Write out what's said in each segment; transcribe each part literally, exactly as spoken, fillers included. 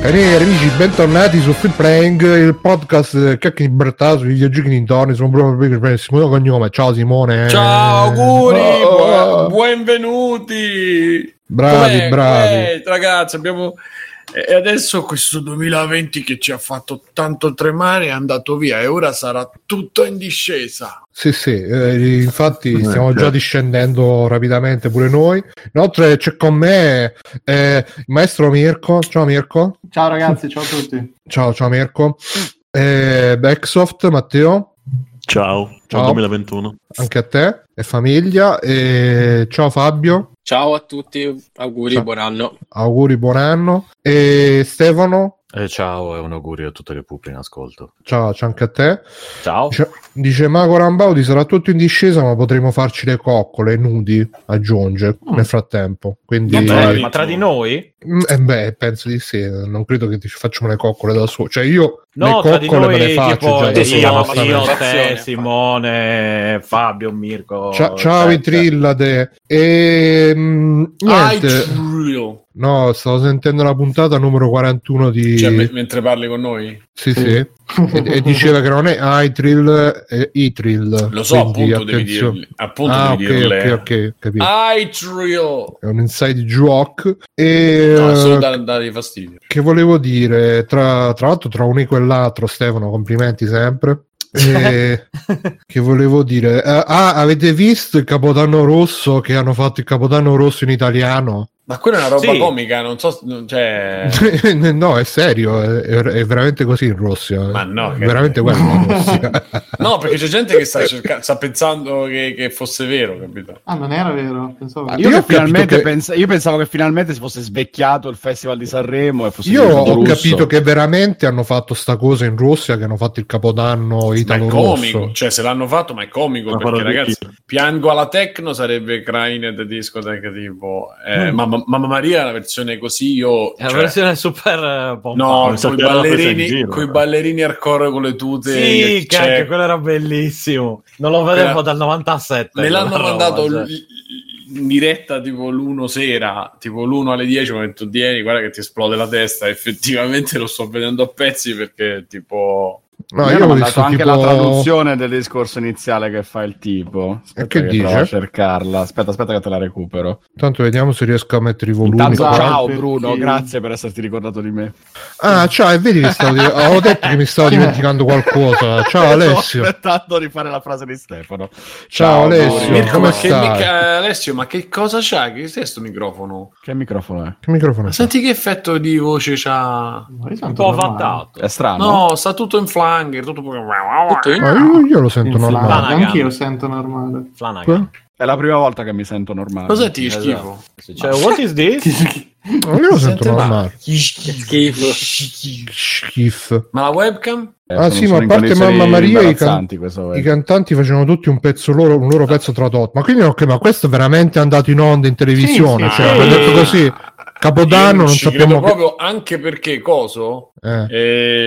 Cari amici, bentornati su Free Playing, il podcast che è in libertà sui videogiochi d'intorno. Sono proprio per Simone Cognome. Ciao Simone. Ciao, auguri, oh. buon, benvenuti. Bravi, com'è, bravi. Com'è, ragazzi, abbiamo... E adesso questo duemilaventi che ci ha fatto tanto tremare è andato via e ora sarà tutto in discesa. Sì, sì, eh, infatti stiamo già discendendo rapidamente pure noi. Inoltre c'è con me eh, il maestro Mirko. Ciao Mirko. Ciao ragazzi, ciao a tutti. Ciao, ciao Mirko. Eh, Backsoft, Matteo. Ciao, ciao duemilaventuno. Anche a te e famiglia. Eh, ciao Fabio. Ciao a tutti, auguri, ciao. Buon anno. Auguri, buon anno. E Stefano? Eh, ciao e un augurio a tutte le puppe in ascolto. Ciao, ciao anche a te. Ciao. C'è, dice Mago Rambaudi, sarà tutto in discesa ma potremo farci le coccole nudi, aggiunge, mm. nel frattempo. Quindi, ma, eh, ma tra di noi? Eh beh, penso di sì, non credo che ci facciamo le coccole da solo. Cioè io no, le coccole me le faccio già da solo. Io, te, Simone, Fabio, Mirko. Ciao, ciao Itril. E... niente. No, stavo sentendo la puntata numero quarantuno di... Cioè, m- mentre parli con noi? Sì, sì. e, e diceva che non è Itril, è Itril. Lo so, quindi, appunto attenzione. Devi dirle. Appunto ah, devi okay, dirle. ok, ok, capito. Itril! È un inside joke. E... no, è solo da dare fastidio. Che volevo dire, tra, tra l'altro tra un eco e l'altro, Stefano, complimenti sempre. Eh, che volevo dire? Ah, avete visto il Capodanno Rosso che hanno fatto il Capodanno Rosso in italiano? Ma quella è una roba sì. comica, non so, cioè... no, è serio, è, è veramente così in Russia. Ma no, è veramente quello in Russia. No, perché c'è gente che sta cercando, sta pensando che, che fosse vero, capito? Ah, non era vero, pensavo... io, io, finalmente che... Pens- io pensavo che finalmente si fosse svecchiato il Festival di Sanremo e fosse... Io ho russo. capito che veramente hanno fatto sta cosa in Russia, che hanno fatto il Capodanno italo-russo. Ma è comico, cioè se l'hanno fatto, ma è comico, ma perché ragazzi, piango alla techno sarebbe Kraine tedesco, tipo, eh, mm. ma Mamma Maria è una versione così, io è una cioè... versione super pompa. No, con i ballerini, ballerini hardcore con le tute. Sì, che anche quello era bellissimo. Non lo vedevo eh, dal novantasette. Me l'hanno mandato roba, l- in diretta tipo l'uno sera, tipo l'uno alle dieci. Ho detto ieri, guarda che ti esplode la testa. Effettivamente lo sto vedendo a pezzi perché tipo... No, mi io ho mandato anche tipo... la traduzione del discorso iniziale che fa il tipo. Aspetta, e che, che dice? A cercarla. Aspetta, aspetta che te la recupero. Tanto vediamo se riesco a mettere i volumi. Intanto, ciao Bruno, sì. grazie per esserti ricordato di me. Ah, ciao, e vedi che stavo di... ho detto che mi stavo dimenticando qualcosa. Ciao Alessio. Sto aspettando di fare la frase di Stefano. Ciao, ciao Alessio. Mirko, come ma stai? Che, Alessio, ma che cosa c'ha? Che sei sto microfono? Che microfono è? Che microfono è? Senti che effetto di voce c'ha? Un po' vantato. È strano. No, sta tutto in flash. Tutto... Io, io lo sento normale. Anche io lo sento normale. Flanagan. È la prima volta che mi sento normale. Lo senti esatto. schifo? Cioè, what is this? No, io lo sento normale. Schifo. Schifo. Ma la webcam? Eh, ah sì, ma a parte Mamma Maria i, can- i cantanti facevano tutti un pezzo loro, un loro pezzo tradotto. Ma quindi okay, ma questo è veramente andato in onda in televisione, sì, cioè, sì. detto così. Capodanno, non sappiamo che... proprio anche perché coso eh.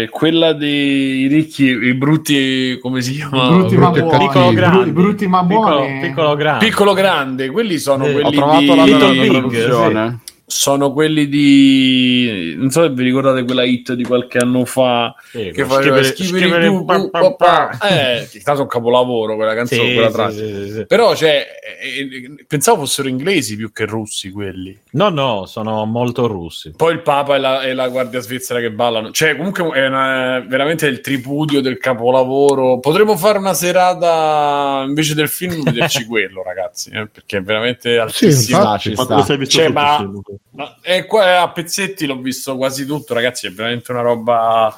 Eh, quella dei ricchi, i brutti, come si chiama? I brutti, brutti ma buoni, piccolo grande, i brutti ma buoni, piccolo, piccolo grande, piccolo grande, quelli sono eh, quelli ho trovato la, di... la, la traduzione. Sì. Sono quelli di, non so se vi ricordate quella hit di qualche anno fa eh, che faceva schivere più eh, è stato un capolavoro quella canzone, sì, quella traccia. Sì, sì, sì. Però cioè eh, pensavo fossero inglesi più che russi quelli. No, no, sono molto russi. Poi il Papa e la, e la Guardia Svizzera che ballano. Cioè comunque è una, veramente il tripudio del capolavoro. Potremmo fare una serata invece del film vederci quello, ragazzi, eh, perché è veramente altissimo. Sì, cioè, ma Ma, e qua a pezzetti l'ho visto quasi tutto, ragazzi, è veramente una roba,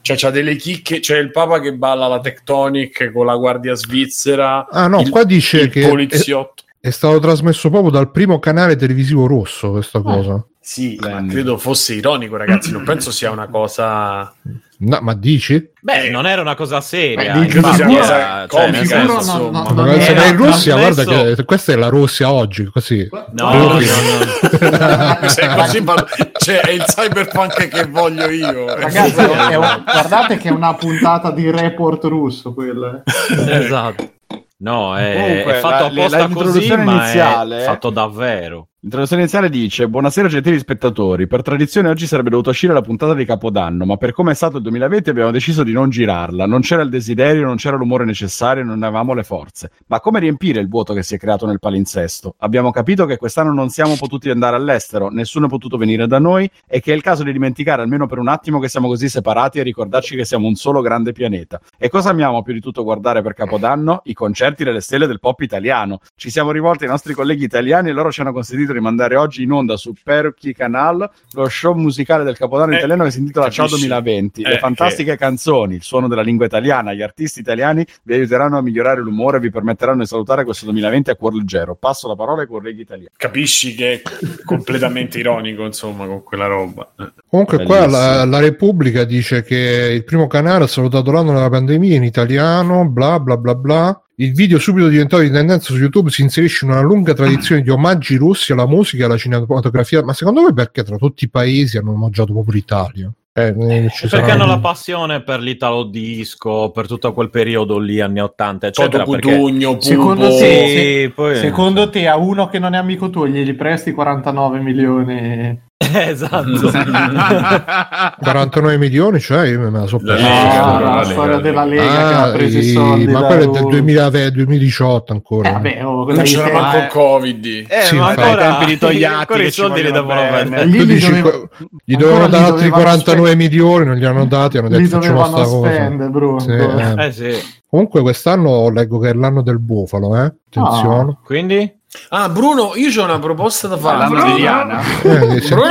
cioè c'ha delle chicche, c'è il Papa che balla la Tectonic con la Guardia Svizzera. Ah no, il, qua dice il che poliziotto. È, è stato trasmesso proprio dal primo canale televisivo rosso questa cosa. Ah, sì, ma credo fosse ironico, ragazzi, non penso sia una cosa... No, ma dici? Beh, non era una cosa seria. Beh, credo sia una cosa comica. In Russia, guarda che questa è la Russia oggi, così. No, no, no. Cioè, così parlo... cioè, è il cyberpunk che voglio io. Ragazzi, è un... guardate che è una puntata di report russo quella. Esatto. No, è, comunque, è fatto la, apposta la, così, ma iniziale... è fatto davvero. L'introduzione iniziale dice: buonasera gentili spettatori, per tradizione oggi sarebbe dovuta uscire la puntata di Capodanno, ma per come è stato il duemilaventi abbiamo deciso di non girarla, non c'era il desiderio, non c'era l'umore necessario, non avevamo le forze. Ma come riempire il vuoto che si è creato nel palinsesto? Abbiamo capito che quest'anno non siamo potuti andare all'estero, nessuno è potuto venire da noi e che è il caso di dimenticare almeno per un attimo che siamo così separati e ricordarci che siamo un solo grande pianeta. E cosa amiamo più di tutto guardare per Capodanno? I concerti delle stelle del pop italiano. Ci siamo rivolti ai nostri colleghi italiani e loro ci hanno consentito di mandare oggi in onda su Perchi Canal lo show musicale del Capodanno eh, italiano che si intitola Ciao duemilaventi. Eh, le fantastiche eh. canzoni, il suono della lingua italiana, gli artisti italiani vi aiuteranno a migliorare l'umore e vi permetteranno di salutare questo duemilaventi a cuor leggero. Passo la parola ai colleghi italiani. Capisci che è completamente ironico, insomma, con quella roba. Comunque bellissimo. Qua la, la Repubblica dice che il primo canale ha salutato l'anno della pandemia in italiano, bla bla bla bla. Il video subito diventato di tendenza su YouTube si inserisce in una lunga tradizione di omaggi russi alla musica e alla cinematografia. Ma secondo voi perché tra tutti i paesi hanno omaggiato proprio l'Italia? Eh, eh, ci perché hanno un... la passione per l'italo disco, per tutto quel periodo lì, anni ottanta, eccetera. Codugno, secondo te, se, poi... secondo te a uno che non è amico tuo gli presti quarantanove milioni? Esatto. quarantanove milioni, cioè io me la so presa. No, la storia della Lega ah, che ha preso i soldi, ma quello è del duemiladiciotto ancora. Eh, vabbè, oh, non c'era manco eh. Covid. Eh, sì, ma ancora i tempi di Togliatti che i soldi li davano prendere. Gli, gli, dove... gli dovevano dare altri quarantanove spend... milioni, non li hanno dati, hanno detto li facciamo sta spend, cosa. Bro, sì, eh. Eh, sì. Comunque quest'anno leggo che è l'anno del bufalo, eh? Attenzione. Ah, quindi Ah Bruno, io c'ho una proposta da fare. L'anno di Diana. Eh, Bruno, c'ho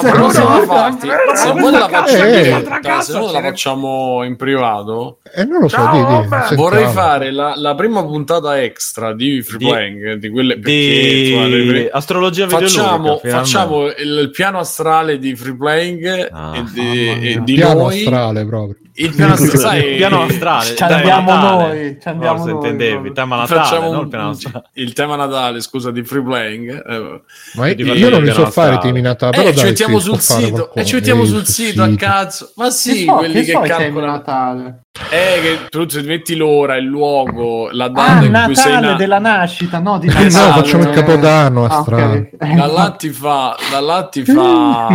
una proposta da farti. Se vuoi la faccio eh, diretta, se no la facciamo in privato. E eh, non lo so, Ciao, di, di, vorrei fare la, la prima puntata extra di Free Playing, di, di quelle perché, di... Cioè, le... astrologia facciamo, facciamo il, il piano astrale di Free Playing ah, e di, e di piano noi. Astrale proprio. Il piano astrale, sai, il piano astrale ci andiamo noi, ci andiamo Forse noi intendevi, tema natale, facciamo no, il, piano astrale. il tema natale scusa di Free Playing eh, ma io, io non li so fare temi natali eh, però ci dai, mettiamo sì, sul sito e eh, ci mettiamo eh, sul sito, sito a cazzo ma sì che so, quelli che, che so calcolano natale eh che tu se metti l'ora, il luogo, la data ah, in cui sei nato della nascita no di natale no facciamo eh. il capodanno astrale ah, okay. da là ti fa da là ti fa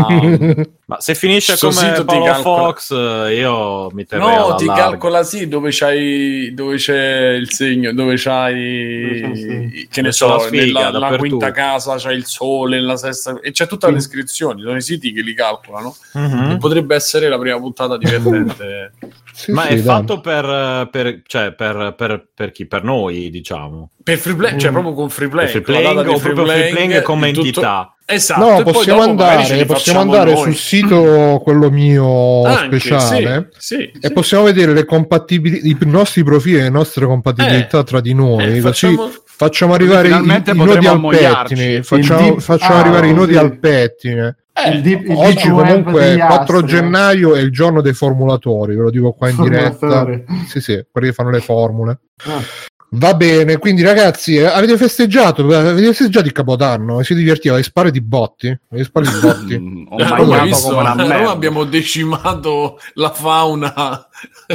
ma se finisce so come Paolo Fox io mi terrei no ti larga. Calcola sì dove c'hai dove c'è il segno dove c'hai dove sì. che ne so la, sfiga, nella, la quinta casa c'hai il sole nella sesta e c'è tutta mm. le iscrizioni sono i siti che li calcolano mm-hmm. e potrebbe essere la prima puntata divertente sì, ma sì, è dai. fatto per per cioè per, per, per chi per noi diciamo per free play, mm. cioè proprio con free play, free playing, o free proprio free playing come entità. Esatto, no, possiamo andare, possiamo andare sul sito quello mio Anche, speciale sì, sì, e sì. possiamo vedere le compatibili- i nostri profili e le nostre compatibilità eh, tra di noi. Eh, così facciamo, facciamo arrivare i, i nodi al pettine, facciamo, di- facciamo ah, arrivare i nodi sì. al pettine. Eh, il dip, il oggi comunque quattro gennaio è il giorno dei formulatori, ve lo dico qua in diretta. Sì, sì, quelli che fanno le formule. Ah. Va bene, quindi ragazzi, avete festeggiato, avete festeggiato il Capodanno, si divertiva, le spare di botti, le spare di botti. Mm, oh eh, visto, come una eh, abbiamo decimato la fauna,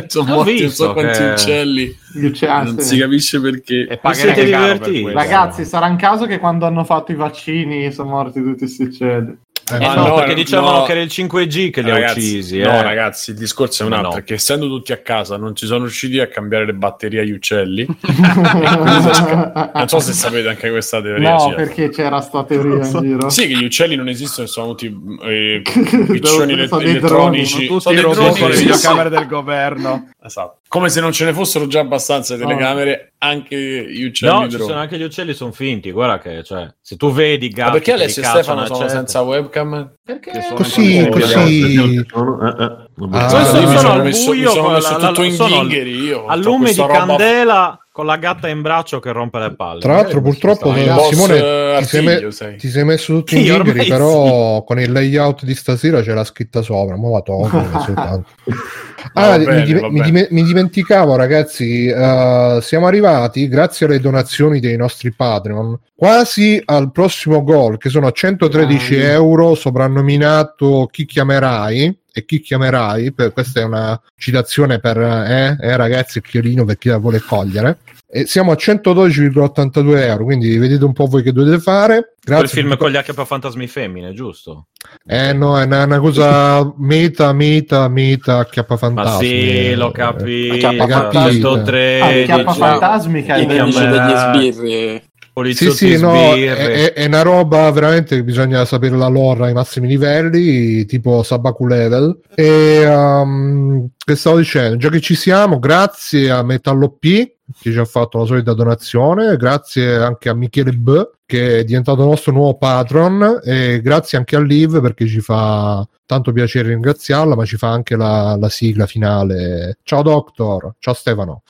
sono morti non so quanti che... uccelli, Luciano, non si capisce perché. E siete divertiti. Per ragazzi, sarà un caso che quando hanno fatto i vaccini sono morti tutti questi uccelli. Eh, eh, no, no, perché dicevano no. che era il cinque G che li ha uccisi. No, eh. ragazzi, il discorso è un altro: no. perché essendo tutti a casa non ci sono riusciti a cambiare le batterie agli uccelli. Non so se sapete anche questa teoria. No, cioè. perché c'era sta teoria so. in giro. Sì, che gli uccelli non esistono, sono tutti eh, piccioni le- elettronici. Sono tutti i robot con le videocamere del governo. Esatto. Come se non ce ne fossero già abbastanza telecamere, no. anche gli uccelli. No, ci sono anche gli uccelli sono finti. Guarda che, cioè, se tu vedi gatti, ma perché Alessio e Stefano sono senza webcam? Perché sono così, così. Mi sono messo tutto in ghingheri io. Al lume di candela. Con la gatta in braccio che rompe le palle. Tra l'altro, eh, purtroppo, Simone, boss, ti, sei me- sei. ti sei messo tutto in ghingheri, però sì. con il layout di stasera c'è la scritta sopra, ma la tolgo. Ah, bene, mi, mi, dim- mi dimenticavo, ragazzi, uh, siamo arrivati, grazie alle donazioni dei nostri Patreon, quasi al prossimo goal, che sono a centotredici ah. euro, soprannominato Chi chiamerai? E chi chiamerai? Per, questa è una citazione per eh, eh ragazzi, il chiolino per chi la vuole cogliere. e siamo a centododici virgola ottantadue euro, quindi vedete un po' voi che dovete fare. Grazie. Quel film con gli acca pi fantasmi femmine, giusto? Eh no, è una, una cosa meta, meta, meta acca pi fantasmi. Ma sì, lo capi. acca pi fantasmica, i degli sbirri. Sì, sì, no, è, è una roba veramente che bisogna sapere la lore ai massimi livelli, tipo Sabaku Level. E um, che stavo dicendo? Già che ci siamo, grazie a Metallo P che ci ha fatto la solita donazione, grazie anche a Michele B che è diventato nostro nuovo patron, e grazie anche a Liv perché ci fa tanto piacere ringraziarla, ma ci fa anche la, la sigla finale. Ciao Doctor, ciao Stefano.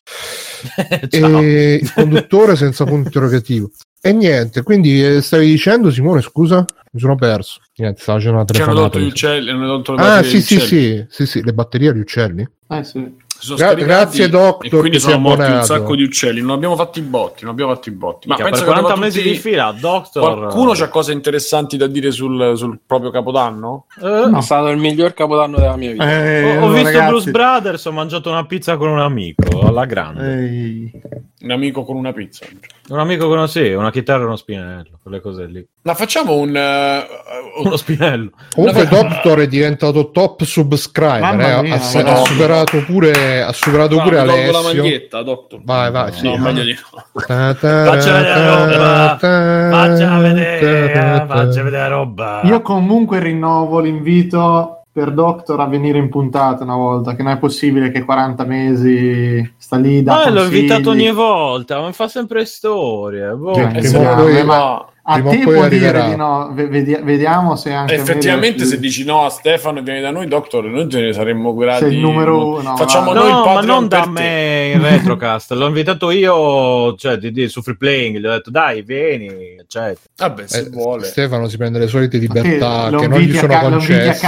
Ciao. E il conduttore senza punto interrogativo. E niente, quindi stavi dicendo, Simone, scusa? Mi sono perso. Niente, stava facendo una telefonata. Uccelli, ah, sì, sì, sì, sì, sì, le batterie agli uccelli. Ah, sì. Gra- grazie Doctor, e quindi sono morti un sacco di uccelli. Non abbiamo fatto i botti, non abbiamo fatto i botti. Ma, Ma penso per quaranta che mesi tutti... di fila, Doctor. Qualcuno c'ha cose interessanti da dire sul, sul proprio Capodanno? Eh, no. È stato il miglior Capodanno della mia vita. Eh, ho ho no, visto ragazzi. Blues Brothers, ho mangiato una pizza con un amico alla grande. Ehi. Un amico con una pizza. Un amico con una sì, una chitarra e uno spinello, quelle cose lì. Ma facciamo un uh, uno spinello. Comunque no, Doctor è diventato top subscriber, eh, mia, ha, no. ha superato pure ha superato no, pure Alessio. La maglietta, Doctor. Vai, vai, no, sì. No, meglio di no. Faccia vedere la roba. Faccia vedere, faccia vedere la roba. Io comunque rinnovo l'invito per Doctor a venire in puntata una volta, che non è possibile che quaranta mesi sta lì da consigli. Ma l'ho invitato ogni volta, ma fa sempre storie. Boh. Prima esatto, poi, ma a te può dire di no, v- vediamo se anche... Effettivamente se dici no a Stefano e vieni da noi, Doctor, noi ce ne saremmo curati... il numero uno. Facciamo no, noi no, il ma non da me in Retrocast, l'ho invitato io, cioè, di, di, su Free Playing, gli ho detto dai, vieni, eccetera. Vabbè, se eh, vuole. Stefano si prende le solite libertà che non gli sono concesse.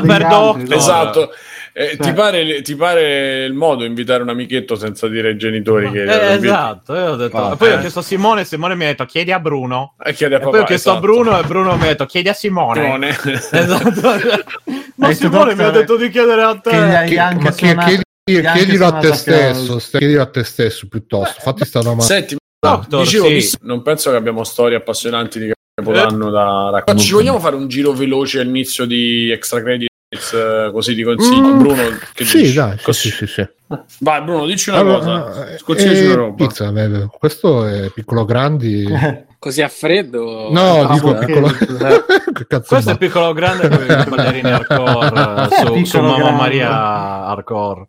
Per Doctor. Esatto, eh, ti, pare, ti pare il modo invitare un amichetto senza dire ai genitori no, che eh, esatto, io ho detto, ah, poi eh. ho chiesto a Simone, Simone mi ha detto chiedi a Bruno e, chiedi a papà, e poi ho chiesto esatto. a Bruno e Bruno mi ha detto chiedi a Simone esatto. Ma Simone mi ha detto di chiedere a te, chiedi anche ma che, una, chiedi, chiedilo a te stesso st- chiedilo a te stesso piuttosto. Beh, fatti sta domanda. Senti, Doctor, dicevo, sì. non penso che abbiamo storie appassionanti di Capodanno eh. da raccontare. Ma ci vogliamo fare un giro veloce all'inizio di Extra Credit, così ti consiglio, mm, Bruno, che sì, dici? Dai, così. Sì, sì, sì. Vai Bruno, dici una allora, cosa. Scocciaci una roba. Pizza, beh, questo è piccolo grandi. Così a freddo? No, ah, dico piccolo. Che cazzo questo è piccolo grande con i ballerini hardcore su, su Mamma grande. Maria hardcore.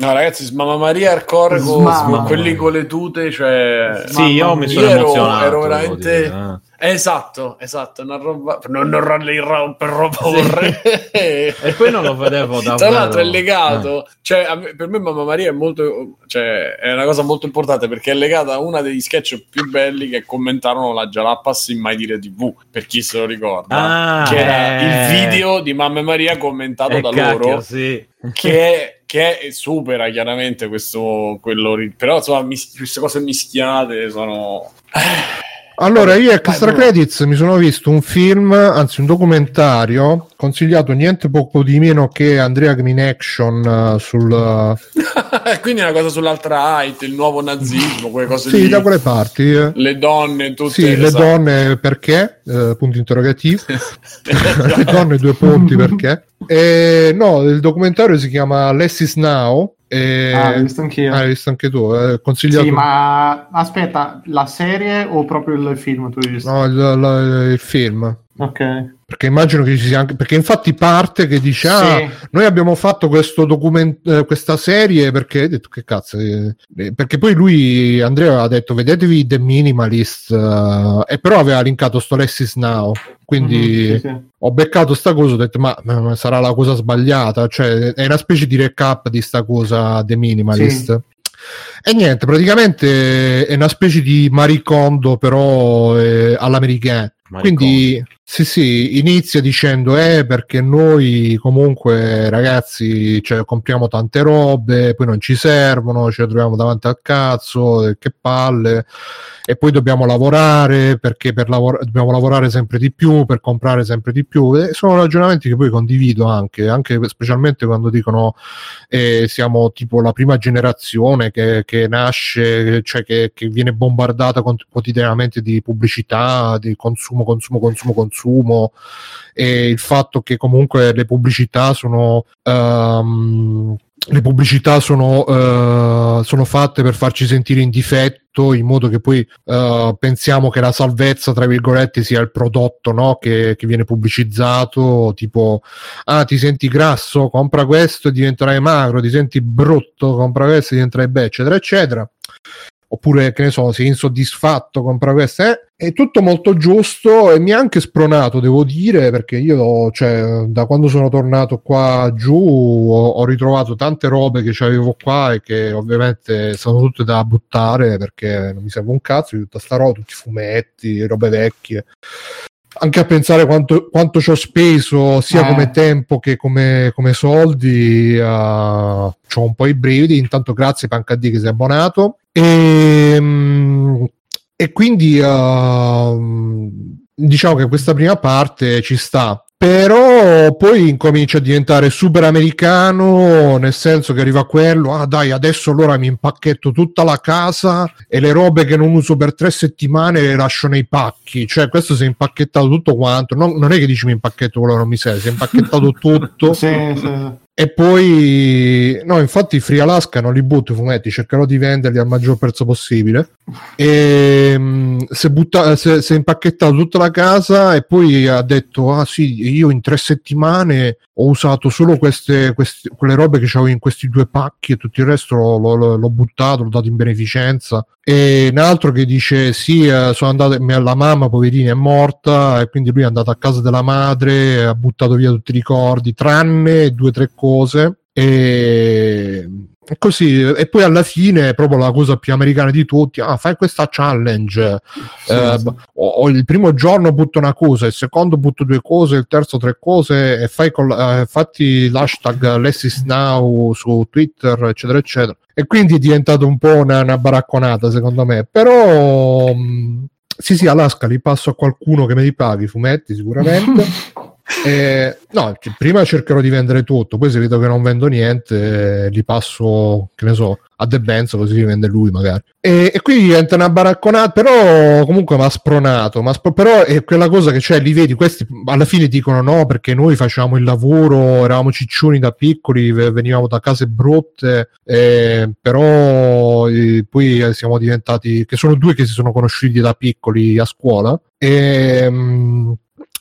No ragazzi, Mamma Maria hardcore con quelli con le tute, cioè sì, io mi sono io emozionato. Ero veramente Esatto, esatto, una roba non, non rallegravo per roba vorrei. E poi non lo vedevo da tra l'altro è legato, eh. cioè a me, per me Mamma Maria è molto, cioè è una cosa molto importante perché è legata a uno degli sketch più belli che commentarono la Jalapas in Mai Dire tivù, per chi se lo ricorda, ah, che eh. era il video di Mamma Maria commentato eh, da cacchio, loro sì. che che supera chiaramente questo quello, però insomma mis- queste cose mischiate sono Allora, io Extra Credits mi sono visto un film, anzi un documentario, consigliato niente poco di meno che Andrea Green Action uh, sul... Uh... Quindi una cosa sull'altra height, il nuovo nazismo, quelle cose sì, lì. da quelle parti. Eh. Le donne, tutte. Sì, le esatto. donne perché, eh, punto interrogativo. Le donne due punti perché. E, no, il documentario si chiama Less Is Now. Eh, ah, l'hai visto anch'io. Ah, l'hai visto anche tu. Eh, consigliato... Sì, ma aspetta, la serie o proprio il film? Tu hai visto? No, il, la, il film. Ok. Perché immagino che ci sia anche. Perché infatti parte che dice: sì. Ah, noi abbiamo fatto questo documento, questa serie perché. Ho detto che cazzo. Eh, perché poi lui, Andrea, ha detto: vedetevi The Minimalist. Uh, e però aveva linkato sto Less Is Now. Quindi mm-hmm, sì, sì. ho beccato sta cosa, ho detto ma, ma sarà la cosa sbagliata, cioè è una specie di recap di sta cosa The Minimalist sì. E niente, praticamente è una specie di Marie Kondo però eh, all'americana, Marie Quindi Kondo. sì sì inizia dicendo eh perché noi comunque ragazzi cioè, compriamo tante robe, poi non ci servono, ce le troviamo davanti al cazzo, che palle, e poi dobbiamo lavorare perché per lavor- dobbiamo lavorare sempre di più per comprare sempre di più, e sono ragionamenti che poi condivido anche, anche specialmente quando dicono eh, siamo tipo la prima generazione che, che nasce, cioè che, che viene bombardata cont- quotidianamente di pubblicità, di consumo consumo, consumo, consumo, e il fatto che comunque le pubblicità sono um, le pubblicità sono uh, sono fatte per farci sentire in difetto, in modo che poi uh, pensiamo che la salvezza tra virgolette sia il prodotto, no? che, che viene pubblicizzato, tipo ah ti senti grasso, compra questo e diventerai magro, ti senti brutto, compra questo e diventerai be, eccetera eccetera, oppure che ne so, sei insoddisfatto, compra questo. eh? È tutto molto giusto e mi ha anche spronato, devo dire, perché io cioè, da quando sono tornato qua giù ho, ho ritrovato tante robe che avevo qua e che ovviamente sono tutte da buttare perché non mi serve un cazzo di tutta sta roba, tutti i fumetti, robe vecchie. Anche a pensare quanto, quanto ci ho speso sia eh. come tempo che come, come soldi, uh, c'ho un po' i brividi. Intanto grazie Panca D che si è abbonato e, um, e quindi uh, diciamo che questa prima parte ci sta, però poi incomincia a diventare super americano, nel senso che arriva quello, ah dai adesso allora mi impacchetto tutta la casa e le robe che non uso per tre settimane le lascio nei pacchi, cioè questo si è impacchettato tutto quanto, non, non è che dici mi impacchetto quello che non mi serve, si è impacchettato tutto. Sì, sì. E poi no, infatti Free Alaska non li butto i fumetti, cercherò di venderli al maggior prezzo possibile, e se butta se, se è impacchettato tutta la casa e poi ha detto ah sì io in tre settimane ho usato solo queste, queste quelle robe che c'avevo in questi due pacchi e tutto il resto l'ho, l'ho, l'ho buttato, l'ho dato in beneficenza. E un altro che dice sì sono andato, la mamma poverina è morta e quindi lui è andato a casa della madre, ha buttato via tutti i ricordi tranne due o tre cose, e così. E poi alla fine proprio la cosa più americana di tutti, ah fai questa challenge, sì, eh, sì. O, o il primo giorno butto una cosa, il secondo butto due cose, il terzo tre cose, e fai col, eh, fatti l'hashtag Less Is Now su Twitter eccetera eccetera, e quindi è diventato un po' una, una baracconata secondo me. Però mh, sì sì Alaska li passo a qualcuno che me li paghi i fumetti sicuramente. Eh, no, prima cercherò di vendere tutto, poi se vedo che non vendo niente eh, li passo, che ne so, a De Benzo, così li vende lui magari, e, e qui diventa una baracconata. Però comunque mi ha spronato, m'ha spro- però è quella cosa che cioè li vedi, questi alla fine dicono no perché noi facevamo il lavoro, eravamo ciccioni da piccoli, venivamo da case brutte, eh, però eh, poi siamo diventati, che sono due che si sono conosciuti da piccoli a scuola, e mh,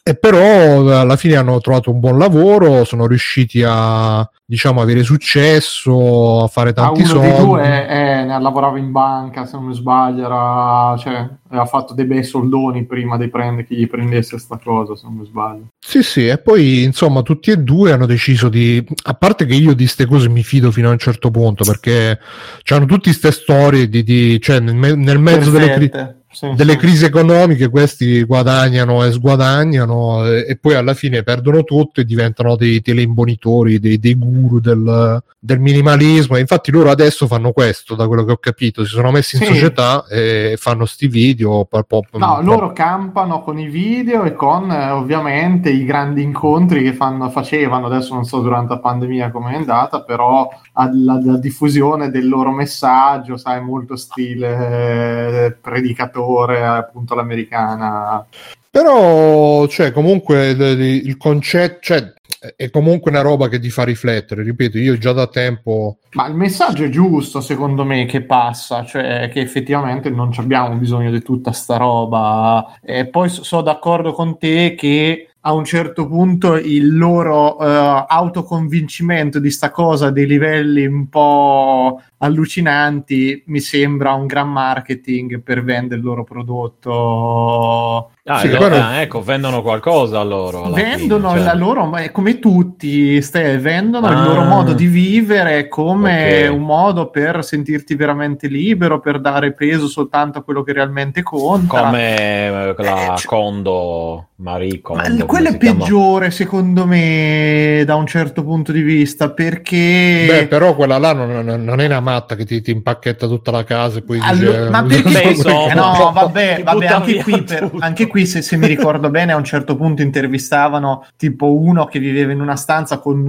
e però alla fine hanno trovato un buon lavoro, sono riusciti a diciamo avere successo, a fare tanti ah, uno soldi. Uno dei due è, è, lavorava in banca se non mi sbaglio, era, cioè, aveva fatto dei bei soldoni prima di prendere, che gli prendesse sta cosa se non mi sbaglio. Sì sì, e poi insomma tutti e due hanno deciso di, a parte che io di ste cose mi fido fino a un certo punto perché c'hanno tutte ste storie di, di cioè nel, me- nel mezzo Perfette. delle critiche Sì, delle sì. crisi economiche questi guadagnano e sguadagnano, e, e poi alla fine perdono tutto e diventano dei teleimbonitori, dei, dei guru del, del minimalismo. E infatti loro adesso fanno questo, da quello che ho capito, si sono messi in sì. società e fanno sti video pop, pop, no pop. Loro campano con i video e con eh, ovviamente i grandi incontri che fanno, facevano, adesso non so durante la pandemia com'è andata, però alla, alla diffusione del loro messaggio, sai, molto stile eh, predicatore, appunto l'americana. Però cioè comunque il, il concetto cioè è comunque una roba che ti fa riflettere, ripeto, io già da tempo, ma il messaggio è giusto secondo me che passa, cioè che effettivamente non abbiamo bisogno di tutta sta roba. E poi sono d'accordo con te che a un certo punto il loro uh, autoconvincimento di sta cosa, dei livelli un po' allucinanti, mi sembra un gran marketing per vendere il loro prodotto Ah, sì, loro, però... eh, ecco, vendono qualcosa loro. Vendono fine, cioè... la loro, come tutti, Ste, vendono ah, il loro modo di vivere come okay. un modo per sentirti veramente libero, per dare peso soltanto a quello che realmente conta. Come la eh, cioè... Kondo, Marie Kondo. Ma quella è peggiore, chiama? Secondo me, da un certo punto di vista, perché... Beh, però quella là non, non è una matta che ti, ti impacchetta tutta la casa e poi Allo... dice... Ma perché... Sono... No, vabbè, vabbè anche qui per... anche qui se, se mi ricordo bene a un certo punto intervistavano tipo uno che viveva in una stanza con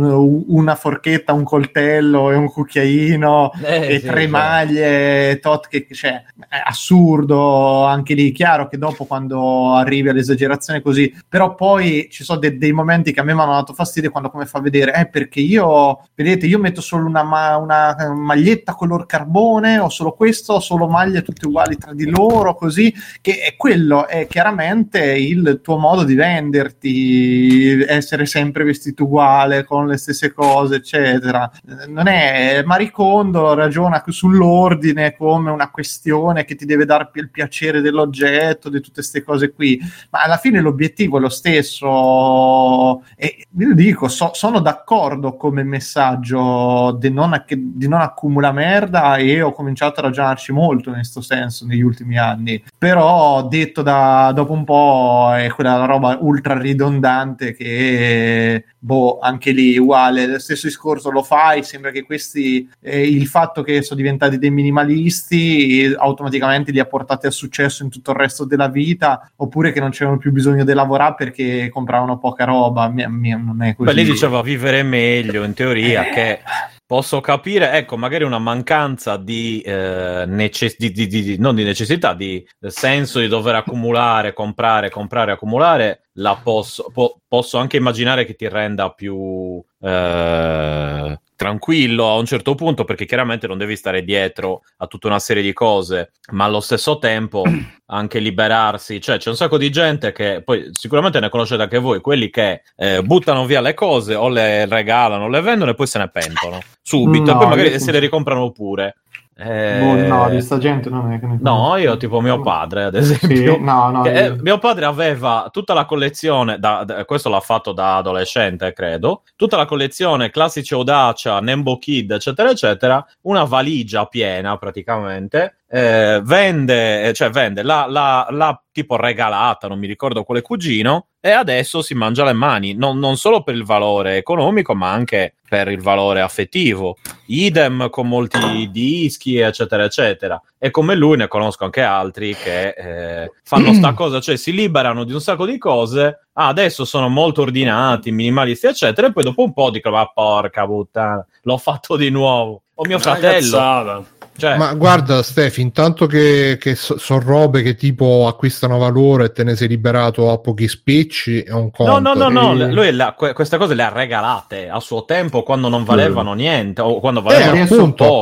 una forchetta, un coltello e un cucchiaino eh, e sì, tre sì. maglie tot che cioè, è assurdo anche lì, chiaro che dopo quando arrivi all'esagerazione così, però poi ci sono de- dei momenti che a me mi hanno dato fastidio quando come fa vedere, eh perché io vedete io metto solo una, ma- una maglietta color carbone, ho solo questo, ho solo maglie tutte uguali tra di loro così, che è quello è chiaramente il tuo modo di venderti, essere sempre vestito uguale con le stesse cose eccetera. Non è Marie Kondo ragiona sull'ordine come una questione che ti deve dare il piacere dell'oggetto, di tutte queste cose qui, ma alla fine l'obiettivo è lo stesso e vi dico so, sono d'accordo come messaggio di non, di non accumula merda e ho cominciato a ragionarci molto in questo senso negli ultimi anni, però detto da dopo un po' è quella roba ultra ridondante che boh, anche lì uguale lo stesso discorso lo fai, sembra che questi eh, il fatto che sono diventati dei minimalisti automaticamente li ha portati a successo in tutto il resto della vita, oppure che non c'erano più bisogno di lavorare perché compravano poca roba. Mia, mia, non è così. Beh, lei diceva vivere meglio in teoria eh. che posso capire, ecco, magari una mancanza di, eh, necess- di, di, di, non di necessità, di senso di dover accumulare, comprare, comprare, accumulare, la posso, po- posso anche immaginare che ti renda più... Eh... tranquillo a un certo punto, perché chiaramente non devi stare dietro a tutta una serie di cose, ma allo stesso tempo anche liberarsi, cioè c'è un sacco di gente che poi sicuramente ne conoscete anche voi, quelli che eh, buttano via le cose o le regalano o le vendono e poi se ne pentono subito no, e poi magari io... se le ricomprano pure. Eh... Oh, no, di sta gente non è che ne... No, io tipo mio padre, ad esempio. Sì, no, no, che, io... eh, mio padre aveva tutta la collezione, da, da, questo l'ha fatto da adolescente, credo, tutta la collezione classici Audacia, Nembo Kid, eccetera, eccetera, una valigia piena praticamente. Eh, vende, cioè vende la, la, la tipo regalata, non mi ricordo quale cugino, e adesso si mangia le mani, non, non solo per il valore economico ma anche per il valore affettivo, idem con molti dischi eccetera eccetera, e come lui ne conosco anche altri che eh, fanno sta cosa, cioè si liberano di un sacco di cose. Ah, adesso sono molto ordinati, minimalisti eccetera, e poi dopo un po' dico ma porca puttana, l'ho fatto di nuovo, o mio fratello. Cioè. Ma guarda Stef, intanto che, che sono so robe che tipo acquistano valore e te ne sei liberato a pochi spicci è un conto. No, no, no, no. E... lui la, que- queste cose le ha regalate a suo tempo quando non valevano niente o quando valevano eh, appunto, poco.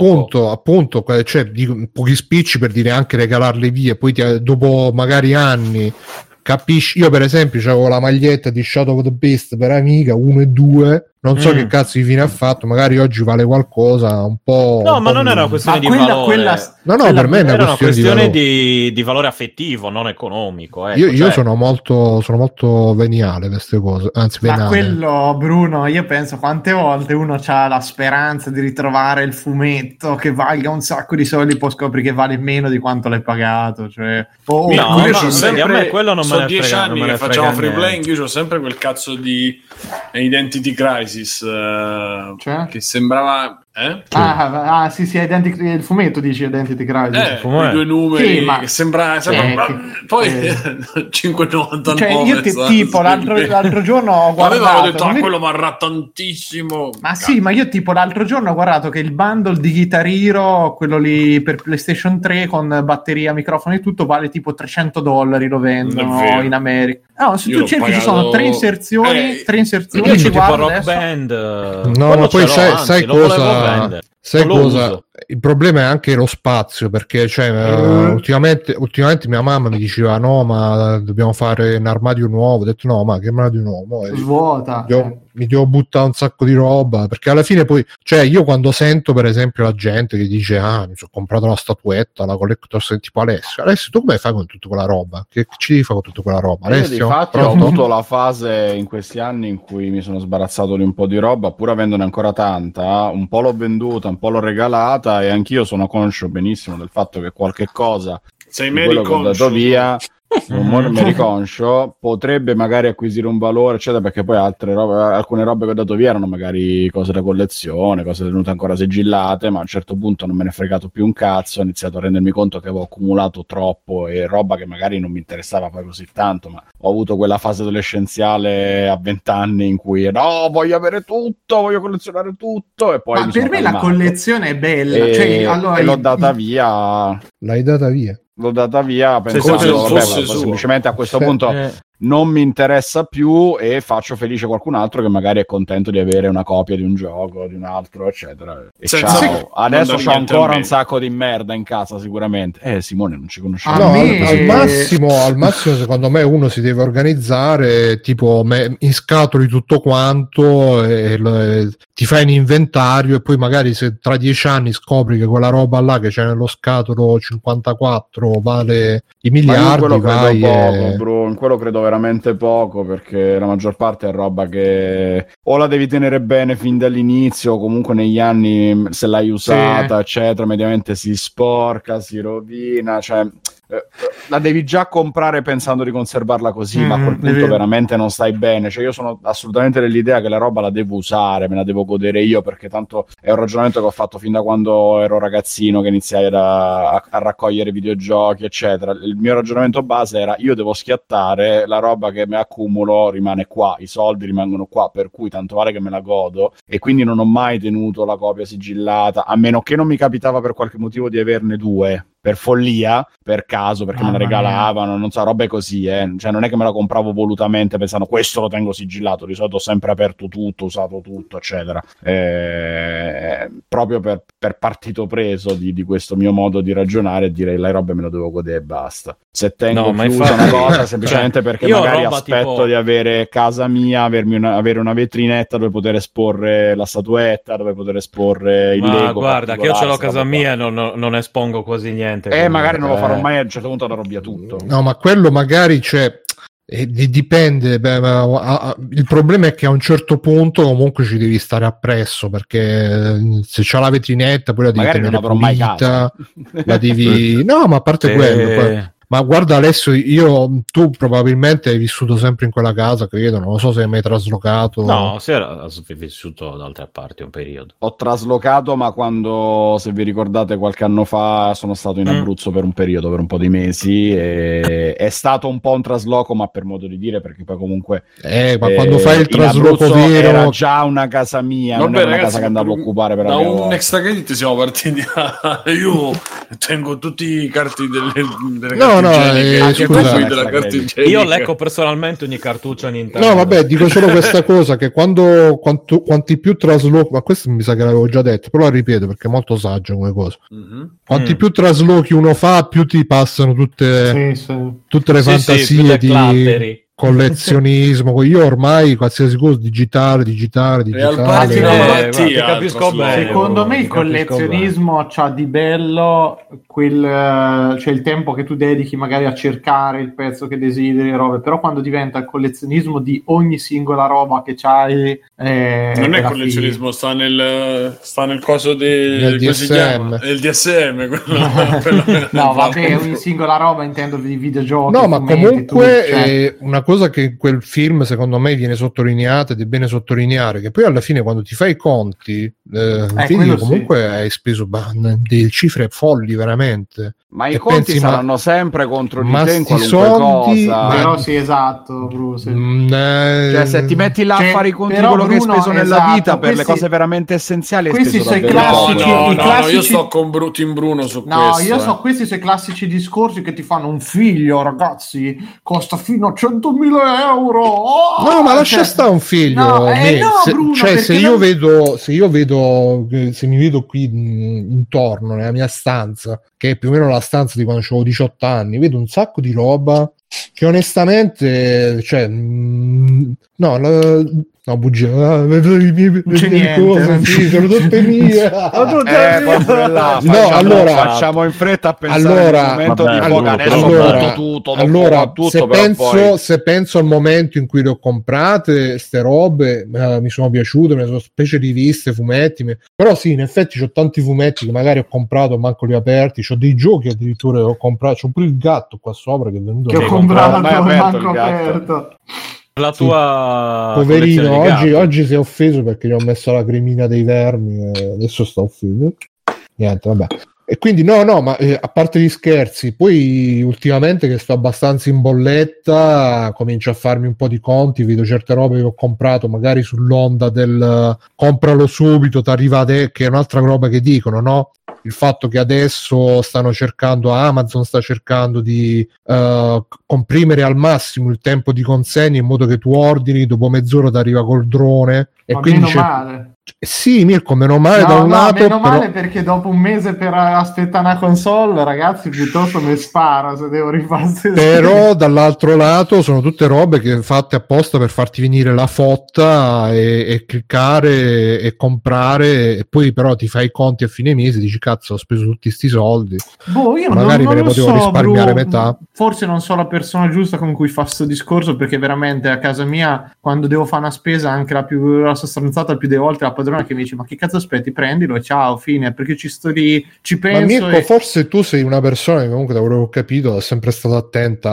Appunto, appunto, cioè di, pochi spicci per dire anche regalarle via, poi ti, dopo magari anni... Capisci? Io per esempio avevo la maglietta di Shadow of the Beast per Amiga uno e due, non so mm. che cazzo di fine ha fatto, magari oggi vale qualcosa un po'. No, un ma po non meno. Era una questione ma di quella, valore. Quella... No, no, quella... per me è una era questione, una questione di, valore. Di, di valore affettivo, non economico. Ecco, io, cioè... io sono molto sono molto veniale queste cose, anzi venale. Ma quello, Bruno, io penso quante volte uno ha la speranza di ritrovare il fumetto che valga un sacco di soldi, poi scopri che vale meno di quanto l'hai pagato. Cioè... Oh, no, ma sempre... a me quello non me sono dieci frega, anni che facciamo free playing, io ho sempre quel cazzo di Identity Crisis uh, cioè? Che sembrava eh? ah, ah sì sì Identity, il fumetto dici Identity Crisis eh, i due numeri sì, ma... che sembra, sembra eh, che... poi eh. cinque e novantanove cioè io ti, tipo l'altro, l'altro giorno ho guardato avevo detto ah mi... quello marrà tantissimo ma cazzo. Sì ma io tipo l'altro giorno ho guardato che il bundle di Guitar Hero quello lì per PlayStation tre con batteria, microfono e tutto vale tipo trecento dollari lo vendo no, in America. No, se io tu cerchi pagato... ci sono tre inserzioni, eh, tre inserzioni io ci tipo Rock Band. No, ma poi sai, sai cosa? Sai cosa? il problema è anche lo spazio, perché cioè, mm. ultimamente, ultimamente mia mamma mi diceva no, ma dobbiamo fare un armadio nuovo. Ho detto no, ma che armadio nuovo? Svuota. Mi devo, eh. mi devo buttare un sacco di roba, perché alla fine poi, cioè io quando sento per esempio la gente che dice ah, mi sono comprato la statuetta, la collector, tipo Alessio, Alessio tu come fai con tutta quella roba? Che ci devi fare con tutta quella roba? Alessio, infatti ho avuto la fase in questi anni in cui mi sono sbarazzato di un po' di roba, pur avendone ancora tanta, un po' l'ho venduta, un po' l'ho regalata, e anch'io sono conscio benissimo del fatto che qualche cosa sei quello che ho dato via non mi riconscio potrebbe magari acquisire un valore eccetera, perché poi altre robe, alcune robe che ho dato via erano magari cose da collezione, cose tenute ancora sigillate, ma a un certo punto non me ne è fregato più un cazzo, ho iniziato a rendermi conto che avevo accumulato troppo e roba che magari non mi interessava poi così tanto, ma ho avuto quella fase adolescenziale a vent'anni in cui no, voglio avere tutto, voglio collezionare tutto, e poi ma per me la collezione è bella e, cioè, allora, e l'ho data via l'hai data via l'ho data via pensando se vabbè, vabbè, semplicemente a questo punto eh. non mi interessa più e faccio felice qualcun altro che magari è contento di avere una copia di un gioco, di un altro eccetera, e ciao. Adesso c'ho ancora un sacco di merda in casa sicuramente, eh Simone non ci conosciamo, no, me... al, al, massimo, al massimo secondo me uno si deve organizzare tipo me, in scatoli tutto quanto e, e, ti fai un inventario e poi magari se tra dieci anni scopri che quella roba là che c'è nello scatolo cinquantaquattro vale i miliardi, ma in quello credo poco, e... bro, in quello credo veramente poco, perché la maggior parte è roba che o la devi tenere bene fin dall'inizio o comunque negli anni se l'hai usata sì. eccetera, mediamente si sporca, si rovina, cioè eh, la devi già comprare pensando di conservarla così, mm, ma a quel punto veramente non stai bene, cioè io sono assolutamente dell'idea che la roba la devo usare, me la devo godere io, perché tanto è un ragionamento che ho fatto fin da quando ero ragazzino, che iniziai a, a, a raccogliere videogiochi eccetera. Il mio ragionamento base era io devo schiattare, la roba che mi accumulo rimane qua, i soldi rimangono qua, per cui tanto vale che me la godo, e quindi non ho mai tenuto la copia sigillata, a meno che non mi capitava per qualche motivo di averne due per follia, per caso, perché ah, me la regalavano, non so, robe così, eh. Cioè non è che me la compravo volutamente pensando questo lo tengo sigillato, di solito ho sempre aperto tutto, usato tutto, eccetera. Eh, proprio per, per partito preso di, di questo mio modo di ragionare e dire le robe me lo devo godere e basta. Se tengo no, chiusa infatti... una cosa semplicemente cioè, perché magari aspetto tipo... di avere casa mia, avermi una, avere una vetrinetta dove poter esporre la statuetta, dove poter esporre il ma Lego. Ma guarda, che io ce l'ho a casa mia e non, non espongo quasi niente. Niente, eh, magari non lo farò mai, a un certo punto andrò via tutto. No, ma quello magari c'è. E dipende, beh, il problema è che a un certo punto comunque ci devi stare appresso, perché se c'è la vetrinetta poi la devi magari tenere pulita, la devi no, ma a parte e... quello poi... Ma guarda Alessio, io tu probabilmente hai vissuto sempre in quella casa, credo, non lo so se mi hai traslocato. No, se era vissuto da altre parti un periodo. Ho traslocato, ma quando, se vi ricordate, qualche anno fa sono stato in Abruzzo mm. per un periodo, per un po' di mesi, e è stato un po' un trasloco, ma per modo di dire, perché poi comunque eh, ma eh, quando fai il trasloco vero era già una casa mia, non, non era una casa che andavo a occupare per da un volta. Extra credit siamo partiti a... io tengo tutti i carti delle, delle no. No, eh, scusa, io leggo personalmente ogni cartuccia Nintendo. No, vabbè, dico solo questa cosa che quando quanto, quanti più traslochi, ma questo mi sa che l'avevo già detto, però la ripeto perché è molto saggio come cosa. Mm-hmm. Quanti mm. più traslochi uno fa, più ti passano tutte, sì, sì. tutte le sì, fantasie sì, più di clatteri. Collezionismo. Io ormai qualsiasi cosa digitale, digitale, digitale. È una malattia, capisco bene. Secondo me il collezionismo c'ha di bello quel cioè il tempo che tu dedichi magari a cercare il pezzo che desideri, robe, però quando diventa il collezionismo di ogni singola roba che c'hai eh, non è collezionismo, sta nel sta nel coso del D S M. Il D S M quella, quella no, vabbè, ogni singola roba intendo di videogiochi. No, ma comunque tu, cioè, eh, una cosa che in quel film secondo me viene sottolineata ed è bene sottolineare che poi alla fine quando ti fai i conti eh, eh, comunque sì. hai speso bah, delle cifre folli veramente, ma i e conti pensi, saranno ma, sempre contro di te in qualunque soldi, cosa però eh, sì esatto Bruce. Mh, eh, cioè se ti metti là cioè, a fare i conti quello Bruno, che hai speso nella esatto, vita per questi, le cose veramente essenziali questi sono i classici, no, no, i classici no, io sto con Bru- Team Bruno su no, questo no io eh. so questi sono i classici discorsi che ti fanno un figlio ragazzi costa fino a cento duecento euro. Oh, no, ma lascia stare un figlio. No, eh, no, Bruno, se, cioè, se io non... vedo, se io vedo, se mi vedo qui intorno nella mia stanza, che è più o meno la stanza di quando avevo diciotto anni, vedo un sacco di roba che onestamente, cioè, mh, no, la, no, bugia, non c'è niente, cose, sì, sono tutte mie. eh, là, no, allora facciamo in fretta a pensare allora, al momento vabbè, di poca, allora, tutto, allora tutto, se, penso, poi... se penso al momento in cui le ho comprate, ste robe eh, mi sono piaciute, me ne sono specie riviste, fumetti, me... però sì, in effetti c'ho tanti fumetti che magari ho comprato manco li aperti, c'ho dei giochi addirittura che ho comprato, c'ho pure il gatto qua sopra che è venuto, che ho comprato manco aperto. La tua sì. Poverino, oggi, oggi si è offeso perché gli ho messo la cremina dei vermi e adesso sta offeso. Niente, vabbè. E quindi no, no, ma eh, a parte gli scherzi, poi ultimamente che sto abbastanza in bolletta, comincio a farmi un po' di conti, vedo certe robe che ho comprato magari sull'onda del uh, compralo subito, t'arriva te, che è un'altra roba che dicono, no? Il fatto che adesso stanno cercando, Amazon sta cercando di uh, comprimere al massimo il tempo di consegna in modo che tu ordini, dopo mezz'ora ti arriva col drone. E ma quindi meno male. Sì, Mirko, meno male, no, da un no, lato meno però... male, perché dopo un mese per aspettare una console, ragazzi, piuttosto mi sparo se devo rifarsi. Però dall'altro lato sono tutte robe che fatte apposta per farti venire la fotta e, e cliccare e comprare, e poi però ti fai i conti a fine mese e dici cazzo, ho speso tutti sti soldi, boh, io magari non, non me ne potevo so, risparmiare bro, metà. Forse non so la persona giusta con cui fa questo discorso, perché veramente a casa mia quando devo fare una spesa, anche la più la sostanzata, più delle volte la padrona che mi dice ma che cazzo aspetti, prendilo, ciao, fine, perché ci sto lì, ci penso. Ma Mirko, e... forse tu sei una persona che comunque, da quello che ho capito, è sempre stata attenta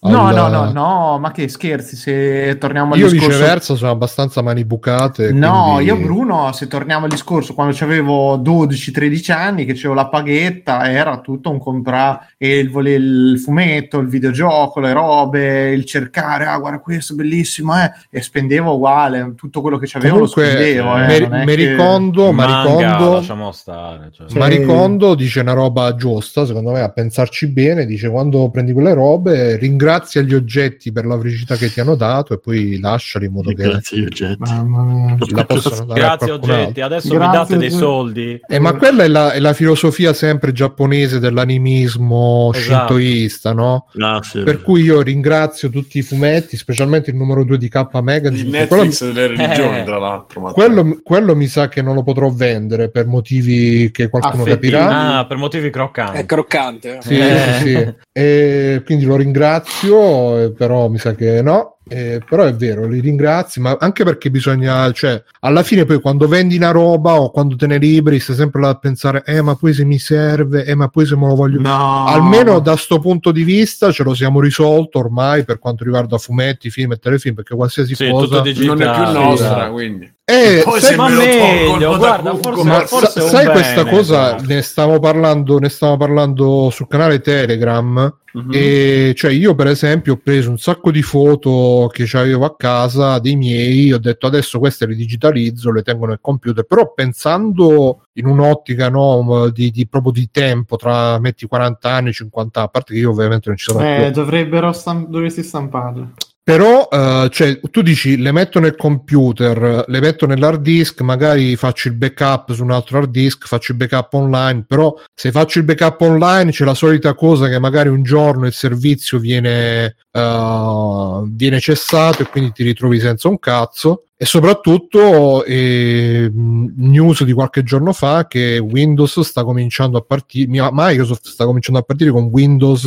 al... no no no no ma che scherzi, se torniamo al io discorso, io viceversa sono abbastanza mani bucate, no quindi... io Bruno, se torniamo al discorso, quando c'avevo dodici tredici anni che c'avevo la paghetta, era tutto un comprare e il, vole... il fumetto, il videogioco, le robe, il cercare, ah guarda questo bellissimo, eh, e spendevo uguale tutto quello che c'avevo. Comunque, lo spendevo, eh. Mer- Marie Kondo, Marie Kondo, lasciamo stare, cioè. Marie Kondo dice una roba giusta, secondo me, a pensarci bene, dice quando prendi quelle robe ringrazia gli oggetti per la felicità che ti hanno dato e poi lasciali in modo ringrazio che la possano dare. Grazie oggetti, adesso grazie, mi date dei soldi. Eh, ma quella è la, è la filosofia sempre giapponese dell'animismo, esatto, shintoista, no? Grazie. Per cui io ringrazio tutti i fumetti, specialmente il numero due di K Magazine, di Netflix, quello... delle religioni, eh. tra l'altro, Matteo. Quello quello mi sa che non lo potrò vendere per motivi che qualcuno Affetti. capirà, ah, per motivi croccanti, è croccante, sì, eh. sì, sì. E quindi lo ringrazio, però mi sa che no. Eh, però è vero, li ringrazi, ma anche perché bisogna, cioè alla fine poi quando vendi una roba o quando te ne liberi stai sempre là a pensare eh ma poi se mi serve, eh ma poi se me lo voglio, no. Almeno da sto punto di vista ce lo siamo risolto ormai per quanto riguarda fumetti, film e telefilm, perché qualsiasi sì, cosa non è più nostra, quindi eh, poi se ma me meglio, guarda, forse, ma forse sa- sai questa bene, cosa però. ne stavo parlando ne stavo parlando sul canale Telegram. Mm-hmm. E cioè io per esempio ho preso un sacco di foto che avevo a casa dei miei, ho detto adesso queste le digitalizzo, le tengo nel computer, però pensando in un'ottica, no, di, di proprio di tempo, tra metti quaranta anni cinquanta, a parte che io ovviamente non ci sono eh, più, dovrebbero stamp- dovresti stamparle. Però uh, cioè, tu dici le metto nel computer, le metto nell'hard disk, magari faccio il backup su un altro hard disk, faccio il backup online, però se faccio il backup online c'è la solita cosa che magari un giorno il servizio viene, uh, viene cessato e quindi ti ritrovi senza un cazzo. E soprattutto eh, news di qualche giorno fa che Windows sta cominciando a partire, Microsoft sta cominciando a partire con Windows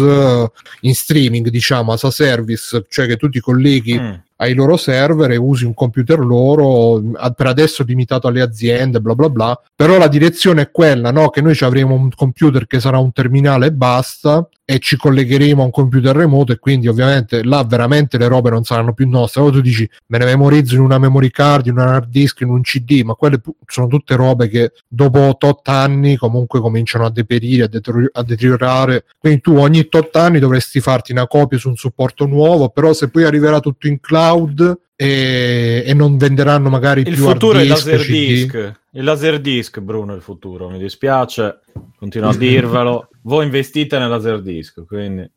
in streaming, diciamo as a service, cioè che tu ti colleghi mm. ai loro server e usi un computer loro, per adesso limitato alle aziende, bla bla bla, però la direzione è quella, no, che noi ci avremo un computer che sarà un terminale e basta, e ci collegheremo a un computer remoto, e quindi ovviamente là veramente le robe non saranno più nostre. Allora tu dici me ne memorizzo in una memory card, in un hard disk, in un C D, ma quelle sono tutte robe che dopo tot anni comunque cominciano a deperire, a, deterior- a deteriorare, quindi tu ogni tot anni dovresti farti una copia su un supporto nuovo, però se poi arriverà tutto in cloud e, e non venderanno magari il più hard disk. Il futuro è il laserdisc. Il laserdisc, Bruno, è il futuro. Mi dispiace, continuo a dirvelo. Voi investite nel laserdisc, quindi...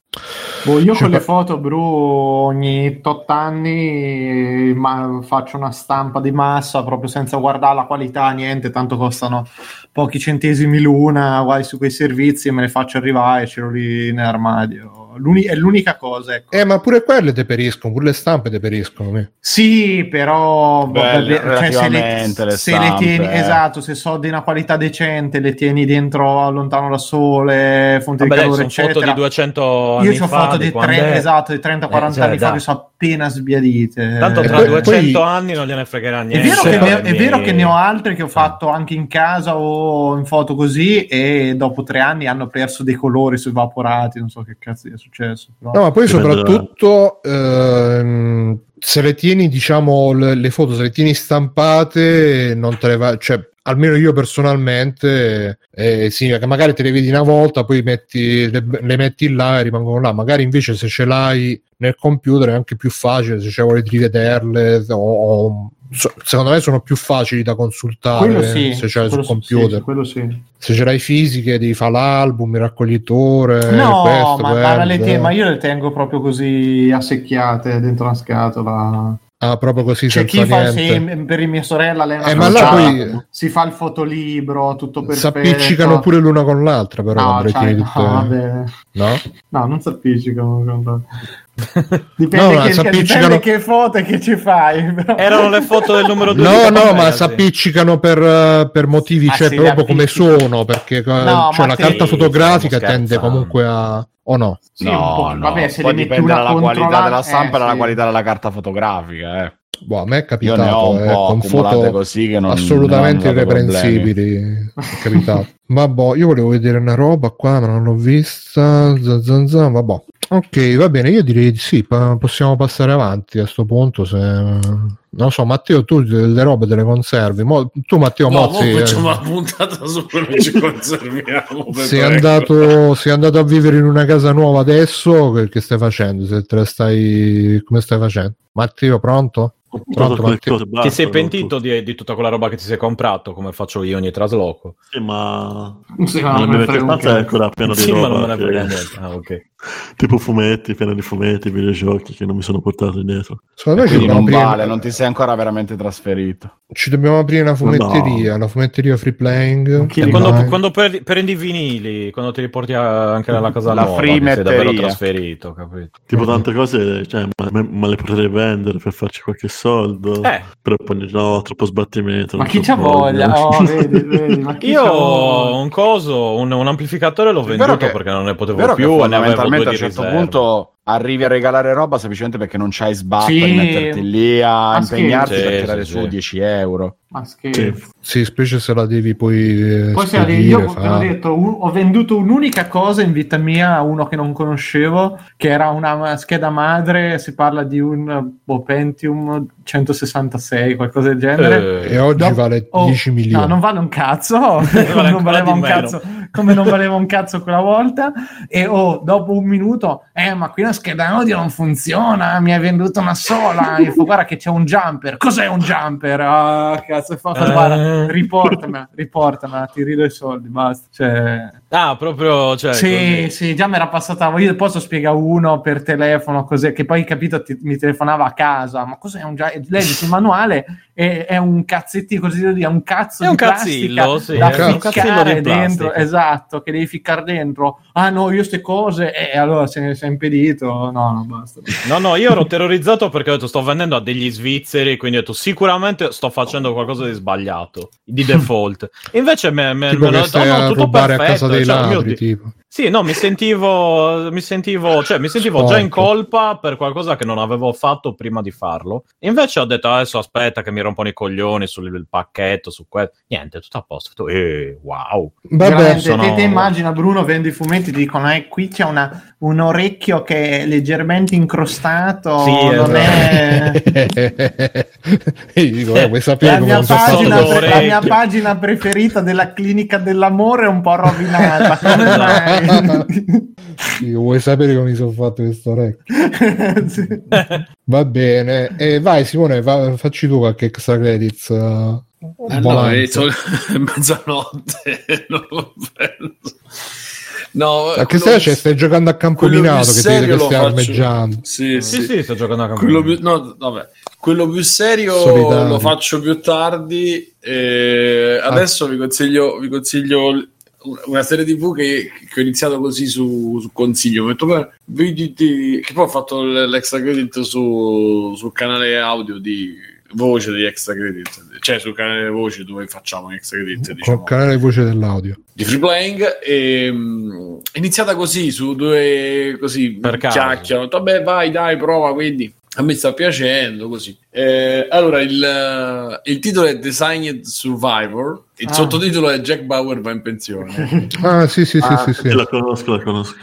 Boh, io cioè, con le foto, Bru, ogni tot anni ma faccio una stampa di massa proprio senza guardare la qualità, niente, tanto costano pochi centesimi l'una, guai su quei servizi, me le faccio arrivare e ce l'ho lì nell'armadio. L'uni- è l'unica cosa, ecco. Eh, ma pure quelle deperiscono, pure le stampe deperiscono. Eh. Sì, però belle, vabbè, cioè, se, le, le, se le tieni, esatto, se so di una qualità decente, le tieni dentro lontano dal sole, fonte vabbè, di calore, eccetera. Foto di duecento anni, io ho fatto dei tre, esatto, dei trenta quaranta eh, cioè, anni da. Fa, che sono appena sbiadite. Tanto tra poi, duecento poi... anni non gliene fregherà niente. È vero, che ne, è vero che ne ho altre che ho fatto anche in casa o in foto così, e dopo tre anni hanno perso dei colori, sono evaporati, non so che cazzo è successo. Però... No, ma poi soprattutto ehm, se le tieni, diciamo, le, le foto, se le tieni stampate, non te le va... Cioè, almeno io personalmente eh, significa che magari te le vedi una volta, poi metti, le, le metti là e rimangono là. Magari invece se ce l'hai nel computer è anche più facile, se ce vuole rivederle o, o so, secondo me sono più facili da consultare. Quello sì, se ce l'hai sul computer sì, quello sì. Se ce l'hai fisiche devi fare l'album, il raccoglitore, no questo, ma, quello, le te- ma io le tengo proprio così assecchiate dentro una scatola. Ah, proprio così, c'è chi fa sì, per mia sorella lei eh, ma là poi... si fa il fotolibro, tutto perfetto, s'appiccicano pure l'una con l'altra, però no, cioè, no, tutte... no? No, non s'appiccicano con l'altra. Dipende, no, che, s'appiccicano... dipende che foto che ci fai, però. Erano le foto del numero due. No, no, ma s'appiccicano per, per motivi, ah, cioè proprio come sono, perché no, cioè, la carta fotografica tende comunque a... o no? Sì, no, no. Vabbè, se poi dipende dalla qualità della stampa eh, e dalla sì. qualità della carta fotografica eh. Boh, a me è capitato, io ne ho un po' eh, con foto così che non, assolutamente non irreprensibili è capitato. Ma boh, io volevo vedere una roba qua ma non l'ho vista. Zanzan, vabbè. Ok, va bene, io direi di sì, pa- possiamo passare avanti a sto punto, se non so, Matteo, tu le robe te le conservi. Mo- tu Matteo no, Mozzi facciamo eh... una puntata su quello ci conserviamo. Sei andato, sei andato a vivere in una casa nuova adesso, che, che stai facendo? Se te la stai, come stai facendo? Matteo, pronto? Pronto, Matteo. Cosa, basta, ti sei pentito di, di tutta quella roba che ti sei comprato, come faccio io ogni trasloco? Sì, ma sì, no, la mia vecchia è quella piena di roba che... ah, okay. Tipo fumetti, piena di fumetti, videogiochi che non mi sono portato indietro. Secondo me non aprire... vale, non ti sei ancora veramente trasferito. Ci dobbiamo aprire una fumetteria, no. Una fumetteria free playing. E quando, quando per, prendi i vinili, quando ti li porti anche dalla casa la nuova, free ti sei davvero trasferito, capito? Tipo tante cose, cioè, ma, ma le potrei vendere per farci qualche soldo, eh. Però poi no, troppo sbattimento. Ma chi c'ha voglia? No, vedi, vedi, ma chi io c'ha un coso, un, un amplificatore l'ho venduto che, perché non ne potevo più. Fondamentalmente a un certo riserva. Punto arrivi a regalare roba semplicemente perché non c'hai sbatto sì. di metterti lì a impegnarti sì, per tirare sì, su sì. dieci euro. Ma scherzo. Sì, specie se la devi poi. Poi se spedire, io come ho detto, un, ho venduto un'unica cosa in vita mia a uno che non conoscevo, che era una scheda madre. Si parla di un boh, Pentium centosessantasei, qualcosa del genere. Eh, e oggi no, vale oh, dieci milioni. No, non vale un cazzo. Vale non valeva un meno. Cazzo. Come non valeva un cazzo quella volta. E oh, dopo un minuto, eh, ma qui la scheda audio non funziona. Mi hai venduto una sola. E fa, guarda che c'è un jumper. Cos'è un jumper? Ah, cazzo. Se fa, guarda, riportamela, riportamela, ti rido i soldi, basta. Cioè... Ah, proprio. Cioè, sì, così. Sì, già mi era passata. Io posso spiegare uno per telefono, così, che poi capito ti, mi telefonava a casa. Ma cos'è un già? Leggi il manuale, è, è un cazzettino, così è un cazzo è di un plastica cazzillo, sì, da è ficcare un dentro, esatto, che devi ficcare dentro. Ah no, io ste cose, e eh, allora se ne sei impedito. No, no, basta. No, no, io ero terrorizzato perché ho detto sto vendendo a degli svizzeri, quindi ho detto sicuramente sto facendo qualcosa di sbagliato di default. Invece me, me, me detto, oh, no, tutto perfetto, a casa dei cioè, ladri, mio... tipo. Sì, no, mi sentivo mi sentivo, cioè, mi sentivo Sporco. Già in colpa per qualcosa che non avevo fatto prima di farlo. Invece ho detto adesso aspetta che mi rompono i coglioni sul pacchetto, su questo. Niente, tutto a posto. Eh, wow. Vabbè, sono... te, te immagina Bruno vende i fumetti, dicono eh, qui c'è una, un orecchio che è leggermente incrostato, sì, non è, è... Io dico, eh, vuoi sapere la, come mia pagina, pre- la mia pagina preferita della clinica dell'amore è un po' rovinata. Come Sì, vuoi sapere come mi sono fatto questo orecchio? Sì. Va bene, e vai Simone, va, facci tu qualche extra credits. Uh, eh no, è mezzanotte, non lo penso. No, a che sera c'è? Stai giocando a campominato che ti vede che stai armeggiando. Sì, sì, sì, sì, sto giocando a campominato. Quello più, no, vabbè. Quello più serio Solitario. Lo faccio più tardi. E adesso ah. vi consiglio, vi consiglio una serie tivù che, che ho iniziato così su, su consiglio. Ho detto, beh, vediti, che poi ho fatto l'extra credit su, sul canale audio di voce degli extra credit, cioè sul canale voce dove facciamo gli extra credit, diciamo, col canale voce dell'audio di Free Playing. E, um, iniziata così su due così per chiacchierano, vabbè vai dai prova, quindi a me sta piacendo così. Eh, allora il, il titolo è Designated Survivor, il ah. sottotitolo è Jack Bauer va in pensione. Ah sì sì ah, sì, sì, sì. La conosco, la conosco.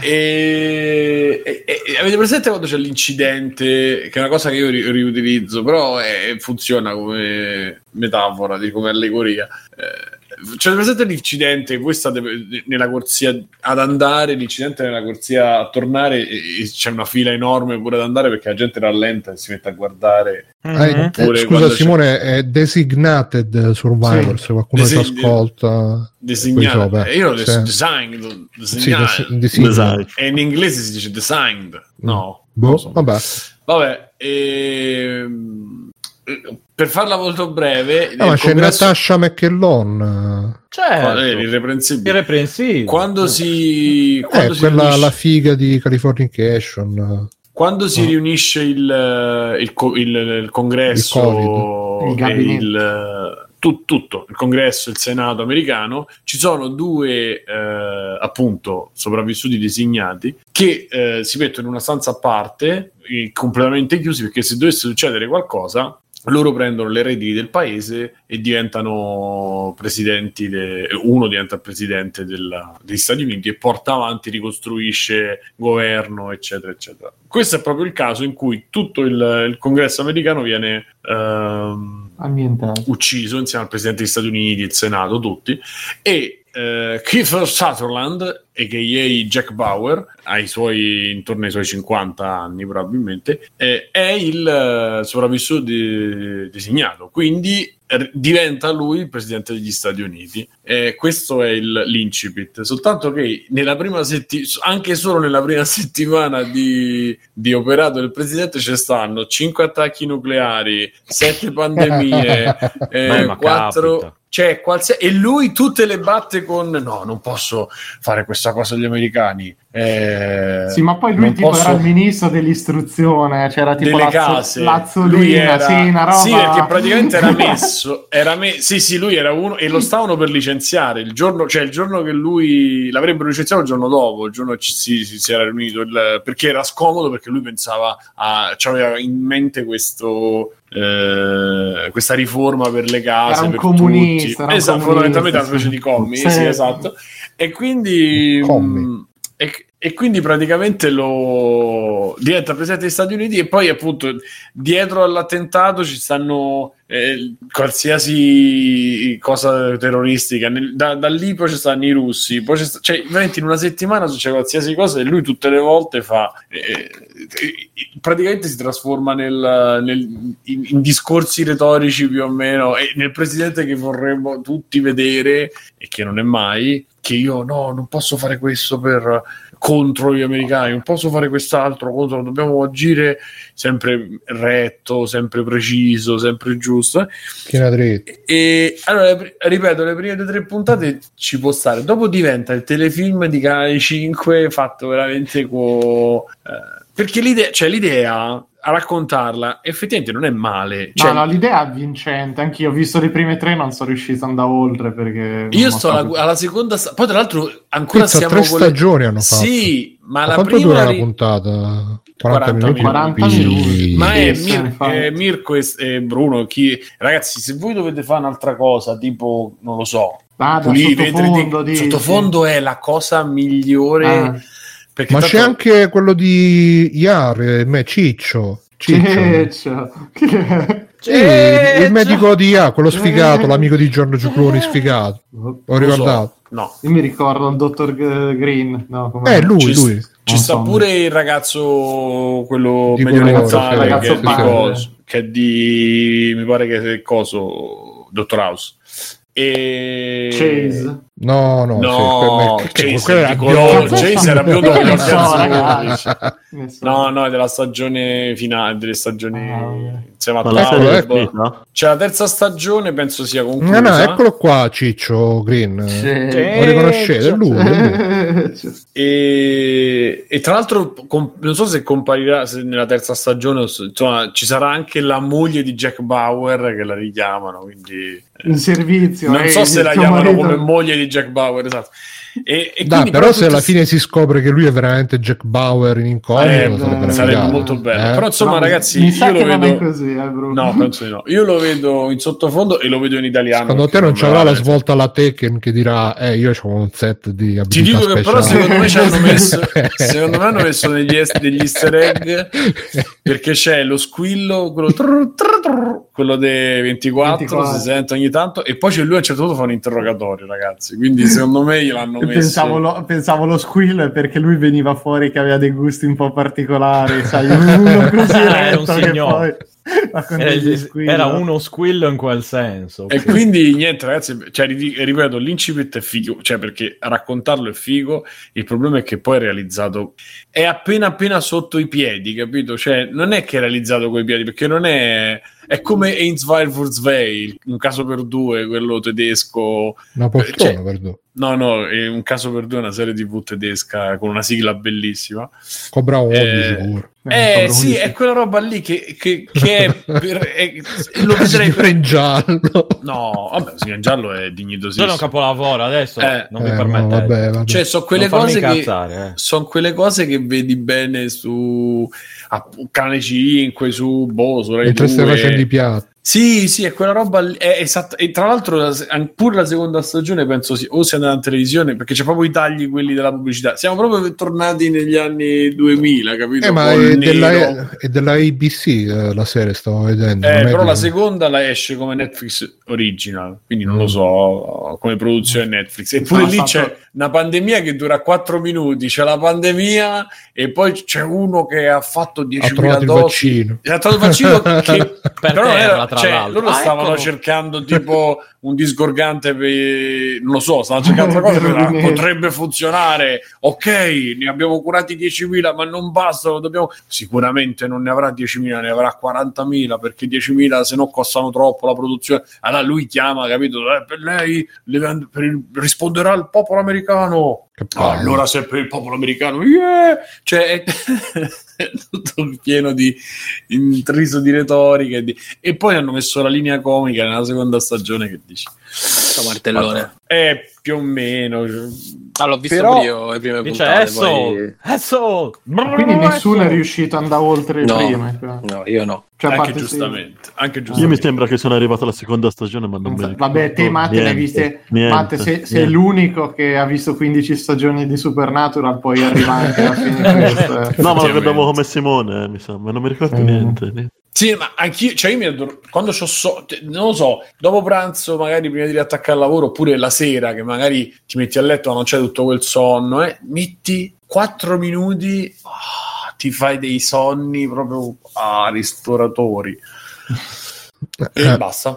E, e, e avete presente quando c'è l'incidente, che è una cosa che io ri- riutilizzo, però è, funziona come metafora, di, come allegoria. Eh, c'è presente l'incidente, voi state nella corsia ad andare, l'incidente nella corsia a tornare, e c'è una fila enorme pure ad andare perché la gente rallenta e si mette a guardare. Mm-hmm. Eh, scusa Simone, c'è... è Designated Survivor, sì. Se qualcuno Desi... ci ascolta Designated, so, io lo sì. Designed, designed. Sì, des- designed. E in inglese si dice designed, no? Boh, so. Vabbè, vabbè e... per farla molto breve, no, ma c'è congresso... Natasha McKellon, certo, eh, irreprensibile. irreprensibile quando eh. si quando eh, si quella riunisce... la figa di Californication, quando si oh. riunisce il, il, il, il congresso, il, il, il tu, tutto il congresso, il senato americano, ci sono due eh, appunto sopravvissuti designati che eh, si mettono in una stanza a parte, completamente chiusi, perché se dovesse succedere qualcosa loro prendono le redini del paese e diventano presidenti de... uno diventa presidente della... degli Stati Uniti e porta avanti, ricostruisce governo eccetera eccetera. Questo è proprio il caso in cui tutto il, il congresso americano viene ehm, ucciso insieme al presidente degli Stati Uniti, il senato, tutti, e Uh, Kiefer Sutherland, a k a. Jack Bauer, ai suoi, intorno ai suoi cinquanta anni probabilmente, eh, è il uh, sopravvissuto di, designato, quindi r- diventa lui il presidente degli Stati Uniti. Eh, questo è il, l'incipit, soltanto che nella prima setti- anche solo nella prima settimana di, di operato del presidente ci stanno cinque attacchi nucleari, sette pandemie, eh, quattro... C'è qualsiasi... E lui tutte le batte con no, non posso fare questa cosa agli americani. Eh, sì, ma poi lui tipo posso... era il ministro dell'istruzione, c'era cioè tipo Lazzo, Lazzolina, lui era... sì, una roba... Sì, perché praticamente era messo, era me... sì, sì, lui era uno, e lo stavano per licenziare il giorno, cioè il giorno che lui l'avrebbero licenziato, il giorno dopo, il giorno che si, si, si era riunito, il... perché era scomodo, perché lui pensava, a... c'aveva in mente questo... Eh, questa riforma per le case, era un per comunista, tutti. Esatto, fondamentalmente una specie di commi, sì, sì, esatto. E quindi commi. E, e quindi praticamente lo diventa presidente degli Stati Uniti, e poi appunto dietro all'attentato ci stanno eh, qualsiasi cosa terroristica. Nel, da, da lì poi ci stanno i russi, poi sta, cioè veramente in una settimana succede qualsiasi cosa, e lui tutte le volte fa eh, praticamente si trasforma nel, nel, in, in discorsi retorici più o meno, e nel presidente che vorremmo tutti vedere e che non è mai, che io no, non posso fare questo per contro gli americani, non posso fare quest'altro contro, dobbiamo agire sempre retto, sempre preciso, sempre giusto. E allora ripeto, le prime tre puntate ci può stare, dopo diventa il telefilm di Canale cinque fatto veramente con eh, perché l'idea, cioè l'idea a raccontarla effettivamente non è male, cioè, no, no, l'idea è avvincente. Anch'io ho visto le prime tre, non sono riuscito ad andare oltre perché io sto alla, alla seconda sta- poi tra l'altro ancora siamo tre con le... stagioni hanno fatto, sì, ma, ma la quanto prima dura la ri- puntata? quaranta, quaranta minuti, quaranta minuti. Ma è, Mir- è Mirko e, e Bruno chi... ragazzi, se voi dovete fare un'altra cosa tipo, non lo so, ah, sottofondo, di... sottofondo sì. È la cosa migliore ah. Perché ma tanto... c'è anche quello di Iar, me Ciccio Ciccio, Ciccio. Ciccio. il medico di A, quello sfigato, l'amico di Giorgio Giucloni sfigato. Ho ricordato. So. No, io mi ricordo il dottor Green. No, com'è? Eh, lui, ci, lui. Ci sta so, pure il ragazzo, quello medio ragazzato, ragazzo che, è di, che è di, mi pare che è coso, dottor House. E... Chase no no, no sì, che, Chase, era più Chase era più no no è della stagione finale delle stagioni ah, insieme a Tavolo, no? C'è la terza stagione, penso sia conclusa. No no eccolo qua, Ciccio Green, lo riconoscete, è lui, è lui. E, e tra l'altro com, non so se comparirà se nella terza stagione, insomma ci sarà anche la moglie di Jack Bauer che la richiamano, quindi un servizio, non eh, so se la chiamano marito. Come moglie di Jack Bauer, esatto. E, e da, però se alla fine si scopre che lui è veramente Jack Bauer in incognito, sarebbe, sarebbe molto bello, eh? Però insomma no, ragazzi mi io lo vedo così, eh, no, penso di no. Io lo vedo in sottofondo e lo vedo in italiano. Secondo te non c'avrà la svolta alla Tekken che dirà eh io c'ho un set di abilità, ti dico speciali. Che però secondo me ci hanno messo secondo me hanno messo degli, est- degli easter egg, perché c'è lo squillo quello trrr, trrr, trrr, quello dei ventiquattro si sente ogni tanto, e poi c'è lui a un certo punto fa un interrogatorio, ragazzi, quindi secondo me gliel'hanno messo. Pensavo lo, pensavo lo squill perché lui veniva fuori che aveva dei gusti un po' particolari, sai, uno così era un signore. Era, era uno squillo in quel senso, e sì. Quindi niente ragazzi, cioè, ripeto, l'incipit è figo, cioè perché raccontarlo è figo, il problema è che poi è realizzato è appena appena sotto i piedi, capito? Cioè non è che è realizzato coi piedi, perché non è è come Ein Zweifel für zwei, un caso per due, quello tedesco, una persona, cioè, per due. No no è un caso per due, una serie tv tedesca con una sigla bellissima, Cobra Hobby eh, sicuro. Eh, eh sì, è quella roba lì che, che, che è, è, lo vedrei per... in giallo. No, vabbè, in giallo è dignitosissimo. Sono capolavoro adesso, eh, non eh, mi permette. No, vabbè, vabbè. Cioè, sono quelle non cose che eh. sono quelle cose che vedi bene su a, Cane cinque, su Boh, su Rai due. Stai facendo i piatti. Sì, sì, è quella roba lì, è esatta, e tra l'altro la, pure la seconda stagione penso sì, o sia andata in televisione, perché c'è proprio i tagli quelli della pubblicità, siamo proprio tornati negli anni duemila, capito? Eh, ma è della, è della A B C la serie, stavo vedendo. Eh, però la seconda la esce come Netflix original, quindi non lo so come produzione Netflix, eppure lì fatto... c'è una pandemia che dura quattro minuti, c'è la pandemia e poi c'è uno che ha fatto diecimila dosi, ha trovato il vaccino che per però era cioè loro ah, stavano ecco. cercando tipo un disgorgante per... non lo so, stavano cercando una cosa che potrebbe funzionare, ok ne abbiamo curati diecimila ma non bastano, dobbiamo... sicuramente non ne avrà diecimila, ne avrà quarantamila perché diecimila se no costano troppo la produzione, allora lui chiama, capito, eh, per lei le, per, risponderà al popolo americano, allora se per il popolo americano yeah! cioè è... tutto pieno di intriso di retorica e, di... e poi hanno messo la linea comica nella seconda stagione che dici martellone eh più o meno allora, ho visto però... io le prime dice, puntate esso, poi... esso, brrr, quindi nessuno esso. È riuscito ad andare oltre le no, prime no io no cioè, anche, giustamente, sì. anche giustamente io mi sembra che sono arrivato alla seconda stagione ma non mi ricordo vabbè te Matte l'hai viste Matte sei, sei l'unico che ha visto quindici stagioni di Supernatural poi arriva anche alla fine no ma lo vedevo come Simone mi sa ma non mi ricordo mm. niente, niente. Sì, ma anch'io, cioè io mi adoro, quando c'ho so, non lo so, dopo pranzo magari prima di riattaccare al lavoro, oppure la sera che magari ti metti a letto ma non c'è tutto quel sonno, eh, metti quattro minuti, oh, ti fai dei sonni proprio a ah, ristoratori e basta.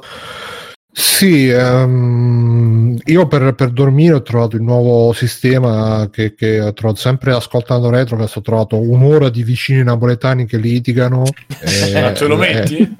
Sì, um, io per, per dormire ho trovato il nuovo sistema che, che ho trovato sempre ascoltando Retrocast, ho trovato un'ora di vicini napoletani che litigano. E, te lo metti? E...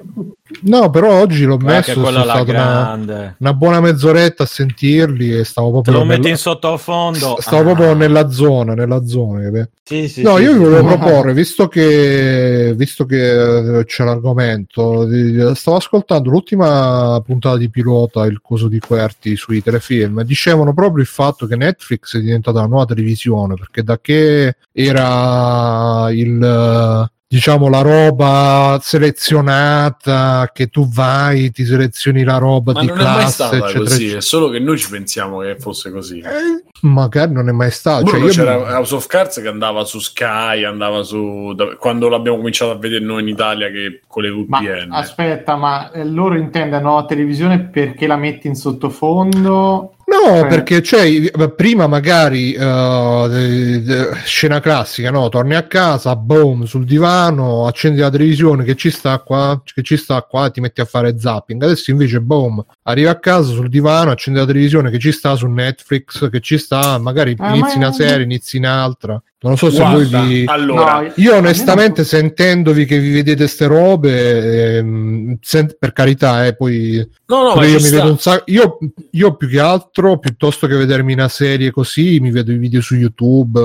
No, però oggi l'ho Ma messo, sono stato una, una buona mezz'oretta a sentirli e stavo proprio... Te lo metti nella... in sottofondo? Stavo ah. proprio nella zona, nella zona. Sì, sì, no, sì, io vi sì. volevo proporre, visto che, visto che c'è l'argomento, stavo ascoltando l'ultima puntata di Pilot il coso di Querti sui telefilm, dicevano proprio il fatto che Netflix è diventata la nuova televisione, perché da che era il diciamo la roba selezionata, che tu vai, ti selezioni la roba ma di classe, eccetera, così, eccetera. È solo che noi ci pensiamo che fosse così, eh, magari non è mai stato. Cioè, io c'era mi... House of Cards che andava su Sky, andava su, quando l'abbiamo cominciato a vedere noi in Italia, che con le V P N. Ma, aspetta, ma loro intendono la televisione perché la metti in sottofondo? No, perché cioè, prima magari uh, scena classica, no? Torni a casa, boom, sul divano, accendi la televisione che ci sta qua, che ci sta qua, ti metti a fare zapping. Adesso invece, boom, arrivi a casa sul divano, accendi la televisione che ci sta su Netflix, che ci sta, magari ah, inizi ma... una serie, inizi un'altra. Non so se Guarda, voi vi... allora, no, io onestamente sentendovi che vi vedete ste robe, ehm, sent- per carità, eh, poi no, no, ma io mi sta. vedo un sacco. Io, io più che altro, piuttosto che vedermi una serie così, mi vedo i video su YouTube.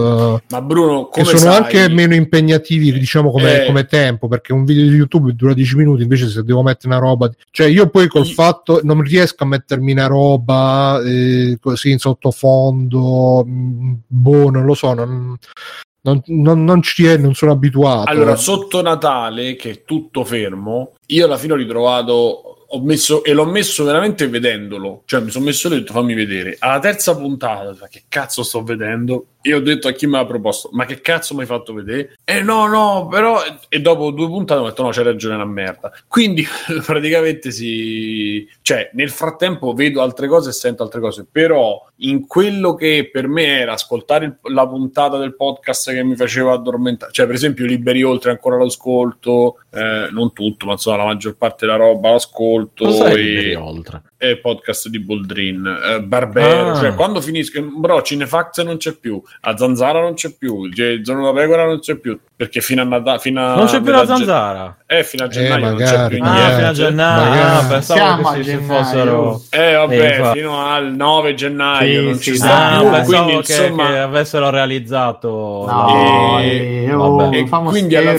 Ma Bruno, come che sono sai? anche meno impegnativi, diciamo, come, eh. come tempo, perché un video su YouTube dura dieci minuti, invece se devo mettere una roba, cioè io poi col I... fatto non riesco a mettermi una roba eh, così in sottofondo, boh, non lo so, non Non, non, non ci è, non sono abituato. Allora, sotto Natale, che è tutto fermo, io alla fine ho ritrovato, ho messo, e l'ho messo veramente vedendolo, cioè mi sono messo lì e ho detto fammi vedere. Alla terza puntata, che cazzo sto vedendo? Io ho detto a chi me l'ha proposto, ma che cazzo mi hai fatto vedere? Eh no, no, però... E dopo due puntate ho detto no, c'è ragione, una merda. Quindi praticamente si... Cioè, nel frattempo vedo altre cose e sento altre cose, però... in quello che per me era ascoltare il, la puntata del podcast che mi faceva addormentare, cioè per esempio Liberi Oltre ancora l'ascolto, eh, non tutto ma insomma la maggior parte della roba l'ascolto, e, e podcast di Boldrin, eh, Barbero, ah. cioè quando finisco, bro, Cinefax non c'è più, a Zanzara non c'è più, il Giorno da Pecora non c'è più, perché fino a Natale fino a non c'è più la Zanzara, eh, fino a gennaio eh, non c'è più niente, ah, fino a gennaio, ah, pensavo che si fossero eh vabbè eh, fino al nove gennaio. Sì, non ci sì, sta no, più, quindi che, insomma che avessero realizzato no, e, io, vabbè. E, quindi alla,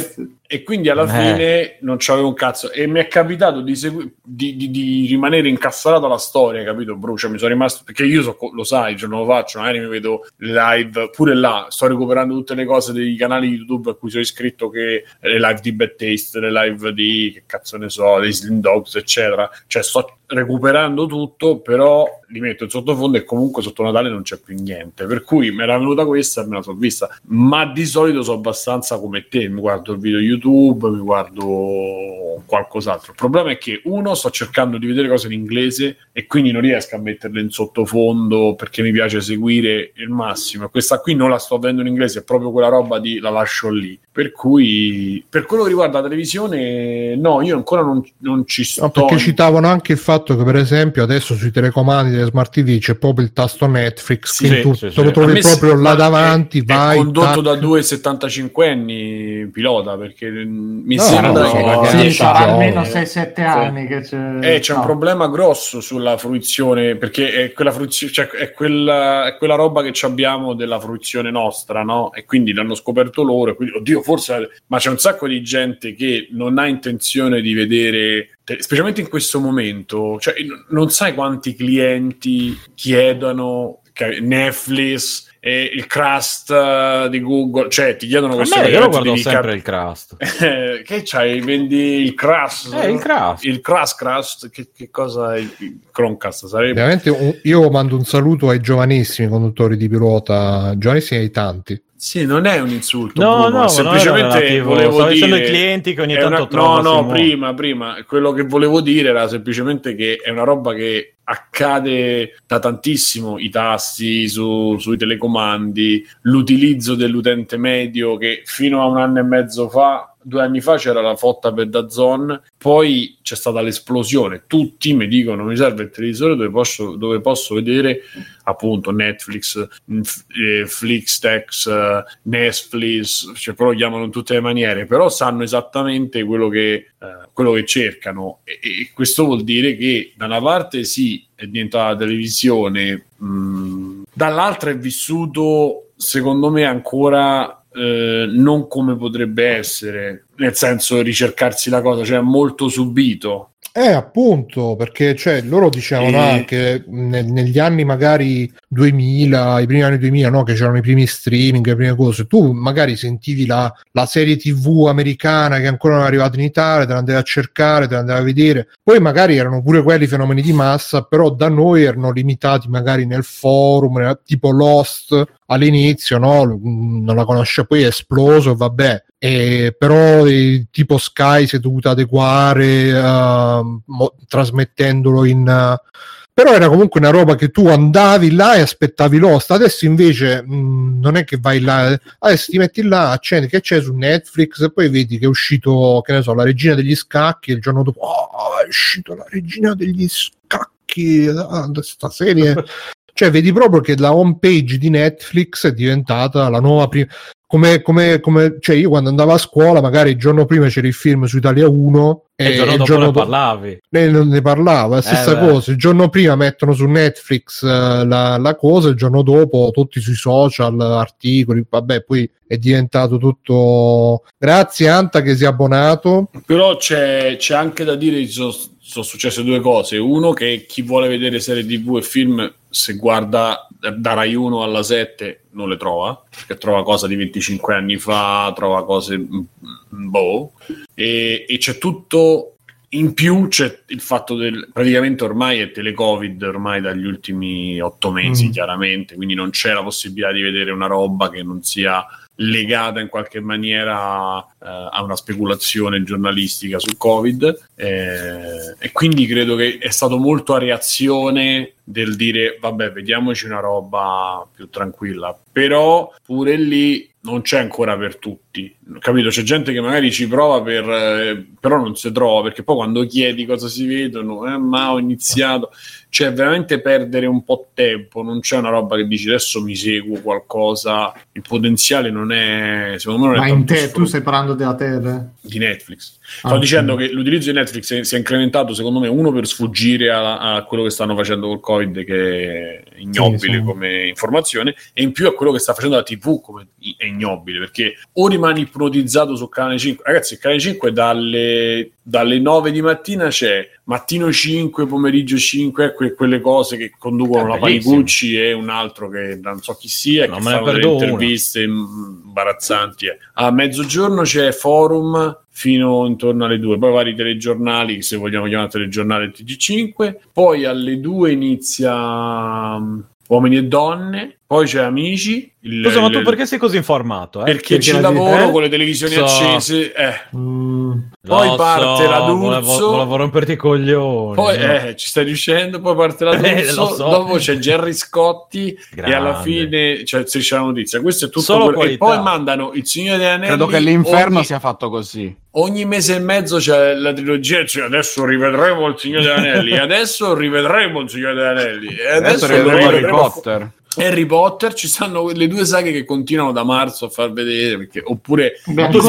e quindi alla eh. fine non c'avevo un cazzo e mi è capitato di, segui- di, di, di rimanere incastrato alla storia, capito, Brucia? Mi sono rimasto perché io so, lo sai, non lo faccio, magari mi vedo live pure là, sto recuperando tutte le cose dei canali YouTube a cui sono iscritto, che le live di Bad Taste, le live di che cazzo ne so, dei Slim Dogs eccetera, cioè sto recuperando tutto, però li metto in sottofondo e comunque sotto Natale non c'è più niente, per cui mi era venuta questa e me la sono vista, ma di solito sono abbastanza come te, mi guardo il video YouTube, mi guardo qualcos'altro. Il problema è che uno, sto cercando di vedere cose in inglese e quindi non riesco a metterle in sottofondo perché mi piace seguire il massimo, questa qui non la sto vedendo in inglese, è proprio quella roba di la lascio lì, per cui per quello che riguarda la televisione no, io ancora non, non ci sto, no, perché citavano anche il fatto che per esempio adesso sui telecomandi delle smart T V c'è proprio il tasto Netflix, sì, tu sì, te lo trovi sì. proprio là davanti, è, vai, è condotto tac... da due settantacinquenni pilota, perché mi no, sembra no, no, che sì, sarà almeno sei sette anni sì. che c'è, eh, c'è no. un problema grosso sulla fruizione, perché è quella fruizione, cioè è quella, è quella roba che abbiamo della fruizione nostra, no? E quindi l'hanno scoperto loro, quindi, oddio forse, ma c'è un sacco di gente che non ha intenzione di vedere, specialmente in questo momento, cioè non sai quanti clienti chiedano Netflix e il crust di Google, cioè ti chiedono questo, io lo guardo sempre cap- il crust eh, che c'hai, vendi il crust eh, il crust il crust, crust che, che cosa è il Chromecast sarebbe veramente. Io mando un saluto ai giovanissimi conduttori di pilota, giovanissimi ai tanti. Sì, non è un insulto, no, Bruno, no, semplicemente volevo dire, i clienti che ogni tanto trovano. No, no, prima, prima, quello che volevo dire era semplicemente che è una roba che accade da tantissimo, i tasti su, sui telecomandi, l'utilizzo dell'utente medio, che fino a un anno e mezzo fa, due anni fa c'era la fotta per D A Z N, poi c'è stata l'esplosione, tutti mi dicono mi serve il televisore dove posso, dove posso vedere appunto Netflix, eh, Flixtex, eh, Netflix, cioè però lo chiamano in tutte le maniere, però sanno esattamente quello che, eh, quello che cercano, e, e questo vuol dire che da una parte sì, è diventata la televisione, mh, dall'altra è vissuto secondo me ancora Uh, non come potrebbe essere, nel senso ricercarsi la cosa, cioè molto subito. Eh, appunto, perché cioè, loro dicevano e... anche ne, negli anni magari duemila, i primi anni duemila, no, che c'erano i primi streaming, le prime cose, tu magari sentivi la, la serie tivù americana che ancora non è arrivata in Italia, te la andavi a cercare, te la andavi a vedere, poi magari erano pure quelli fenomeni di massa, però da noi erano limitati magari nel forum, tipo Lost all'inizio, no, non la conosce, poi è esploso, vabbè. Eh, però eh, tipo Sky si è dovuta adeguare uh, mo- trasmettendolo in uh... però era comunque una roba che tu andavi là e aspettavi Lost. Adesso invece mh, non è che vai là, adesso ti metti là, accendi che c'è su Netflix e poi vedi che è uscito, che ne so, La Regina degli Scacchi, e il giorno dopo oh, è uscito La Regina degli Scacchi, ah, sta serie cioè vedi proprio che la home page di Netflix è diventata la nuova prima. Come, come, come, cioè io quando andavo a scuola magari il giorno prima c'era il film su Italia uno e, e il giorno dopo giorno ne do... parlavi ne, ne parlava, la stessa eh, cosa, il giorno prima mettono su Netflix uh, la, la cosa, il giorno dopo tutti sui social, articoli, vabbè, poi è diventato tutto. Grazie Anta che si è abbonato. Però c'è, c'è anche da dire che sono, sono successe due cose: uno, che chi vuole vedere serie tivù e film, se guarda da Rai uno alla sette non le trova, perché trova cose di venticinque anni fa, trova cose boh, e, e c'è tutto in più, c'è il fatto del, praticamente ormai è telecovid ormai dagli ultimi otto mesi mm. chiaramente, quindi non c'è la possibilità di vedere una roba che non sia legata in qualche maniera eh, a una speculazione giornalistica sul Covid, eh, e quindi credo che è stato molto a reazione del dire vabbè, vediamoci una roba più tranquilla. Però pure lì non c'è ancora per tutti, capito? C'è gente che magari ci prova per eh, però non si trova, perché poi quando chiedi cosa si vedono, eh, ma ho iniziato, cioè veramente perdere un po' tempo, non c'è una roba che dici adesso mi seguo qualcosa, il potenziale non è, secondo me non ma è tanto te, tu stai parlando della tele? Di Netflix. Ah, sto dicendo sì. Che l'utilizzo di Netflix è, si è incrementato, secondo me, uno per sfuggire a, a quello che stanno facendo col Covid, che è ignobile sì, sì. come informazione, e in più a quello che sta facendo la tivù, come è ignobile, perché o rimani ipnotizzato su Canale cinque. Ragazzi, il Canale cinque dalle, dalle nove di mattina c'è mattino cinque, pomeriggio cinque, que- quelle cose che conducono la Panigucci e un altro che non so chi sia, no, che fanno delle interviste imbarazzanti. A mezzogiorno c'è Forum fino intorno alle due, poi vari telegiornali, se vogliamo chiamare telegiornale T G cinque, poi alle due inizia Uomini e Donne, poi c'è Amici. Il, Scusa, ma il, tu perché sei così informato? Eh? Perché, perché ci lavoro eh? con le televisioni so. accese, eh. mm, poi parte so. l'Aduzzo. Volevo, volevo romperti i coglioni. Poi eh, ci stai riuscendo, poi parte l'Aduzzo, eh, so. dopo c'è Gerry Scotti Grande. e alla fine cioè, c'è la notizia. Questo è tutto Solo quello. E poi mandano Il Signore degli Anelli. Credo che l'inferno ogni... sia fatto così. Ogni mese e mezzo c'è la trilogia, cioè adesso rivedremo Il Signore degli Anelli, adesso rivedremo Il Signore degli Anelli, e adesso, adesso rivedremo Harry Potter. Harry Potter, ci stanno le due saghe che continuano da marzo a far vedere, perché oppure Beh, tu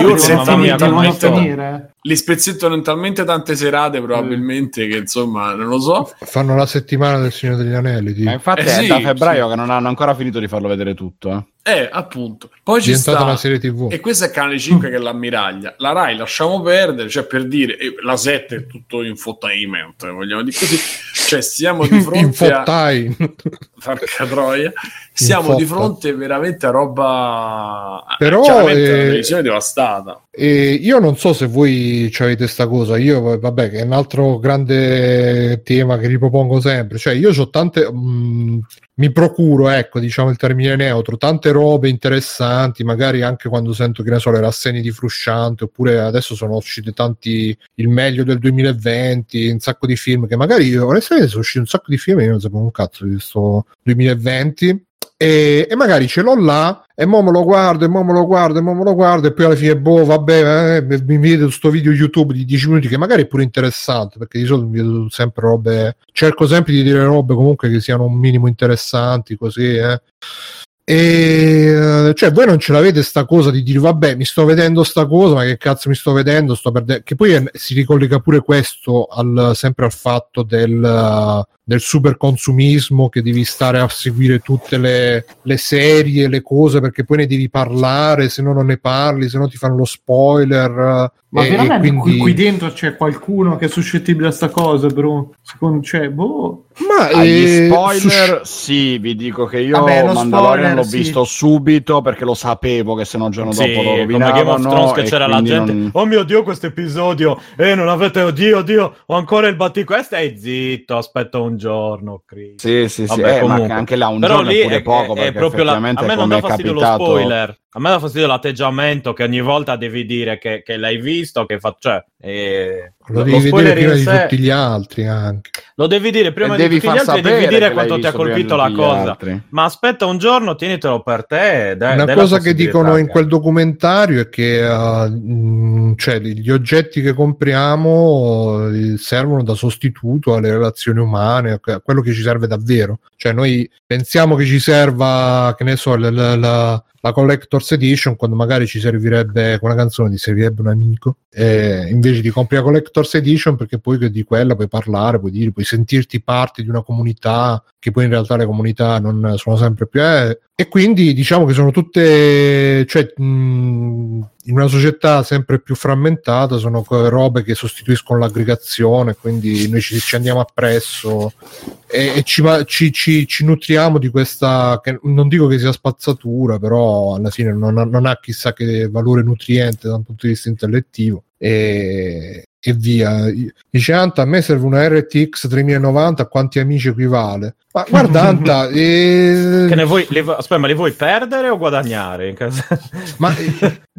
li spezzettano talmente tante serate probabilmente eh. che insomma non lo so, fanno la settimana del Signore degli Anelli tipo. Eh, infatti eh, è sì, da febbraio sì. che non hanno ancora finito di farlo vedere tutto eh, eh appunto poi ci sta una serie tivù, e questa è Canale cinque mm. che l'ammiraglia, la Rai lasciamo perdere, cioè per dire la sette è tutto infotainment, vogliamo dire così, cioè siamo di fronte a farca troia, siamo di fronte veramente a roba, però chiaramente eh... una televisione devastata. E io non so se voi avete sta cosa, io vabbè che è un altro grande tema che ripropongo sempre, cioè io ho tante mh, mi procuro, ecco diciamo il termine neutro, tante robe interessanti, magari anche quando sento che ne so le rassegne di Frusciante, oppure adesso sono usciti tanti il meglio del duemilaventi, un sacco di film che magari io onestamente sono usciti un sacco di film e io non sapevo un cazzo di questo duemilaventi. E, e magari ce l'ho là e mo me lo guardo e mo me lo guardo e mo me lo guardo e poi alla fine boh vabbè eh, mi vedo sto video YouTube di dieci minuti che magari è pure interessante, perché di solito mi vedo sempre robe, cerco sempre di dire robe comunque che siano un minimo interessanti così eh e cioè voi non ce l'avete sta cosa di dire vabbè mi sto vedendo sta cosa, ma che cazzo mi sto vedendo, sto perdendo, che poi è, si ricollega pure questo al sempre al fatto del del super consumismo, che devi stare a seguire tutte le, le serie, le cose, perché poi ne devi parlare, se no non ne parli, se no ti fanno lo spoiler. Ma e, veramente e quindi... qui, qui dentro c'è qualcuno che è suscettibile a sta cosa, bro? Secondo cioè, boh. Ma agli eh, spoiler, sus... sì, vi dico che io Vabbè, Mandalorian spoiler, l'ho sì. visto subito, perché lo sapevo che se no il giorno sì, dopo lo rovinavano. Come Game of Thrones, c'era la gente, non... oh mio Dio, questo episodio, eh, non avete, oddio, oddio, ho ancora il battico, e stai zitto, aspetta un giorno, Chris. Sì, sì, Vabbè, sì, eh, ma anche là un Però giorno lì è pure è, poco, è perché la... a me non dà fastidio capitato... lo spoiler. A me dà fastidio l'atteggiamento che ogni volta devi dire che, che l'hai visto, che fa, cioè, eh, lo devi lo dire prima di sé, tutti gli altri anche. Lo devi dire prima e di tutti gli altri, devi dire quanto ti ha colpito la cosa. Altri. Ma aspetta un giorno, tienitelo per te. Dai, Una cosa che dicono anche in quel documentario è che uh, cioè, gli oggetti che compriamo servono da sostituto alle relazioni umane, a quello che ci serve davvero. Cioè noi pensiamo che ci serva, che ne so, la, la, la la Collector's Edition, quando magari ci servirebbe con una canzone, ti servirebbe un amico, eh, invece ti compri la Collector's Edition perché poi di quella puoi parlare, puoi dire, puoi sentirti parte di una comunità, che poi in realtà le comunità non sono sempre più eh. E quindi diciamo che sono tutte, cioè mh, in una società sempre più frammentata, sono robe che sostituiscono l'aggregazione, quindi noi ci, ci andiamo appresso e, e ci, ci, ci, ci nutriamo di questa, che non dico che sia spazzatura, però alla fine non, non ha chissà che valore nutriente da un punto di vista intellettivo e, e via. Dice Anta, a me serve una R T X tremilanovanta, a quanti amici equivale? Ma guarda Anta, eh... che ne vuoi, le, aspetta, ma le vuoi perdere o guadagnare? In caso... ma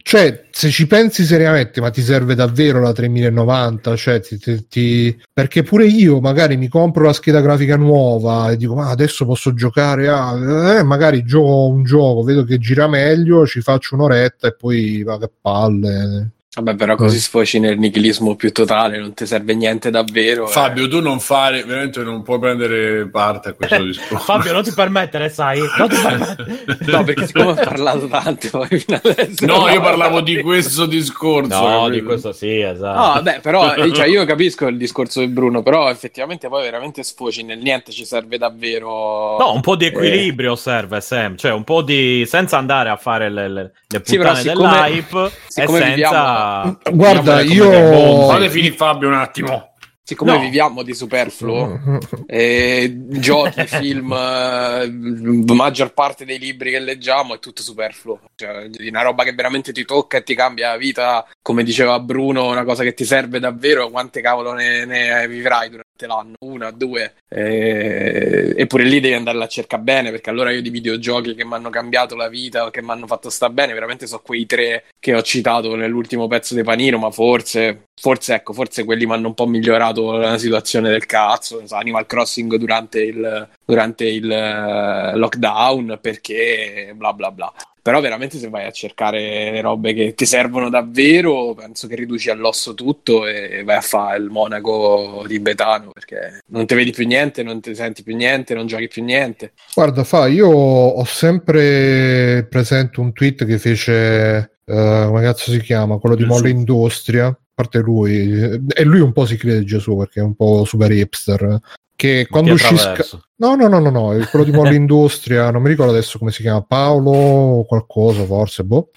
cioè, se ci pensi seriamente, ma ti serve davvero la tremilanovanta? Cioè, ti, ti, ti... perché pure io magari mi compro la scheda grafica nuova e dico, ma adesso posso giocare a... Eh, magari gioco un gioco, vedo che gira meglio, ci faccio un'oretta e poi va che palle. Vabbè, però così sfoci nel nichilismo più totale, non ti serve niente davvero. Fabio, eh. tu non fare, veramente non puoi prendere parte a questo discorso. Fabio, non ti permettere, sai? Non ti permettere. No, perché siccome ho parlato tanto poi fino adesso. No, io parlavo di questo discorso. No, capito? Di questo sì, esatto. No, vabbè, però cioè, io capisco il discorso di Bruno, però effettivamente poi veramente sfoci nel niente, ci serve davvero. No, un po' di equilibrio eh. serve, Sam, cioè un po' di, senza andare a fare le, le, le puttane sì, dell'hype, siccome viviamo. Guarda, io fate finire Fabio un attimo. Siccome no. viviamo di superfluo, eh, giochi, film, eh, maggior parte dei libri che leggiamo è tutto superfluo. Cioè, è una roba che veramente ti tocca e ti cambia la vita, come diceva Bruno, una cosa che ti serve davvero. Quante cavolo ne, ne vivrai durante l'anno? Una, due. Eh, eppure lì devi andarla a cercare bene, perché allora io di videogiochi che mi hanno cambiato la vita, che mi hanno fatto sta bene, veramente so quei tre che ho citato nell'ultimo pezzo di Panino, ma forse... Forse ecco, forse quelli mi hanno un po' migliorato la situazione del cazzo. Animal Crossing durante il, durante il lockdown, perché bla bla bla. Però veramente se vai a cercare le robe che ti servono davvero, penso che riduci all'osso tutto e vai a fare il monaco tibetano, perché non ti vedi più niente, non ti senti più niente, non giochi più niente. Guarda Fa, io ho sempre presente un tweet che fece, eh, come cazzo si chiama, quello di Molle Industria, parte lui, e lui un po' si crede Gesù perché è un po' super hipster, che quando uscì Sky... no no no no no quello di Molle Industria, non mi ricordo adesso come si chiama, Paolo o qualcosa forse, boh,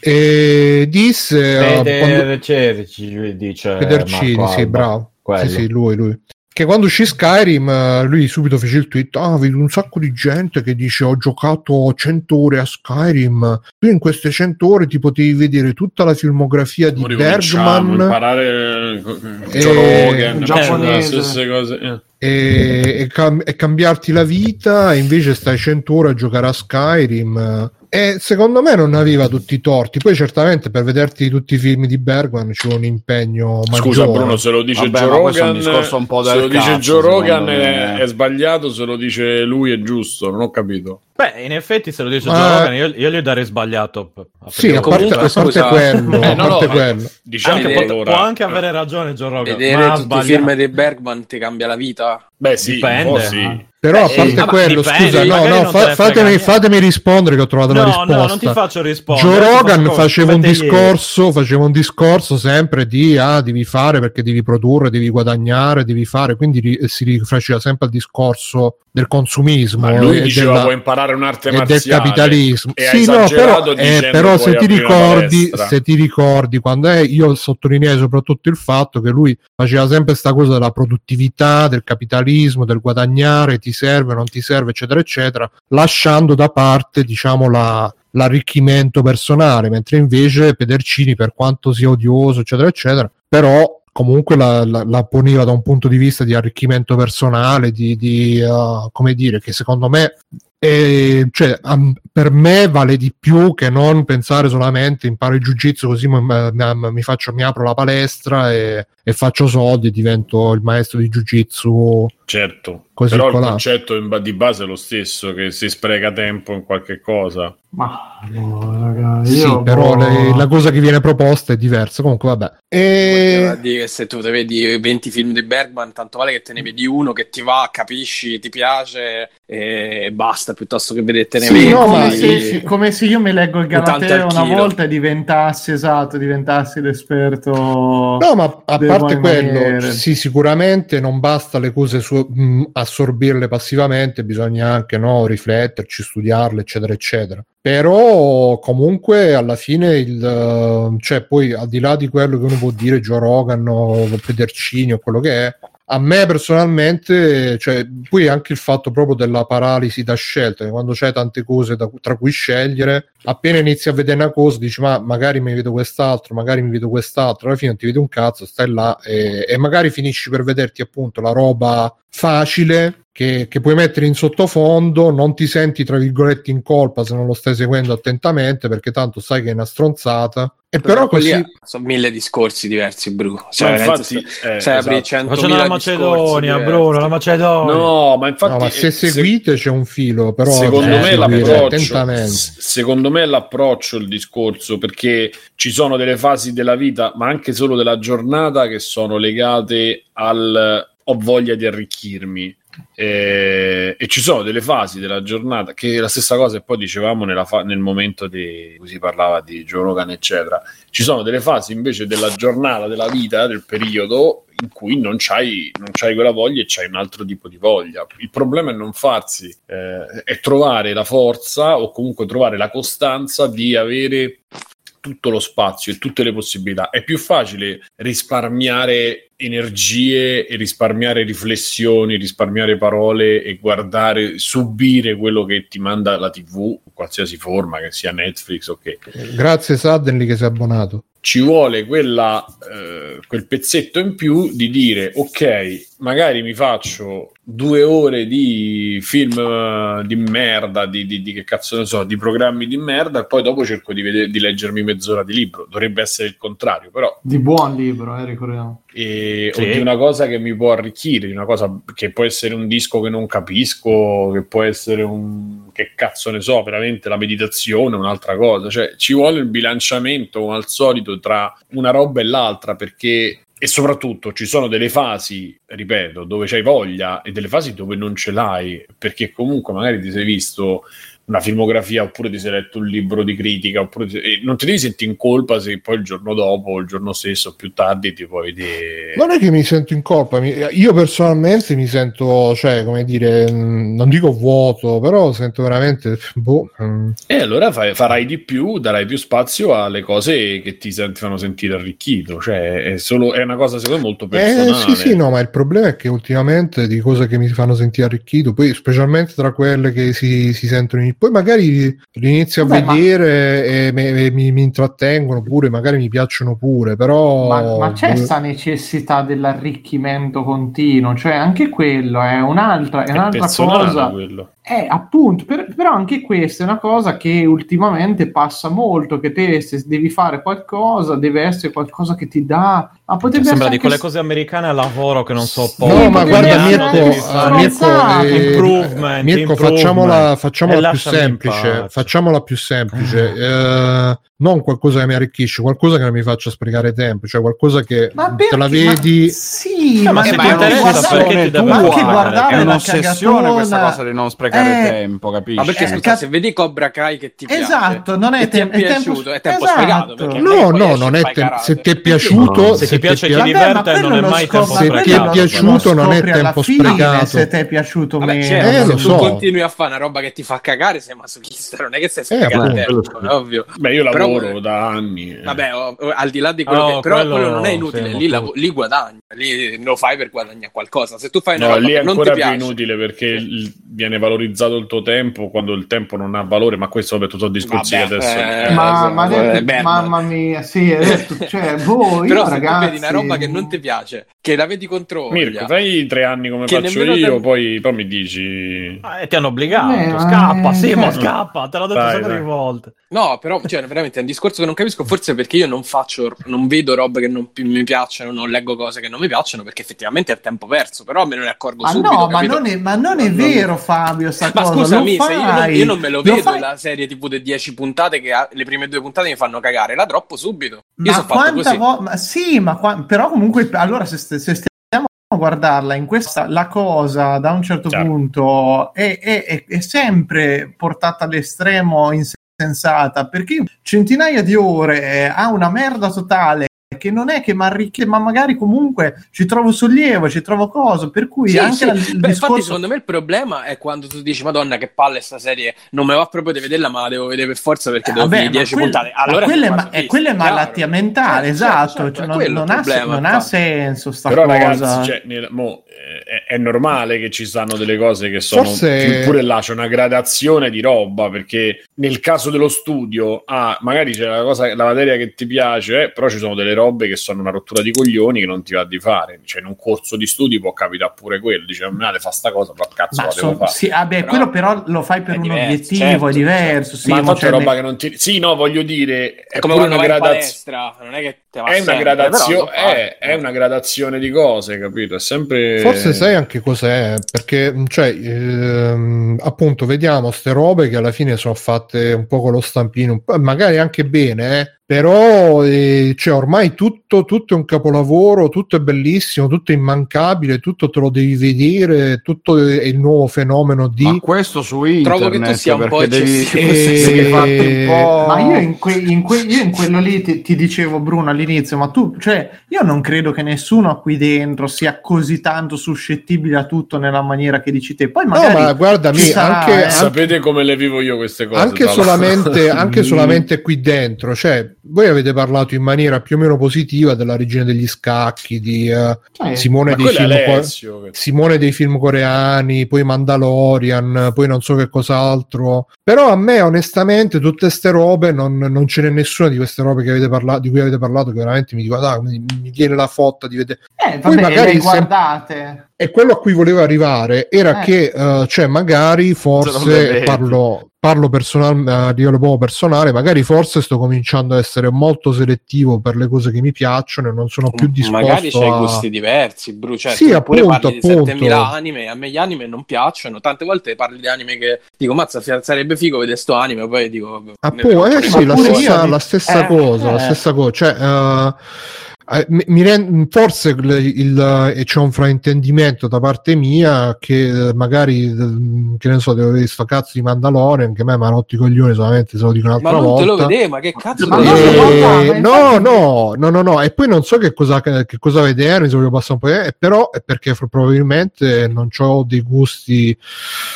e disse Federcini, quando... dice Federcini, sì bravo, sì, sì lui lui che quando uscì Skyrim lui subito fece il tweet, ah vedo un sacco di gente che dice ho giocato cento ore a Skyrim, tu in queste cento ore ti potevi vedere tutta la filmografia di Bergman, imparare e... giapponese, stesse cose eh. e, e, cam- e cambiarti la vita, e invece stai cento ore a giocare a Skyrim. E secondo me non aveva tutti i torti. Poi certamente per vederti tutti i film di Bergman c'è un impegno maggiore. Scusa Bruno, se lo dice Joe Rogan, se lo dice Joe Rogan è sbagliato, se lo dice lui è giusto, non ho capito. Beh, in effetti se lo dice Giovanni, ma... io, io gli darei sbagliato. Sì, a parte, a parte quello, eh, no, a parte no, quello. Diciamo anche, che può, può anche avere ragione John Rogan. Vedere tutti sbagliato. I film di Bergman ti cambia la vita? Beh, sì, dipende. Sì. Però a parte eh, quello, dipende, scusa, no, no, fa, fatemi, fatemi rispondere che ho trovato no, la risposta. No, non ti faccio rispondere. Joe Rogan faceva un discorso, faceva un discorso sempre di ah, devi fare perché devi produrre, devi guadagnare, devi fare, quindi si rifaceva sempre al discorso del consumismo. Ma lui diceva della, vuoi imparare un'arte marziale e del capitalismo. E sì, no, però, eh, però se ti ricordi, se ti ricordi quando è, io sottolineai soprattutto il fatto che lui faceva sempre questa cosa della produttività, del capitalismo, del guadagnare, ti serve, non ti serve, eccetera, eccetera, lasciando da parte, diciamo, la l'arricchimento personale, mentre invece Pedercini, per quanto sia odioso, eccetera, eccetera, però comunque la, la, la poneva da un punto di vista di arricchimento personale, di, di uh, come dire, che secondo me è, cioè, um, per me vale di più che non pensare solamente imparo il jiu-jitsu così mi, mi, faccio, mi apro la palestra e, e faccio soldi e divento il maestro di jiu-jitsu. Certo, così però colà. Il concetto di base è lo stesso, che si spreca tempo in qualche cosa. Ma no, raga, io sì, però boh... le, la cosa che viene proposta è diversa. Comunque vabbè. E... Dire, se tu te vedi venti film di Bergman, tanto vale che te ne vedi uno che ti va, capisci, ti piace e basta, piuttosto che vedete ne sì, vedi. No, come, se, sì, come se io mi leggo il Galateo una volta e diventassi esatto, diventassi l'esperto. No, ma a parte quello, sì, sicuramente non basta le cose su assorbirle passivamente, bisogna anche no, rifletterci, studiarle, eccetera, eccetera. Però comunque alla fine il cioè poi al di là di quello che uno può dire Joe Rogan o Pedercini o quello che è, a me personalmente, cioè, poi anche il fatto proprio della paralisi da scelta, che quando c'è tante cose da, tra cui scegliere, appena inizi a vedere una cosa dici ma magari mi vedo quest'altro, magari mi vedo quest'altro, alla fine non ti vedi un cazzo, stai là e, e magari finisci per vederti appunto la roba facile che, che puoi mettere in sottofondo, non ti senti tra virgolette in colpa se non lo stai seguendo attentamente perché tanto sai che è una stronzata. E però, però così è, sono mille discorsi diversi, Bruno. Cioè, ma infatti, eh, cioè, esatto. Facciamo la Macedonia, Bruno, la Macedonia. No, ma infatti no, ma se seguite se... c'è un filo, però secondo eh, me l'approccio, secondo me l'approccio il discorso, perché ci sono delle fasi della vita, ma anche solo della giornata che sono legate al ho voglia di arricchirmi. Eh, e ci sono delle fasi della giornata che è la stessa cosa, e poi dicevamo nella fa- nel momento di cui si parlava di Joe Rogan eccetera, ci sono delle fasi invece della giornata, della vita, del periodo in cui non c'hai, non c'hai quella voglia e c'hai un altro tipo di voglia. Il problema è non farsi, eh, è trovare la forza o comunque trovare la costanza di avere tutto lo spazio e tutte le possibilità. È più facile risparmiare energie e risparmiare riflessioni, risparmiare parole e guardare, subire quello che ti manda la tivù, qualsiasi forma, che sia Netflix o okay. Che. Grazie Suddenly che sei abbonato. Ci vuole quella, eh, quel pezzetto in più di dire ok, magari mi faccio due ore di film di merda, di, di, di che cazzo ne so, di programmi di merda, e poi dopo cerco di, vedere, di leggermi mezz'ora di libro. Dovrebbe essere il contrario, però. Di buon libro, eh, ricordiamo. E, sì. O di una cosa che mi può arricchire, una cosa che può essere un disco che non capisco, che può essere un che cazzo ne so, veramente la meditazione, un'altra cosa. Cioè, ci vuole il bilanciamento, come al solito, tra una roba e l'altra, perché. E soprattutto ci sono delle fasi, ripeto, dove c'hai voglia e delle fasi dove non ce l'hai, perché comunque magari ti sei visto una filmografia oppure ti sei letto un libro di critica oppure ti... e non ti devi sentire in colpa se poi il giorno dopo o il giorno stesso più tardi ti puoi vedere. Non è che mi sento in colpa, io personalmente mi sento, cioè come dire, non dico vuoto, però sento veramente boh. E allora fai, farai di più, darai più spazio alle cose che ti sent- fanno sentire arricchito, cioè è solo è una cosa secondo me molto personale. Eh, sì sì no, ma il problema è che ultimamente di cose che mi fanno sentire arricchito, poi specialmente tra quelle che si, si sentono in poi magari li inizio a Beh, vedere ma... e mi, mi, mi intrattengono pure, magari mi piacciono pure, però... Ma, ma c'è questa necessità dell'arricchimento continuo, cioè anche quello è un'altra, è un'altra cosa... Quello. Eh, appunto, per, però anche questa è una cosa che ultimamente passa molto, che te se devi fare qualcosa, deve essere qualcosa che ti dà... Ma potrebbe sembra di quelle s- cose americane al lavoro che non so poi. No, ma guarda Mirko, Mirko, eh, Mirko, improvement, Mirko improvement. Facciamola, facciamola più semplice, facciamola più semplice, eh, non qualcosa che mi arricchisce, qualcosa che non mi faccia sprecare tempo, cioè qualcosa che te la vedi, ma sì, ma, ma se ti interessa, perché tu anche guardare, è un'ossessione questa cosa di non sprecare eh, tempo, capisci? Ma perché eh, scusa, ca- se vedi Cobra Kai che ti piace, esatto, non è, tem- è piaciuto, è tempo esatto. sprecato, no, no, non è tempo, se ti è piaciuto, se ti piace, ti diverte, non è mai tempo sprecato, se ti è piaciuto non è tempo sprecato, se ti è piaciuto meno, lo so, continui a fare una roba che ti fa cagare, sei masochista, non è che sei sprecando eh, tempo, quello... ovvio. Beh, io lavoro però, da anni. Vabbè, oh, oh, al di là di quello no, che però quello, quello non no, è inutile, lì, la, lì guadagni, lì lo fai per guadagnare qualcosa. Se tu fai una no, roba lì è ancora non ti più piace, inutile perché sì, viene valorizzato il tuo tempo quando il tempo non ha valore, ma questo vabbè, tutto discorsi vabbè, adesso. Eh, ma, eh, ma, detto, beh, mamma mia, sì, detto, cioè, boh, io, però ragazzi, se vedi una roba che non ti piace, che la vedi contro Mirko, fai tre anni come faccio io, poi poi mi dici ah, ti hanno obbligato. Eh, scappa, eh, sì, ma scappa, te l'ho detto sempre di volte. No, però cioè, veramente è un discorso che non capisco, forse perché io non faccio, non vedo robe che non mi piacciono, non leggo cose che non mi piacciono, perché effettivamente è tempo perso, però me ne accorgo ma subito. No, ma non è, ma non è vero Fabio, sta ma cosa, scusami, se io, non, io non me lo, lo vedo fai... la serie tv di dieci puntate che ha, le prime due puntate mi fanno cagare, la droppo subito. Io ma quanta vo- ma sì, ma qua- però comunque allora se, se stiamo guardarla in questa, la cosa da un certo certo. punto è, è, è sempre portata all'estremo insensata, perché centinaia di ore a una merda totale che non è che mi arricchisce, ma magari comunque ci trovo sollievo, ci trovo cosa, per cui sì, anche sì. La, il beh, discorso... Infatti secondo me il problema è quando tu dici madonna che palle sta serie, non me va proprio di vederla ma la devo vedere per forza perché eh, devo vabbè, finire dieci quel... puntate, allora quella è, ma... è, quella è malattia mentale, eh, esatto, certo, certo, cioè, non, non, ha, problema, non ha senso sta però, cosa ragazzi, cioè, nel, mo, è, è normale che ci stanno delle cose che sono forse... pure là c'è una gradazione di roba, perché nel caso dello studio ah, magari c'è la, cosa, la materia che ti piace eh, però ci sono delle robe che sono una rottura di coglioni che non ti va di fare, cioè in un corso di studi può capitare pure quello, dice male fa sta cosa però cazzo ma la devo so, fare sì, vabbè, però, quello però lo fai per un diverso, obiettivo certo, è diverso certo. Sì, ma non c'è roba ne... che non ti sì no voglio dire è, è come una gradazione non è che te va è una gradazione è, è una gradazione di cose, capito, è sempre forse sai anche cos'è, perché cioè ehm, appunto vediamo ste robe che alla fine sono fatte un po' con lo stampino magari anche bene eh. Però eh, cioè, ormai tutto, tutto è un capolavoro, tutto è bellissimo, tutto è immancabile, tutto te lo devi vedere, tutto è il nuovo fenomeno di... Ma questo su internet, trovo che tu sia un po' eccessivo. Devi... E... Ma io in, que- in, que- io in quello lì ti, ti dicevo, Bruno, all'inizio, ma tu, cioè, io non credo che nessuno qui dentro sia così tanto suscettibile a tutto nella maniera che dici te. Poi magari no, ma guarda, mi, sarà, anche, eh, anche... Sapete come le vivo io queste cose? Anche solamente, anche solamente qui dentro, cioè... Voi avete parlato in maniera più o meno positiva della regina degli scacchi di uh, eh, Simone, dei film Alessio, co- Simone dei film coreani, poi Mandalorian, poi non so che cos'altro, però a me onestamente tutte ste robe non, non ce n'è nessuna di queste robe che avete parlato, di cui avete parlato, che veramente mi dico ah, mi, mi viene la fotta di vedere eh, poi vabbè, magari guardate sem- e quello a cui volevo arrivare era eh. che uh, cioè magari forse parlo parlo personal, a livello proprio personale, magari forse sto cominciando a essere molto selettivo per le cose che mi piacciono e non sono più disposto magari c'hai a... gusti diversi, Bru, cioè, sì, appunto, pure parli appunto. di settemila anime, a me gli anime non piacciono, tante volte parli di anime che dico mazza sarebbe figo vedere sto anime, poi dico appunto, eh, sì, la stessa, di... la stessa eh, cosa eh. la stessa cosa cioè uh... Mi rend, forse il, il, c'è un fraintendimento da parte mia che magari che ne so devo vedere sto cazzo di Mandalorian che a me mi ha rotto i coglioni solamente se lo dico un'altra volta ma non volta. Te lo vedevi ma che cazzo ma e... no, no no no no e poi non so che cosa che cosa vedere se voglio passare un po' di... però è perché probabilmente non c'ho dei gusti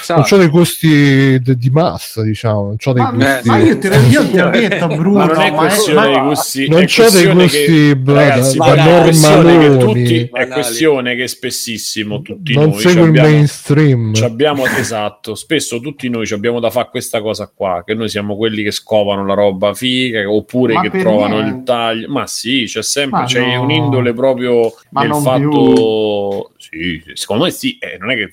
sì. non c'ho dei gusti de, di massa diciamo non c'ho dei ma, gusti ma io te l'ho detto Bruno ma non è questione dei gusti non c'ho dei gusti che... Ragazzi, è questione che tutti, è questione che spessissimo tutti non noi abbiamo, il mainstream abbiamo, esatto, spesso tutti noi abbiamo da fare questa cosa qua, che noi siamo quelli che scovano la roba figa oppure ma che trovano me. il taglio ma sì, c'è sempre, ma c'è no. un'indole proprio ma nel fatto sì, secondo me sì eh, non è che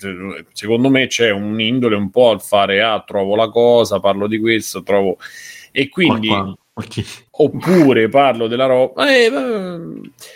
secondo me c'è un'indole un po' al fare, ah trovo la cosa, parlo di questo, trovo e quindi Qualcuno. oppure parlo della roba eh,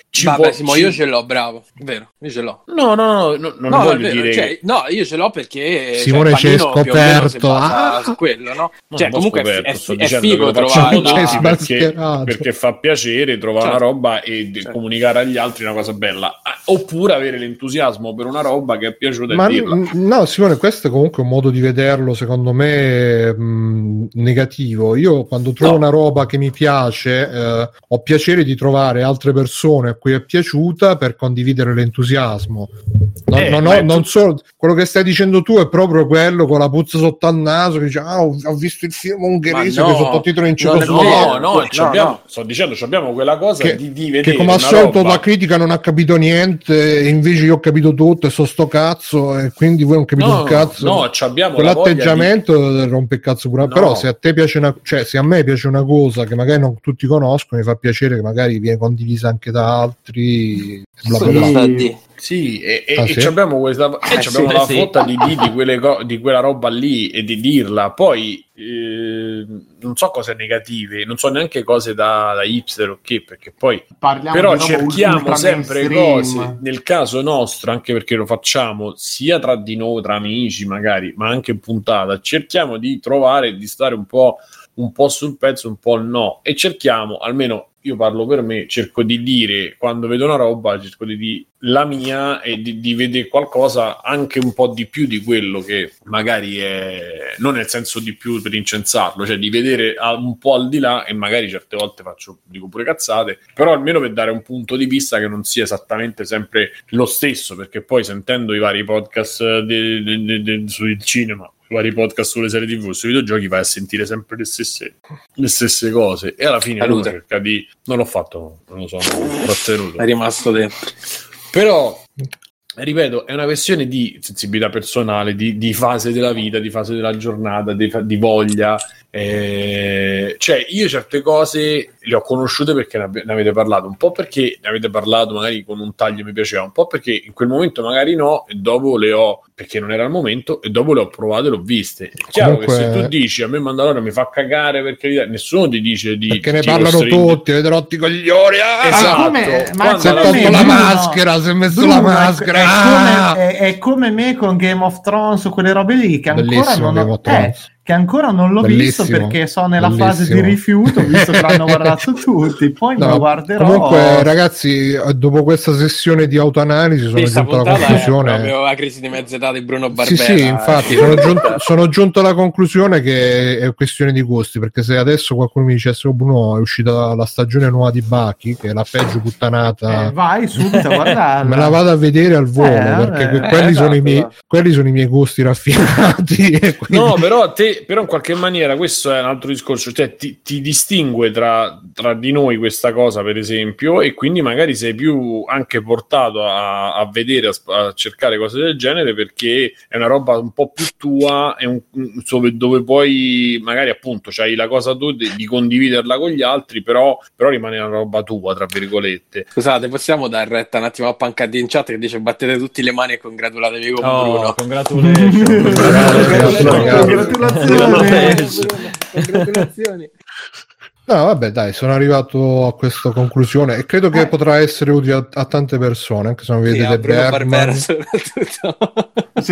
ci vabbè può, Simo, ci... io ce l'ho, bravo, vero, io ce l'ho. No, no, no, no non no, voglio dire cioè, no, io ce l'ho perché Simone ci è scoperto ah. quello, no? No, cioè comunque scoperto, è, f- è figo trovare perché, perché fa piacere trovare certo. una roba e certo. comunicare agli altri una cosa bella, oppure avere l'entusiasmo per una roba che è piaciuta. Ma e dirla. N- no, Simone, questo è comunque un modo di vederlo secondo me mh, negativo. Io quando trovo no. una roba che mi piace Eh, ho piacere di trovare altre persone a cui è piaciuta per condividere l'entusiasmo. Non, eh, non, ho, non so, quello che stai dicendo tu è proprio quello con la puzza sotto al naso che dice ah, ho, ho visto il film ungherese no, che sottotitolo in cecoslovacco. No, no, no, no, no, sto dicendo, abbiamo quella cosa che, di, di vedere che come al solito la critica non ha capito niente, e invece io ho capito tutto e so sto cazzo e quindi voi non capite no, un cazzo. No, abbiamo quell'atteggiamento di... rompe il cazzo pure. No. Però se a te piace una, cioè se a me piace una cosa che magari non tutti conoscono, mi fa piacere che magari viene condivisa anche da altri. Bla bla bla. Sì, e, ah, e, sì? e abbiamo questa eh, e sì, abbiamo la sì. fotta di, di, di, quelle go, di quella roba lì e di dirla. Poi eh, non so cose negative, non so neanche cose da, da hipster o okay, che, perché poi parliamo però cerchiamo sempre mainstream. Cose nel caso nostro, anche perché lo facciamo sia tra di noi, tra amici magari, ma anche in puntata, cerchiamo di trovare, di stare un po' un po' sul pezzo, un po' no, e cerchiamo, almeno io parlo per me, cerco di dire, quando vedo una roba cerco di dire la mia e di, di vedere qualcosa anche un po' di più di quello che magari è, non nel senso di più per incensarlo, cioè di vedere un po' al di là, e magari certe volte faccio, dico pure cazzate, però almeno per dare un punto di vista che non sia esattamente sempre lo stesso, perché poi sentendo i vari podcast de, de, de, de, sul cinema, vari podcast sulle serie tivù, sui videogiochi, vai a sentire sempre le stesse, le stesse cose e alla fine uno cerca di... non l'ho fatto, non lo so, non è rimasto dentro, però ripeto, è una questione di sensibilità personale, di, di fase della vita, di fase della giornata, di, di voglia. Eh, cioè io certe cose le ho conosciute perché ne avete parlato, un po' perché ne avete parlato magari con un taglio mi piaceva, un po' perché in quel momento magari no, e dopo le ho, perché non era il momento, e dopo le ho provate e le ho viste. È chiaro comunque, che se tu dici a me Mandalora mi fa cagare perché nessuno ti dice di perché ne parlano stringo. Tutti avete rotto i coglioni ah, esatto come, ma se tolto me, la no, maschera no. si è messo tu, la maschera è, ah. come, è, è come me con Game of Thrones o quelle robe lì che ancora bellissimo non ho che ancora non l'ho bellissimo, visto perché sono nella bellissimo. fase di rifiuto, visto che l'hanno guardato tutti, poi no, me lo guarderò. Comunque ragazzi, dopo questa sessione di autoanalisi sono questa giunto alla conclusione, avevo la crisi di mezza età di Bruno Barbera. Sì, sì, infatti sono, giunto, sono giunto alla conclusione che è questione di gusti, perché se adesso qualcuno mi dicesse oh, Bruno è uscita la stagione nuova di Baki che è la peggio puttanata eh, vai subito a guardarla, me la vado a vedere al volo eh, perché eh, quelli, eh, sono esatto, i miei, quelli sono i miei gusti raffinati e quindi... no però a te però in qualche maniera questo è un altro discorso, cioè ti, ti distingue tra, tra di noi questa cosa per esempio, e quindi magari sei più anche portato a, a vedere a, a cercare cose del genere perché è una roba un po' più tua, è un, dove poi magari appunto c'hai la cosa tu di, di condividerla con gli altri, però, però rimane una roba tua tra virgolette. Scusate, possiamo dar retta un attimo a Pancadì in chat che dice battete tutti le mani e congratulatevi con oh, Bruno congratulazioni congratulazioni Congratulazioni. No, vabbè, dai, sono arrivato a questa conclusione e credo che eh. potrà essere utile a, a tante persone, anche se non vedete sì, Bergman. Se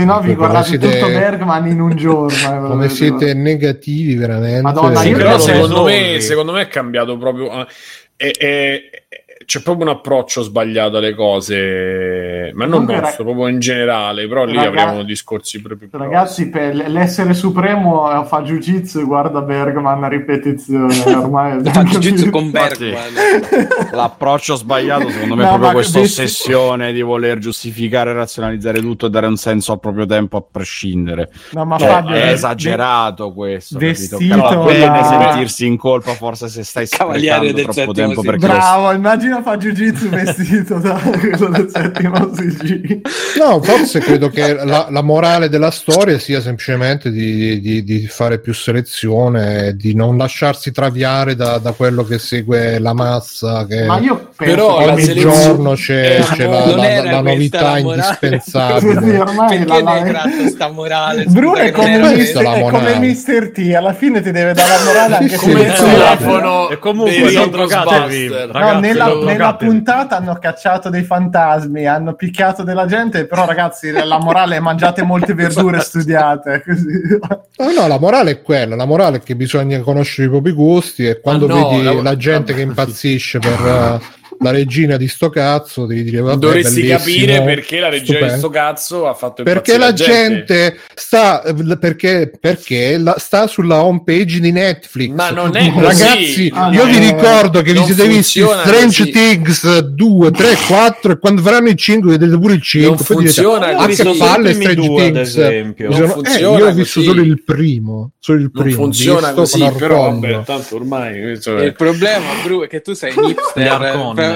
no vi guardate siete... tutto Bergman in un giorno. Come siete negativi veramente. Madonna, sì, però secondo me, secondo me è cambiato proprio è, è, c'è proprio un approccio sbagliato alle cose, ma non Dunque, nostro, rag... proprio in generale, però lì ragazzi, avremo discorsi proprio. Ragazzi, per l'essere supremo fa jiu-jitsu e guarda Bergman a ripetizione, ormai fa jiu-jitsu con Bergman. L'approccio sbagliato secondo me no, è proprio questa che... ossessione di voler giustificare, razionalizzare tutto e dare un senso al proprio tempo a prescindere. No, ma cioè, Fabio, è esagerato de... questo, vestito da... bene sentirsi in colpa forse se stai cavaliere del troppo tempo perché bravo, immagina fa jiu-jitsu vestito da quello del settimo C G. No, forse credo che la, la morale della storia sia semplicemente di, di, di fare più selezione, di non lasciarsi traviare da, da quello che segue la massa che... ma io però ogni selezione... giorno c'è, c'è la, la, la novità indispensabile. Sì, ormai perché la, ne gratta sta morale? Bruno è come, mister, è come mister T, alla fine ti deve dare la morale anche se come il telefono. E comunque sono drogati. No, nella, nella puntata hanno cacciato dei fantasmi, hanno picchiato della gente, però ragazzi la morale è mangiate molte verdure, studiate. Così. No, no, la morale è quella, la morale è che bisogna conoscere i propri gusti e quando ah, no, vedi la, la gente la... che impazzisce per... la regina di sto cazzo devi dire vabbè, dovresti capire perché la regina stupendo. Di sto cazzo ha fatto perché la gente. gente sta perché perché la, sta sulla home page di Netflix, ma non è così. Ragazzi, ah, io no, vi ricordo che vi siete visti Strange così. Things due, tre, quattro e quando faranno il cinque vedete pure il cinque. Non poi funziona direte, così. Anche palle Strange due, Things ad esempio. Non funziona eh, io ho visto solo il primo solo il primo non funziona così però vabbè, tanto ormai cioè... il problema Bru è che tu sei un hipster.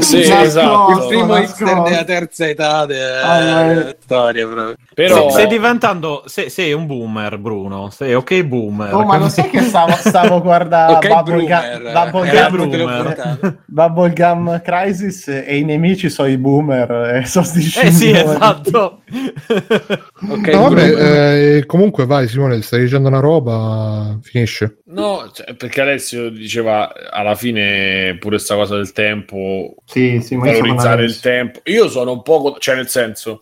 Sì, esatto. Il primo hipster della terza età della storia proprio. Però stai diventando sei, sei un boomer Bruno, sei ok boomer. Oh, ma lo sai che stavo, stavo guardando okay, Bubble Gum Bubble Gum Crisis e i nemici sono i boomer e sono eh sì, esatto. Okay, no, vabbè, eh, comunque vai Simone, stai dicendo una roba, finisce. No, cioè, perché Alessio diceva alla fine pure sta cosa del tempo, sì, sì, valorizzare il tempo. Io sono un poco, cioè nel senso,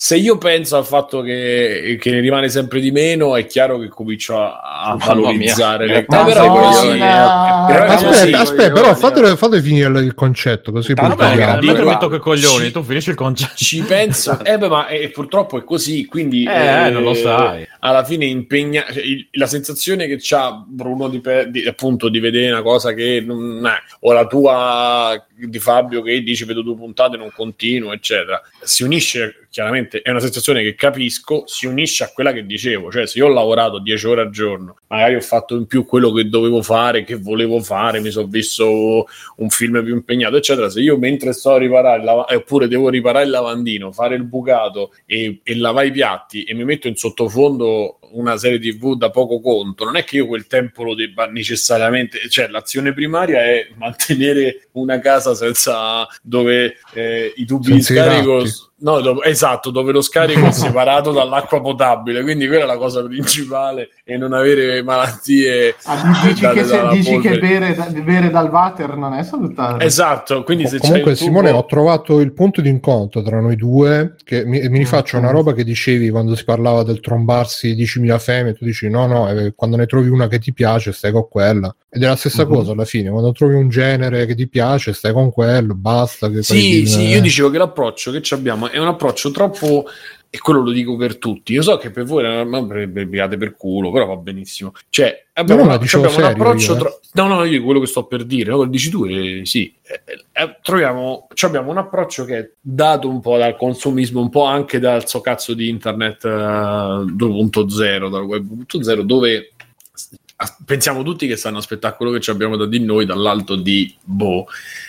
se io penso al fatto che, che ne rimane sempre di meno, è chiaro che comincio a, a valorizzare le cose. Aspetta, aspetta, però fate, fate finire il concetto così poi parliamo. Io ti metto che coglioni, ci, tu finisci il concetto. Ci penso, eh beh, ma eh, purtroppo è così, quindi eh, eh, non lo sai. Alla fine impegna il, la sensazione che c'ha Bruno di, di appunto di vedere una cosa che non è, o la tua di Fabio che dice vedo due puntate non continuo, eccetera. Si unisce chiaramente è una sensazione che capisco, si unisce a quella che dicevo, cioè se io ho lavorato dieci ore al giorno, magari ho fatto in più quello che dovevo fare, che volevo fare, mi sono visto un film più impegnato, eccetera, se io mentre sto a riparare, lav- oppure devo riparare il lavandino, fare il bucato e, e lavare i piatti e mi metto in sottofondo una serie tivù da poco conto, non è che io quel tempo lo debba necessariamente, cioè l'azione primaria è mantenere una casa senza dove eh, i tubi di scarico no, do- esatto, dove lo scarico è separato dall'acqua potabile, quindi quella è la cosa principale e non avere malattie. Ah, dici che, se, dici che bere, da, bere dal water non è salutare. Esatto, quindi o, se comunque c'è Simone tubo... ho trovato il punto di incontro tra noi due, che mi, mi rifaccio mm-hmm. una roba che dicevi quando si parlava del trombarsi diecimila femmine, tu dici no no, eh, quando ne trovi una che ti piace stai con quella ed è la stessa mm-hmm. cosa alla fine, quando trovi un genere che ti piace stai con quello, basta che sì, sì, dire... io dicevo che l'approccio che ci abbiamo è un approccio troppo, e quello lo dico per tutti, io so che per voi brigate per culo, però va benissimo, cioè abbiamo, no, no, cioè, abbiamo serio, un approccio io, eh. tro- no no io quello che sto per dire no, dici tu eh, sì eh, eh, troviamo cioè abbiamo un approccio che è dato un po' dal consumismo, un po' anche dal so cazzo di internet eh, due punto zero, dal web due punto zero, dove pensiamo tutti che sanno spettacolo che ci abbiamo da di noi dall'alto di boh.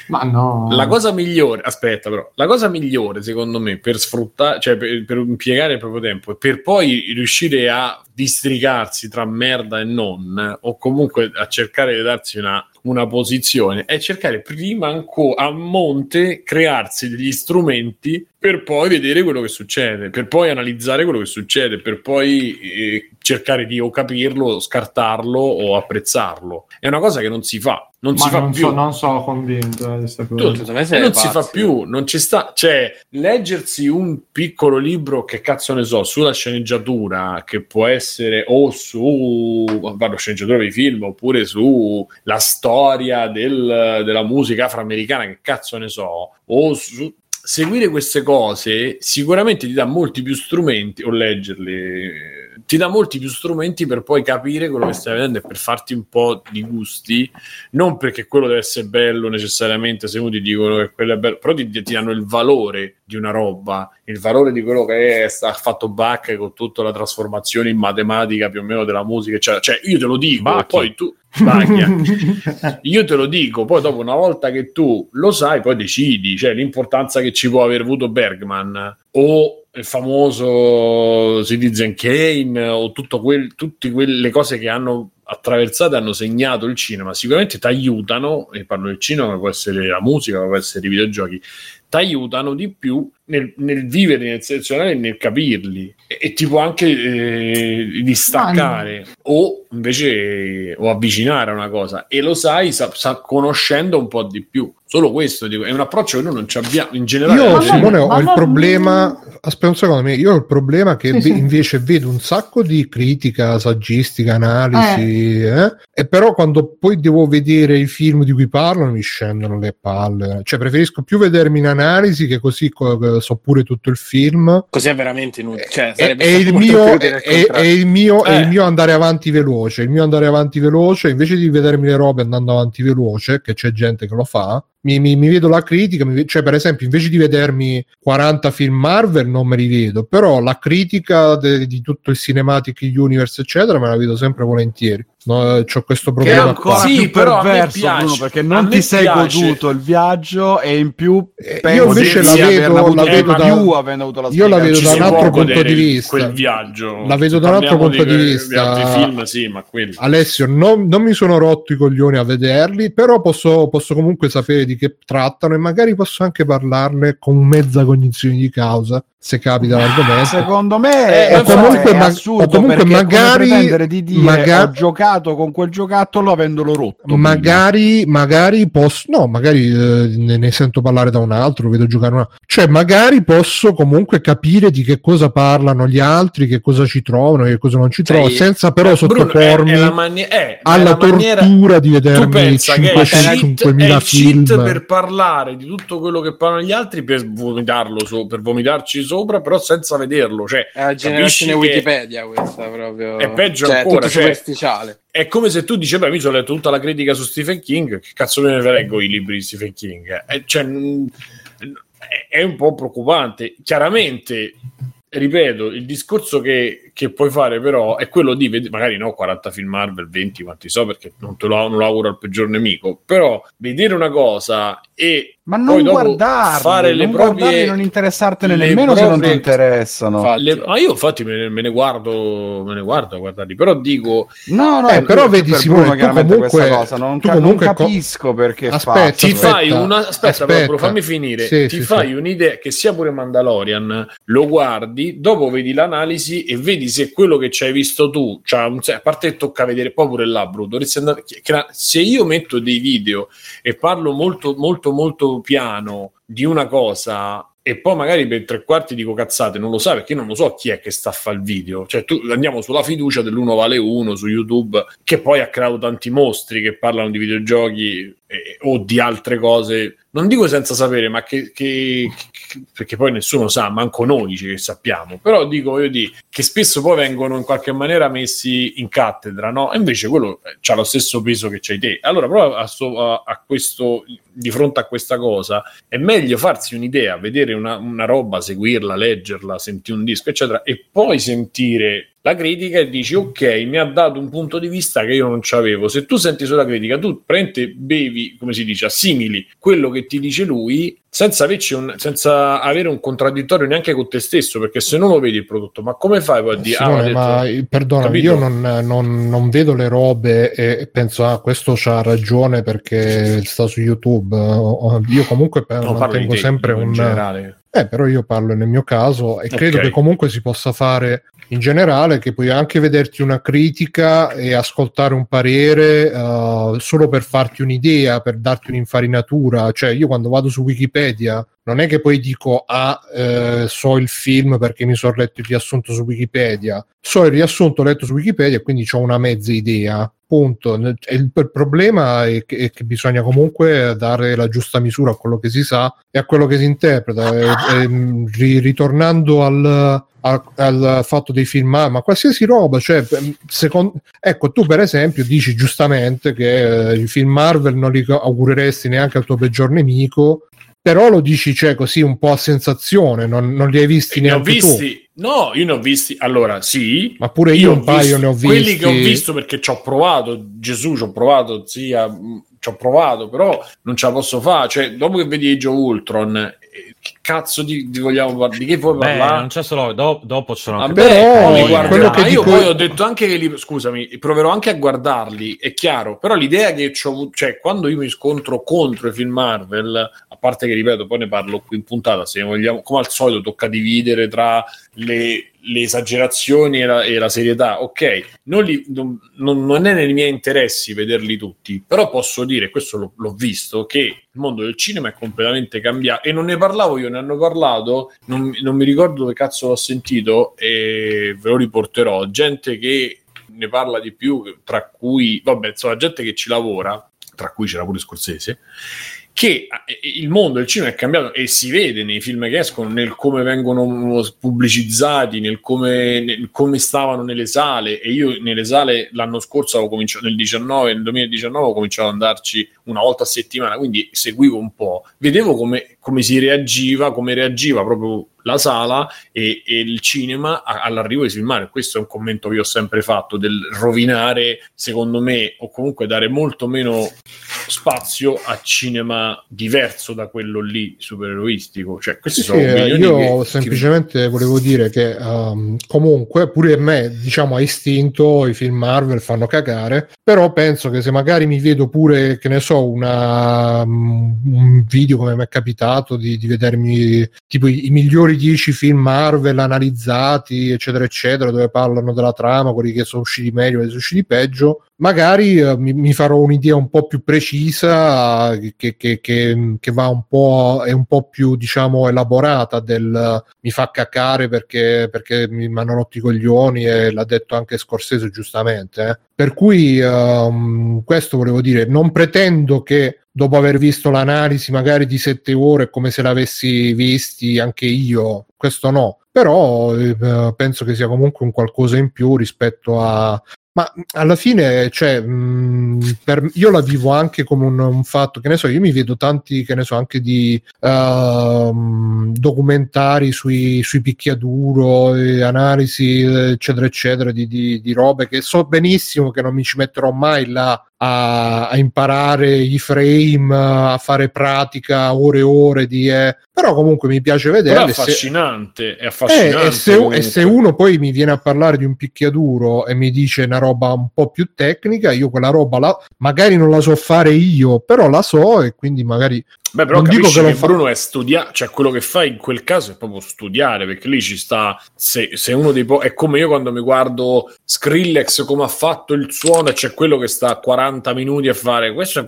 Ma no. La cosa migliore, aspetta però, la cosa migliore secondo me per sfruttare, cioè per, per impiegare il proprio tempo e per poi riuscire a districarsi tra merda e non, o comunque a cercare di darsi una una posizione, è cercare prima ancora a monte crearsi degli strumenti per poi vedere quello che succede, per poi analizzare quello che succede, per poi eh, cercare di o capirlo, scartarlo o apprezzarlo. È una cosa che non si fa, non ma si non fa so, più. Non sono convinto eh, tu, non pazzi. Si fa più, non ci sta, cioè leggersi un piccolo libro che cazzo ne so sulla sceneggiatura che può essere o su guarda, sceneggiatura di film oppure su la storia storia del, della musica afroamericana, che cazzo ne so, o su, seguire queste cose sicuramente ti dà molti più strumenti, o leggerle ti dà molti più strumenti per poi capire quello che stai vedendo e per farti un po' di gusti, non perché quello deve essere bello necessariamente, se uno ti dicono che quello è bello, però ti, ti danno il valore di una roba, il valore di quello che è sta fatto Bach con tutta la trasformazione in matematica più o meno della musica, eccetera. Cioè io te lo dico, Bacchia. Poi tu io te lo dico, poi dopo una volta che tu lo sai poi decidi, cioè l'importanza che ci può aver avuto Bergman o il famoso Citizen Kane o tutto quel, tutte quelle cose che hanno attraversato, hanno segnato il cinema, sicuramente ti aiutano, e parlo del cinema, può essere la musica, può essere i videogiochi, ti aiutano di più nel, nel vivere, nel selezionare e nel capirli, e, e ti può anche eh, distaccare o invece eh, o avvicinare a una cosa, e lo sai sa, sa, conoscendo un po' di più. Solo questo dico, è un approccio che noi non ci abbiamo in generale. Io Simone ho, ho il problema, aspetta un secondo, io ho il problema che sì, sì. invece vedo un sacco di critica, saggistica, analisi, eh. Eh? e però quando poi devo vedere i film di cui parlano mi scendono le palle, cioè preferisco più vedermi in analisi, che così so pure tutto il film, così è veramente inutile, cioè, è, è, il mio, è, è il mio eh. è il mio andare avanti veloce, il mio andare avanti veloce invece di vedermi le robe andando avanti veloce, che c'è gente che lo fa. Mi, mi, mi vedo la critica, mi, cioè per esempio invece di vedermi quaranta film Marvel non me li vedo, però la critica de, di tutto il Cinematic Universe eccetera me la vedo sempre volentieri. No, c'ho questo problema ancora qua. Sì, però perverso, a me piace, Bruno, perché non ti sei piace. goduto il viaggio, e in più eh, io invece la vedo, avuto, la vedo da, più avendo avuto la io la vedo da un altro punto di vista quel viaggio, la vedo da un altro punto di, di vista di film, sì, ma quelli. Alessio, non, non mi sono rotto i coglioni a vederli, però posso, posso comunque sapere di che trattano, e magari posso anche parlarne con mezza cognizione di causa, se capita l'argomento. Secondo me è, o comunque, è ma, assurdo, o comunque magari di dire, magari ho giocato con quel giocattolo avendolo rotto, magari, magari posso, no, magari eh, ne, ne sento parlare da un altro, vedo giocare un altro, cioè magari posso comunque capire di che cosa parlano gli altri, che cosa ci trovano, che cosa non ci trovano, sì, senza però sottopormi mani- alla maniera, tortura di vedermi cinquecentocinquemila film per parlare di tutto quello che parlano gli altri, per vomitarlo so, per vomitarci sopra, però senza vederlo, cioè è la generazione Wikipedia questa, proprio è peggio, cioè, ancora tutto, cioè, superficiale. È come se tu dici, beh, mi sono letto tutta la critica su Stephen King, che cazzo me ne leggo i libri di Stephen King, eh, cioè, è un po' preoccupante, chiaramente. Ripeto, il discorso che, che puoi fare però è quello di magari no quaranta film Marvel, venti quanti so, perché non te lo, non lo auguro al peggior nemico, però vedere una cosa e ma non guardarli, fare le non proprie guardarli, non interessartene nemmeno proprie, se non ti interessano. Fa, le, ma io infatti me ne, me ne guardo, me ne guardo a guardarli, però dico no, no, eh, però vedi Simone, tu comunque, cosa, non, tu comunque non capisco perché aspetta, ti aspetta, fai una aspetta, aspetta proprio, fammi finire, sì, ti sì, fai sì. un'idea che sia pure Mandalorian, lo guardi, dopo vedi l'analisi e vedi se quello che ci hai visto tu, cioè, a parte tocca vedere poi pure là, bro, dovresti andare, se io metto dei video e parlo molto molto molto piano di una cosa e poi magari per tre quarti dico cazzate, non lo sa, perché io non lo so chi è che sta a fare il video, cioè tu andiamo sulla fiducia dell'uno vale uno su YouTube, che poi ha creato tanti mostri che parlano di videogiochi eh, o di altre cose, non dico senza sapere, ma che, che, che perché poi nessuno sa, manco noi che sappiamo, però dico io di che spesso poi vengono in qualche maniera messi in cattedra, no? E invece quello c'ha lo stesso peso che c'hai te, allora prova a, a, a questo, di fronte a questa cosa è meglio farsi un'idea, vedere una, una roba, seguirla, leggerla, sentire un disco eccetera, e poi sentire la critica e dici ok, mi ha dato un punto di vista che io non c'avevo. Se tu senti solo la critica, tu prendi, bevi, come si dice, assimili quello che ti dice lui senza, un, senza avere un contraddittorio neanche con te stesso, perché se non lo vedi il prodotto, ma come fai poi a dire Simone, ah, detto, ma perdona, io non, non, non vedo le robe e penso ah questo c'ha ragione perché sta su YouTube, io comunque no, mantengo te, sempre un generale. Eh, però io parlo nel mio caso e okay. credo che comunque si possa fare in generale, che puoi anche vederti una critica e ascoltare un parere uh, solo per farti un'idea, per darti un'infarinatura, cioè io quando vado su Wikipedia non è che poi dico ah eh, so il film perché mi sono letto il riassunto su Wikipedia, so il riassunto letto su Wikipedia e quindi ho una mezza idea, punto. Il, il problema è che, è che bisogna comunque dare la giusta misura a quello che si sa e a quello che si interpreta, e, e, ri, ritornando al, al, al fatto dei film, ma qualsiasi roba, cioè secondo, ecco tu per esempio dici giustamente che eh, i film Marvel non li augureresti neanche al tuo peggior nemico, però lo dici cioè così un po' a sensazione, non, non li hai visti neanche tu. No, io ne ho visti, allora sì, ma pure io, io un paio ne ho visti, quelli che ho visto perché ci ho provato, Gesù ci ho provato, zia, ci ho provato, però non ce la posso fare, cioè dopo che vedi Age of Ultron cazzo di, di vogliamo di che vuoi parlare? Non c'è solo do, dopo ci sono anche vabbè, no, quello che dico... Io poi ho detto anche che li, scusami, proverò anche a guardarli, è chiaro, però l'idea che c'ho avuto, cioè quando io mi scontro contro i film Marvel, a parte che ripeto, poi ne parlo qui in puntata, se vogliamo, come al solito tocca dividere tra le, le esagerazioni e la, e la serietà, ok, non, li, non, non è nei miei interessi vederli tutti, però posso dire, questo l'ho, l'ho visto, che il mondo del cinema è completamente cambiato, e non ne parlavo io, ne hanno parlato, non, non mi ricordo dove cazzo l'ho sentito, e ve lo riporterò, gente che ne parla di più, tra cui, vabbè, insomma, gente che ci lavora, tra cui c'era pure Scorsese, che il mondo del cinema è cambiato e si vede nei film che escono, nel come vengono pubblicizzati, nel come, nel come stavano nelle sale. E io nelle sale l'anno scorso ho cominciato, nel diciannove, nel duemiladiciannove ho cominciato ad andarci una volta a settimana, quindi seguivo un po', vedevo come, come si reagiva, come reagiva proprio la sala e, e il cinema all'arrivo di filmare. Questo è un commento che io ho sempre fatto, del rovinare, secondo me, o comunque dare molto meno spazio a cinema diverso da quello lì supereroistico. Cioè, questi sì, sono sì, io che, semplicemente che... volevo dire che um, comunque pure a me, diciamo, a istinto i film Marvel fanno cagare, però penso che se magari mi vedo pure, che ne so, una, un video come mi è capitato di, di vedermi tipo i, i migliori dieci film Marvel analizzati eccetera eccetera, dove parlano della trama, quelli che sono usciti meglio, quelli che sono usciti peggio, magari eh, mi, mi farò un'idea un po' più precisa che, che, che, che va un po', è un po' più, diciamo, elaborata del mi fa cacare perché, perché mi hanno rotto i coglioni, e l'ha detto anche Scorsese giustamente, eh. Per cui um, questo volevo dire, non pretendo che dopo aver visto l'analisi magari di sette ore è come se l'avessi visti anche io, questo no, però eh, penso che sia comunque un qualcosa in più rispetto a... Ma alla fine, cioè, mh, per, io la vivo anche come un, un fatto, che ne so, io mi vedo tanti, che ne so, anche di uh, documentari sui, sui picchiaduro, eh, analisi, eccetera, eccetera, di, di, di robe che so benissimo che non mi ci metterò mai là a, a imparare i frame, a fare pratica ore e ore di... Eh, però comunque mi piace vedere. È affascinante, è affascinante. Eh, e, se, e se uno poi mi viene a parlare di un picchiaduro e mi dice una roba un po' più tecnica, io quella roba la, magari non la so fare io, però la so, e quindi magari... Beh, però non dico che, che fa... Bruno è studiare, cioè quello che fa in quel caso è proprio studiare, perché lì ci sta, se, se uno dei po- è come io quando mi guardo Skrillex come ha fatto il suono, e c'è quello che sta quaranta minuti a fare questo,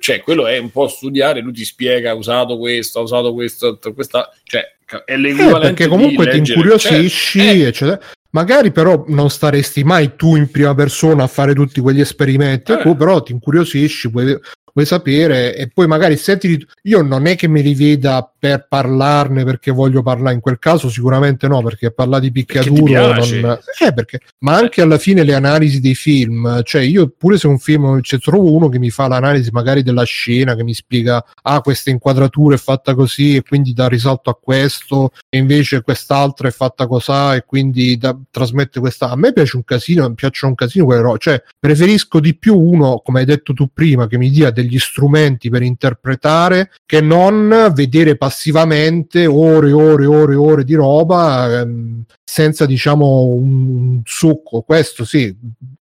cioè quello è un po' studiare, lui ti spiega, ha usato questo, ha usato questo, questa, cioè è l'equivalente, eh, perché comunque ti incuriosisci, cioè, eh. eccetera. Magari però non staresti mai tu in prima persona a fare tutti quegli esperimenti, eh. tu però ti incuriosisci, puoi, vuoi sapere, e poi magari senti, io non è che mi riveda per parlarne perché voglio parlare, in quel caso sicuramente no, perché parlare di picchiaduro non, eh, perché, ma anche alla fine le analisi dei film, cioè io pure se un film, c'è trovo uno che mi fa l'analisi magari della scena, che mi spiega, ah, questa inquadratura è fatta così e quindi dà risalto a questo, e invece quest'altra è fatta così e quindi da, trasmette questa, a me piace un casino, mi piacciono un casino quelle robe, cioè preferisco di più uno, come hai detto tu prima, che mi dia gli strumenti per interpretare, che non vedere passivamente ore e ore e ore, ore di roba ehm, senza, diciamo, un succo. Questo sì,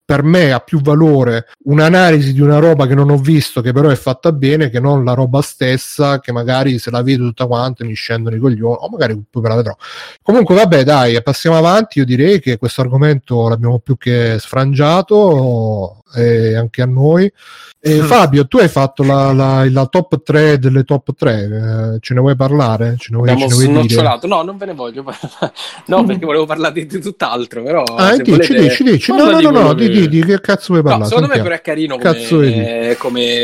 per me ha più valore un'analisi di una roba che non ho visto, che però è fatta bene, che non la roba stessa, che magari se la vedo tutta quanta mi scendono i coglioni, o magari poi me la vedrò. Comunque vabbè, dai, passiamo avanti. Io direi che questo argomento l'abbiamo più che sfrangiato, eh, anche a noi. Eh, Fabio, tu hai fatto la, la, la top tre delle top tre, eh, ce ne vuoi parlare? Ce ne vuoi, abbiamo ce ne vuoi dire? No, non ve ne voglio parlare, no, perché volevo parlare di tutt'altro, però ah, se dici, volete... dici, dici. No, no, no, no, che... di, di che cazzo vuoi parlare? No, secondo Sentiamo. Me però è carino come, eh, come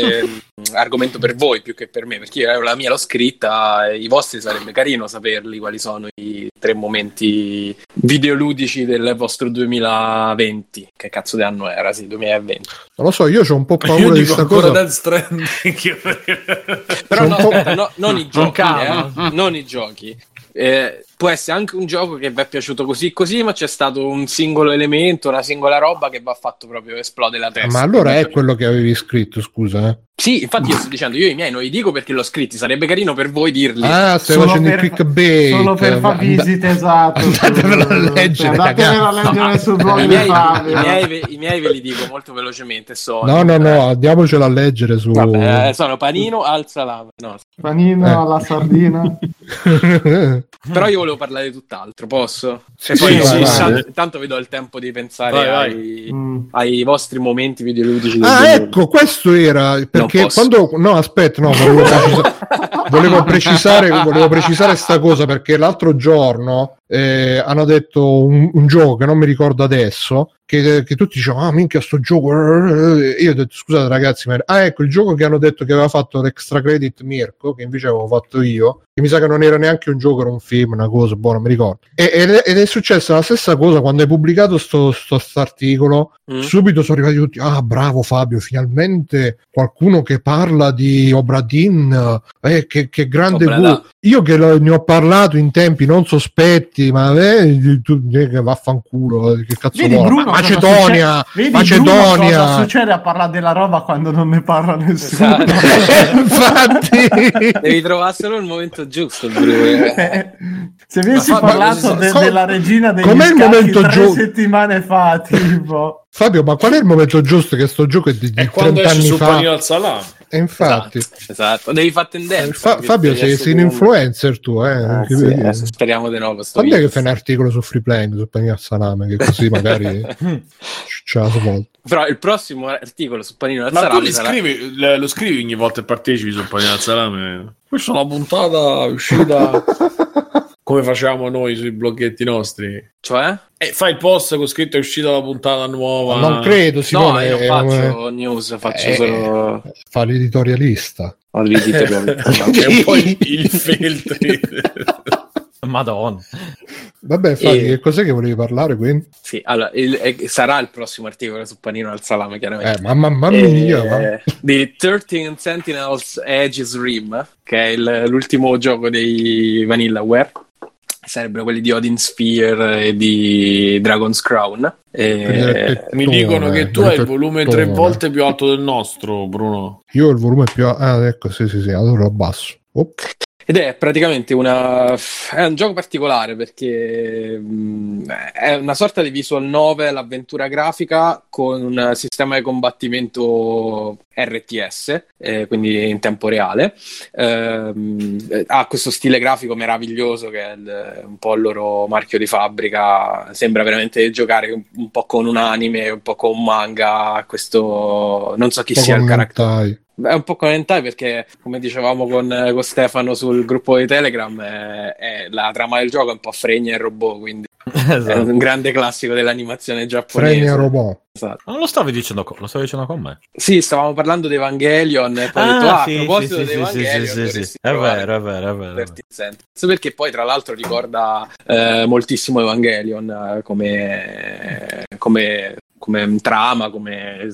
argomento per voi più che per me, perché io la mia l'ho scritta, i vostri sarebbe carino saperli quali sono i tre momenti videoludici del vostro duemilaventi, che cazzo di anno era, sì, duemilaventi. Non lo so, io c'ho un po' paura di questa cosa. Death Stranding. Però no, aspetta, no, non i giochi, eh, non i giochi. Eh, può essere anche un gioco che vi è piaciuto così così, ma c'è stato un singolo elemento, una singola roba che va fatto proprio esplode la testa. Ma allora è quello che avevi scritto, scusa, eh? Sì, infatti io sto dicendo, io i miei non li dico perché l'ho scritti, sarebbe carino per voi dirli. Ah, stai facendo il clickbait. Solo per far visite, esatto. Andatevelo a leggere, andatevelo a leggere sul blog di Fabio. I miei, i miei ve li dico molto velocemente. So, no, no, no, andiamocelo a leggere su... Vabbè, sono panino al salame. No. Panino eh. alla sardina. Però io volevo parlare di tutt'altro, posso? Sì, sì, poi sì, sì, tanto vi do il tempo di pensare vai, ai, vai. Mm. ai vostri momenti videoludici. Ah, del ecco, video. Questo era perché quando no, aspetta, no, volevo precisare, volevo precisare, volevo precisare sta cosa perché l'altro giorno eh, hanno detto un, un gioco che non mi ricordo adesso. Che, che tutti dicevano ah minchia sto gioco, io ho detto scusate ragazzi, ma ah ecco il gioco che hanno detto che aveva fatto l'extra credit Mirko, che invece avevo fatto io, che mi sa che non era neanche un gioco, era un film, una cosa, boh, non mi ricordo. E, ed è successa la stessa cosa quando hai pubblicato sto sto articolo, mm. subito sono arrivati tutti ah bravo Fabio, finalmente qualcuno che parla di Obradin, eh, che, che grande gu-. Io che lo, ne ho parlato in tempi non sospetti, ma eh, tu, eh, vaffanculo, che cazzo vuole. Macedonia, Vedi Macedonia. Bruno, cosa succede a parlare della roba quando non ne parla nessuno? Esatto. Infatti, devi trovare solo il momento giusto. Eh, se avessi ma, parlato ma, de- so, della regina degli scacchi tre giu- settimane fa, tipo Fabio, ma qual è il momento giusto che sto gioco è di, di trenta anni fa? Al salame. E infatti, esatto, esatto. Devi fare tendenza. Fa- Fabio, sei, sei un influencer tu, eh? Ah, che sì, eh, speriamo di no. Quando è che fai un articolo su Free Playing su Panini al salame? Che così magari c'è la volta. Però il prossimo articolo su Panino al Salame. Ma tu li scrivi, sarà... lo scrivi ogni volta che partecipi su Panino al Salame. Questa è una puntata uscita come facciamo noi sui bloghetti nostri. Cioè? Eh, fai il post con scritto è uscita la puntata nuova. Non credo, Simone. No, io faccio news, faccio eh, solo... Fa l'editorialista. Fa l'editorialista. È un po' il, il filtri. Madonna. Vabbè, Fabio, e... che cos'è che volevi parlare, quindi? Sì, allora, il, sarà il prossimo articolo su Panino al Salame, chiaramente. Eh, mamma, mamma e, mia! Mamma. The thirteenth Sentinel's Aegis Rim, che è il, l'ultimo gioco dei Vanillaware. Sarebbero quelli di Odin Sphere e di Dragon's Crown. E... Mi dicono che tu hai il volume tre volte più alto del nostro, Bruno. Io ho il volume più alto... Ah, ecco, sì, sì, sì, allora lo abbasso. Ops. Ed è praticamente una è un gioco particolare perché è una sorta di visual novel, avventura grafica con un sistema di combattimento R T S, eh, quindi in tempo reale. Eh, ha questo stile grafico meraviglioso che è il, un po' il loro marchio di fabbrica, sembra veramente giocare un, un po' con un anime, un po' con un manga, questo non so chi sia il carattere. È un po' commentai perché, come dicevamo con, con Stefano sul gruppo di Telegram, è, è la trama del gioco è un po' Fregne e Robot, quindi esatto. È un grande classico dell'animazione giapponese. Fregne e Robot. Esatto. Non lo stavi dicendo, lo stavi dicendo con me? Sì, stavamo parlando di Evangelion e poi ah, ho detto, ah, sì, a proposito sì, di sì, Evangelion sì, sì, sì, sì. È vero, è vero, è vero. Perché poi tra l'altro ricorda eh, moltissimo Evangelion come... come come trama, come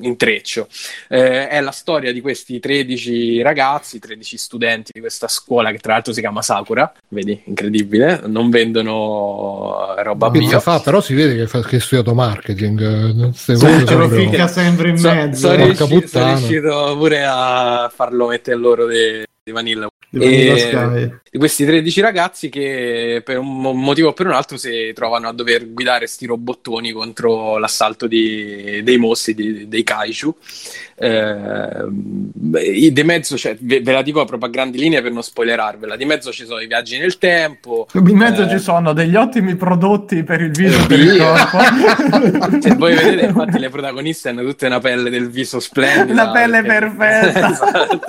intreccio. Eh, è la storia di questi tredici ragazzi, tredici studenti di questa scuola che tra l'altro si chiama Sakura, vedi, incredibile, non vendono roba bio. Fa, però si vede che, fa, che è studiato marketing, se sì, ce lo ficca sempre in so, mezzo. Sono riuscito, so riuscito pure a farlo mettere loro dei... di Vanilla, di Vanilla e Sky. Questi tredici ragazzi che per un motivo o per un altro si trovano a dover guidare sti robottoni contro l'assalto di, dei mostri, di, dei kaiju. Eh, di mezzo, cioè, ve, ve la dico proprio a grandi linee per non spoilerarvela, di mezzo ci sono i viaggi nel tempo, di mezzo eh... ci sono degli ottimi prodotti per il viso e per il corpo. Cioè, voi vedete, infatti le protagoniste hanno tutte una pelle del viso splendida, la pelle perfetta. Esatto.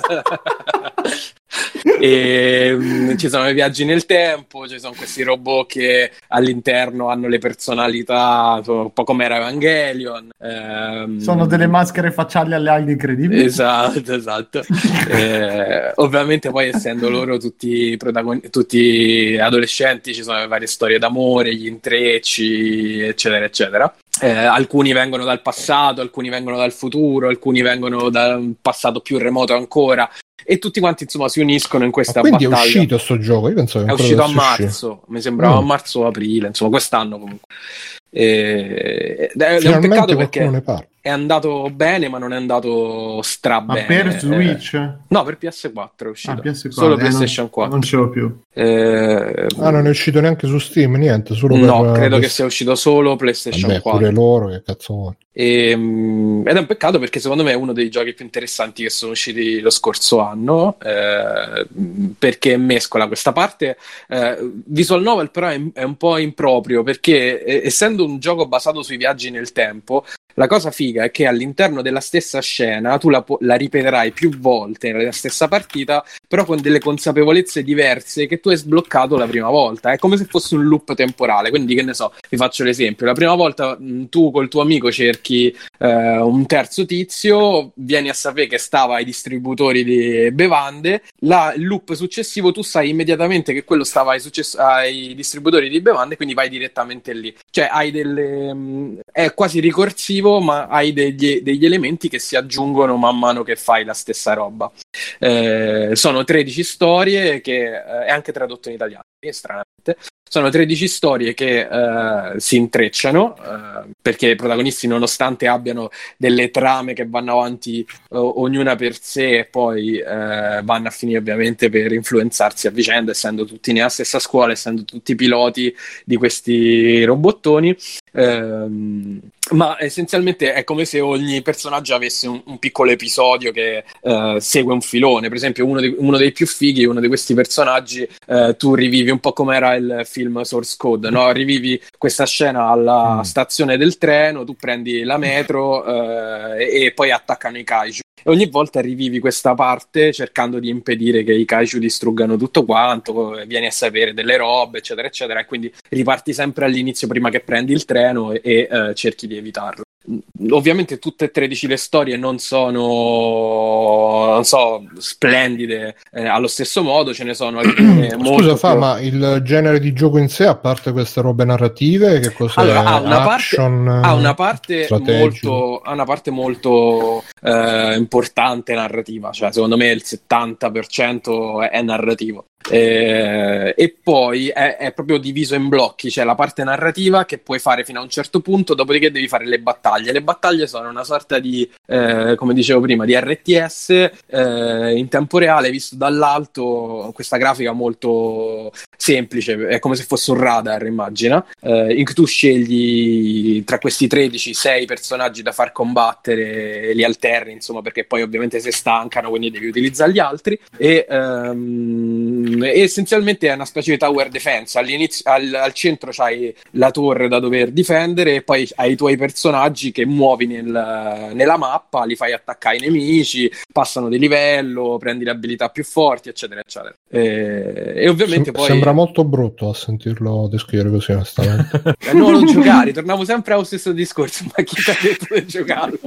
E, um, ci sono i viaggi nel tempo, ci sono questi robot che all'interno hanno le personalità un po' come era Evangelion, ehm... sono delle maschere facciali alle ali incredibili. Esatto, esatto. Eh, ovviamente poi essendo loro tutti protagoni- tutti adolescenti ci sono le varie storie d'amore, gli intrecci, eccetera eccetera. Eh, alcuni vengono dal passato, alcuni vengono dal futuro, alcuni vengono da un passato più remoto ancora. e tutti quanti insomma si uniscono in questa battaglia. Quindi è uscito sto gioco? Io pensavo che è uscito a marzo, uscire. mi sembrava mm. marzo o aprile, insomma quest'anno comunque. E... È un peccato perché è andato bene ma non è andato stra bene. Ma per Switch? Eh... No, per P S quattro è uscito, ah, P S quattro. Solo eh, PlayStation quattro. Non ce l'ho più. Eh... Ah, non è uscito neanche su Steam, niente, solo per... No, credo che sia uscito solo PlayStation Vabbè, quattro. Pure loro, che cazzo vuole. E... Ed è un peccato perché secondo me è uno dei giochi più interessanti che sono usciti lo scorso anno, eh... perché mescola questa parte. Eh... Visual novel però è, è un po' improprio perché... essendo un gioco basato sui viaggi nel tempo, la cosa figa è che all'interno della stessa scena tu la, la ripeterai più volte nella stessa partita, però con delle consapevolezze diverse che tu hai sbloccato la prima volta. È come se fosse un loop temporale, quindi che ne so, vi faccio l'esempio. La prima volta mh, tu col tuo amico cerchi eh, un terzo tizio, vieni a sapere che stava ai distributori di bevande, la loop successivo tu sai immediatamente che quello stava ai, success- ai distributori di bevande, quindi vai direttamente lì. Cioè hai delle... Mh, è quasi ricorsivo, ma hai degli, degli elementi che si aggiungono man mano che fai la stessa roba. Eh, sono tredici storie che eh, è anche tradotto in italiano, stranamente. Sono tredici storie che eh, si intrecciano eh, perché i protagonisti, nonostante abbiano delle trame che vanno avanti o- ognuna per sé, poi eh, vanno a finire ovviamente per influenzarsi a vicenda, essendo tutti nella stessa scuola, essendo tutti piloti di questi robottoni. Eh, ma essenzialmente è come se ogni personaggio avesse un, un piccolo episodio che eh, segue un filone. Per esempio uno, di, uno dei più fighi, uno di questi personaggi, eh, tu rivivi un po' come era il film Source Code, no? Rivivi questa scena alla mm. stazione del treno, tu prendi la metro eh, e poi attaccano i kaiju. E ogni volta rivivi questa parte cercando di impedire che i kaiju distruggano tutto quanto, vieni a sapere delle robe, eccetera, eccetera. E quindi riparti sempre all'inizio prima che prendi il treno e, e eh, cerchi di evitarlo. Ovviamente tutte e tredici le storie non sono, non so, splendide eh, allo stesso modo, ce ne sono alcune molto. Scusa, fa, più... ma il genere di gioco in sé, a parte queste robe narrative, che cosa allora, è? Ha una Action, parte, ha una parte molto, ha una parte molto eh, importante narrativa, cioè secondo me il settanta per cento è narrativo. Eh, e poi è, è proprio diviso in blocchi, c'è cioè la parte narrativa che puoi fare fino a un certo punto, dopodiché devi fare le battaglie. Le battaglie sono una sorta di eh, come dicevo prima, di R T S eh, in tempo reale visto dall'alto, questa grafica molto semplice, è come se fosse un radar, immagina, eh, in cui tu scegli tra questi tredici sei personaggi da far combattere e li alterni, insomma, perché poi ovviamente si stancano, quindi devi utilizzare gli altri. E ehm, essenzialmente è una specie di tower defense. All'inizio, al, al centro c'hai la torre da dover difendere e poi hai i tuoi personaggi che muovi nel, nella mappa, li fai attaccare i nemici, passano di livello, prendi le abilità più forti, eccetera eccetera. E, e ovviamente Sem- poi sembra molto brutto a sentirlo descrivere così, onestamente. No, non giocare, tornavo sempre allo stesso discorso, ma chi ti ha detto di giocarlo?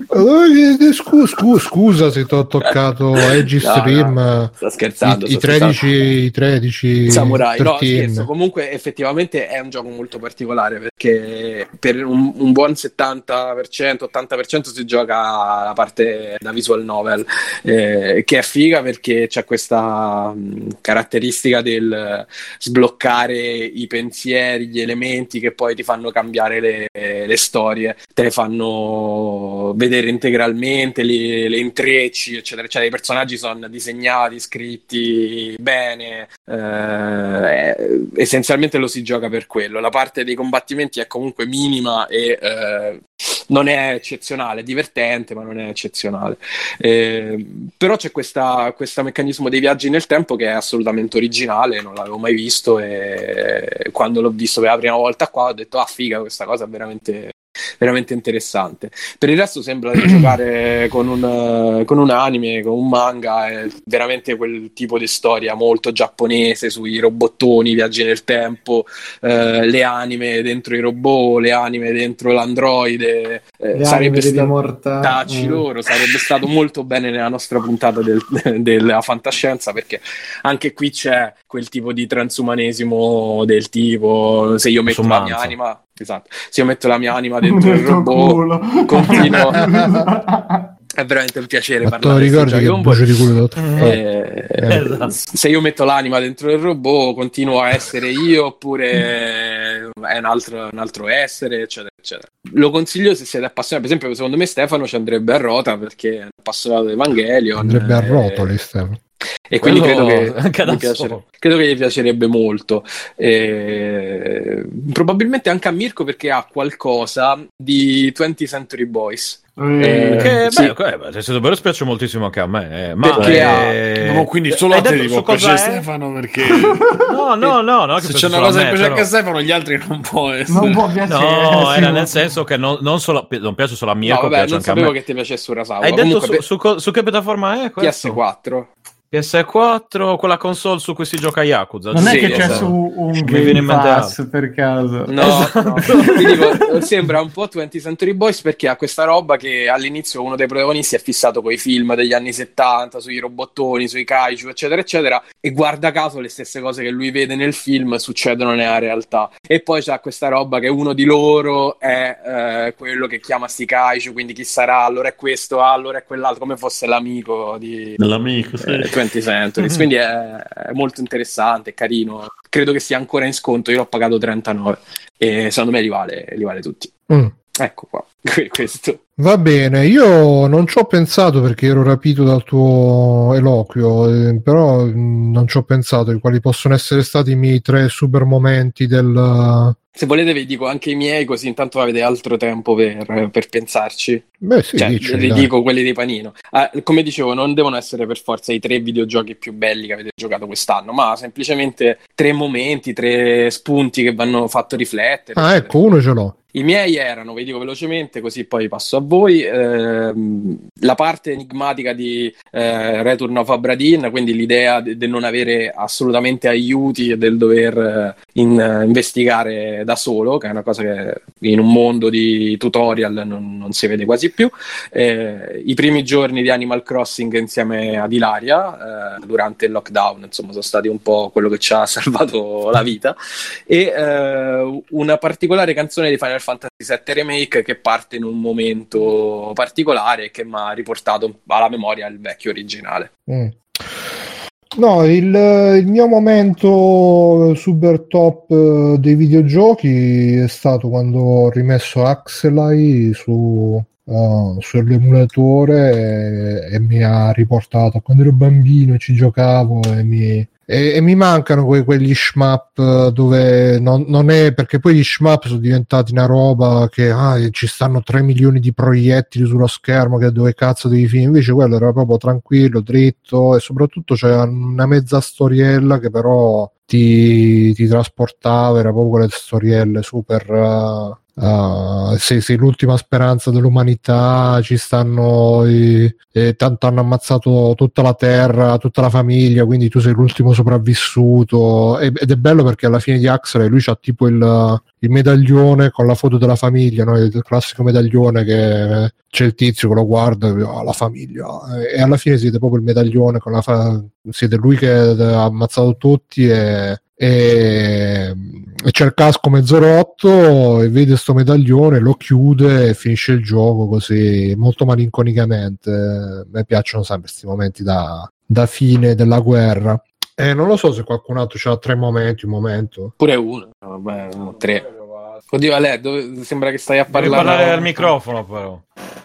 Scusa, scusa, scusa se ti ho toccato Edge Stream. No, no. Sto scherzando, I, sto i tredici scherzando. tredici Samurai, no, scherzo. Comunque effettivamente è un gioco molto particolare perché per un, un buon settanta per cento ottanta per cento si gioca la parte da visual novel, eh, che è figa perché c'è questa mh, caratteristica del sbloccare i pensieri, gli elementi che poi ti fanno cambiare le, le storie, te le fanno vedere integralmente, le, le intrecci, eccetera eccetera. I personaggi sono disegnati, scritti bene. Eh, essenzialmente lo si gioca per quello. La parte dei combattimenti è comunque minima e eh, non è eccezionale, è divertente ma non è eccezionale. Eh, però c'è questa, questo meccanismo dei viaggi nel tempo che è assolutamente originale, non l'avevo mai visto e quando l'ho visto per la prima volta qua ho detto ah figa, questa cosa è veramente veramente interessante. Per il resto sembra di giocare con un, con un anime, con un manga, è veramente quel tipo di storia molto giapponese sui robottoni, viaggi nel tempo, eh, le anime dentro i robot, le anime dentro l'androide, eh, le sarebbe stato taci mm. loro, sarebbe stato molto bene nella nostra puntata del, della fantascienza, perché anche qui c'è quel tipo di transumanesimo del tipo se io metto la mia anima Esatto, se io metto la mia anima dentro il robot, continuo È veramente un piacere ma parlare. Ti ricordi che un po' di culo eh, eh. Se io metto l'anima dentro il robot, continuo a essere io oppure è un altro, un altro essere, eccetera, eccetera. Lo consiglio se siete appassionati. Per esempio, secondo me Stefano ci andrebbe a rota perché è un appassionato di Evangelion. Andrebbe e... a rotoli, Stefano. E quindi credo che, piacere, credo che gli piacerebbe molto e... probabilmente anche a Mirko perché ha qualcosa di twentieth Century Boys eh, che sì. Beh, se davvero spiace moltissimo anche a me eh, ma perché eh... no, quindi solo a te devo piacere Stefano perché no no no, no che se c'è una cosa che piace anche a Stefano gli altri non può essere non può piacere no era nel senso che non, non, solo, non piace solo a Mirko no, vabbè, non sapevo che ti piacesse Urasawa hai detto comunque, su, su, su che piattaforma è questo? P S quattro P S quattro, quella console su cui si gioca Yakuza. Non sì, è che c'è esatto. Su un Game Pass per caso. No, esatto. No. Ti dico, sembra un po' twentieth Century Boys perché ha questa roba che all'inizio uno dei protagonisti è fissato coi film degli anni settanta, sui robottoni, sui kaiju, eccetera, eccetera, e guarda caso le stesse cose che lui vede nel film succedono nella realtà. E poi c'ha questa roba che uno di loro è eh, quello che chiama sti kaiju, quindi chi sarà, allora è questo, allora è quell'altro, come fosse l'amico di... L'amico, sì. Eh, Centuries, mm-hmm. Quindi è molto interessante, è carino, credo che sia ancora in sconto, io l'ho pagato trentanove e secondo me li vale, li vale tutti. Mm. Ecco qua, questo. Va bene, io non ci ho pensato perché ero rapito dal tuo eloquio, però non ci ho pensato di quali possono essere stati i miei tre super momenti del... Se volete vi dico anche i miei, così intanto avete altro tempo per, per pensarci. Beh, sì, cioè, dici, vi dai. Dico quelli dei panino. Ah, come dicevo, non devono essere per forza i tre videogiochi più belli che avete giocato quest'anno, ma semplicemente tre momenti, tre spunti che vanno fatto riflettere. Ah, eccetera. Ecco, uno ce l'ho. I miei erano, vi dico velocemente, così poi passo a voi, ehm, la parte enigmatica di eh, Return of Abra Dinn, quindi l'idea del de non avere assolutamente aiuti e del dover eh, in, eh, investigare da solo, che è una cosa che in un mondo di tutorial non, non si vede quasi più. Eh, i primi giorni di Animal Crossing insieme ad Ilaria, eh, durante il lockdown, insomma, sono stati un po' quello che ci ha salvato la vita, e eh, una particolare canzone di Final Fantasy sette Remake che parte in un momento particolare che mi ha riportato alla memoria il vecchio originale. Mm. No, il, il mio momento super top dei videogiochi è stato quando ho rimesso Axelai su uh, sull'emulatore e, e mi ha riportato quando ero bambino ci giocavo e mi... E, e mi mancano que- quegli shmup dove non, non è perché poi gli shmup sono diventati una roba che ah, ci stanno tre milioni di proiettili sullo schermo che dove cazzo devi finire, invece quello era proprio tranquillo, dritto e soprattutto c'era una mezza storiella che però ti, ti trasportava, era proprio quelle storielle super uh, Uh, sei, sei l'ultima speranza dell'umanità, ci stanno eh, eh, tanto hanno ammazzato tutta la terra, tutta la famiglia, quindi tu sei l'ultimo sopravvissuto e, ed è bello perché alla fine di Axel lui c'ha tipo il, il medaglione con la foto della famiglia, no? Il classico medaglione che c'è il tizio che lo guarda oh, la famiglia e alla fine siete proprio il medaglione con la fa- siete lui che ha ammazzato tutti e E, e c'è il casco mezzo rotto e vede sto medaglione, lo chiude e finisce il gioco così molto malinconicamente. A me piacciono sempre questi momenti da, da fine della guerra. E non lo so se qualcun altro c'ha tre momenti, un momento. Pure uno, vabbè, uno, tre. Oddio, Ale, dove, sembra che stai a parlare. Devi parlare al microfono però.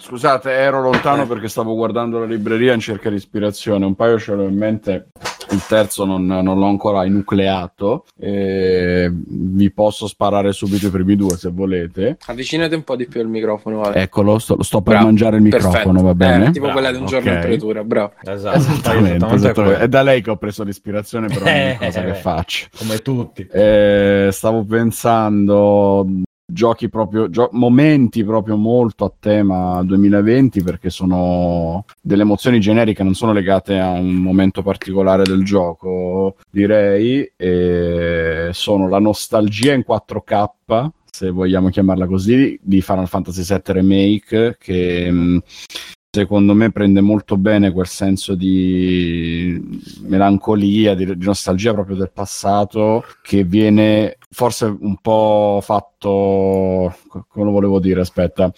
Scusate, ero lontano perché stavo guardando la libreria in cerca di ispirazione. Un paio ce l'ho in mente, il terzo non, non l'ho ancora enucleato. E vi posso sparare subito i primi due se volete. Avvicinate un po' di più al microfono. Vale. Eccolo, sto, sto per bravo, mangiare il microfono, perfetto. Va bene? Eh, tipo bravo, quella di un okay. giorno in pretura, bravo. Esatto, esattamente. esattamente, esattamente. È da lei che ho preso l'ispirazione per ogni cosa che faccio. Come tutti. E stavo pensando... giochi proprio gio- momenti proprio molto a tema duemilaventi perché sono delle emozioni generiche, non sono legate a un momento particolare del gioco, direi, e sono la nostalgia in quattro K, se vogliamo chiamarla così, di Final Fantasy sette Remake che mh, secondo me prende molto bene quel senso di melancolia, di, di nostalgia proprio del passato che viene forse un po' fatto, come lo volevo dire, aspetta,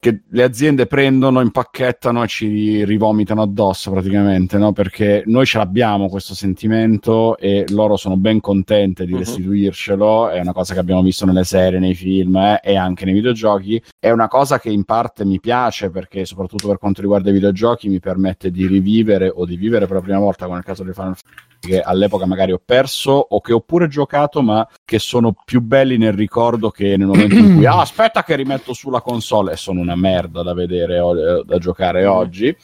che le aziende prendono, impacchettano e ci rivomitano addosso praticamente, no? Perché noi ce l'abbiamo questo sentimento e loro sono ben contente di restituircelo. È una cosa che abbiamo visto nelle serie, nei film eh, e anche nei videogiochi. È una cosa che in parte mi piace, perché soprattutto per quanto riguarda i videogiochi mi permette di rivivere o di vivere per la prima volta, come nel caso di Final Fantasy, che all'epoca magari ho perso o che ho pure giocato, ma che sono più belli nel ricordo che nel momento in cui ah, aspetta che rimetto sulla console e sono una merda da vedere o da giocare oggi.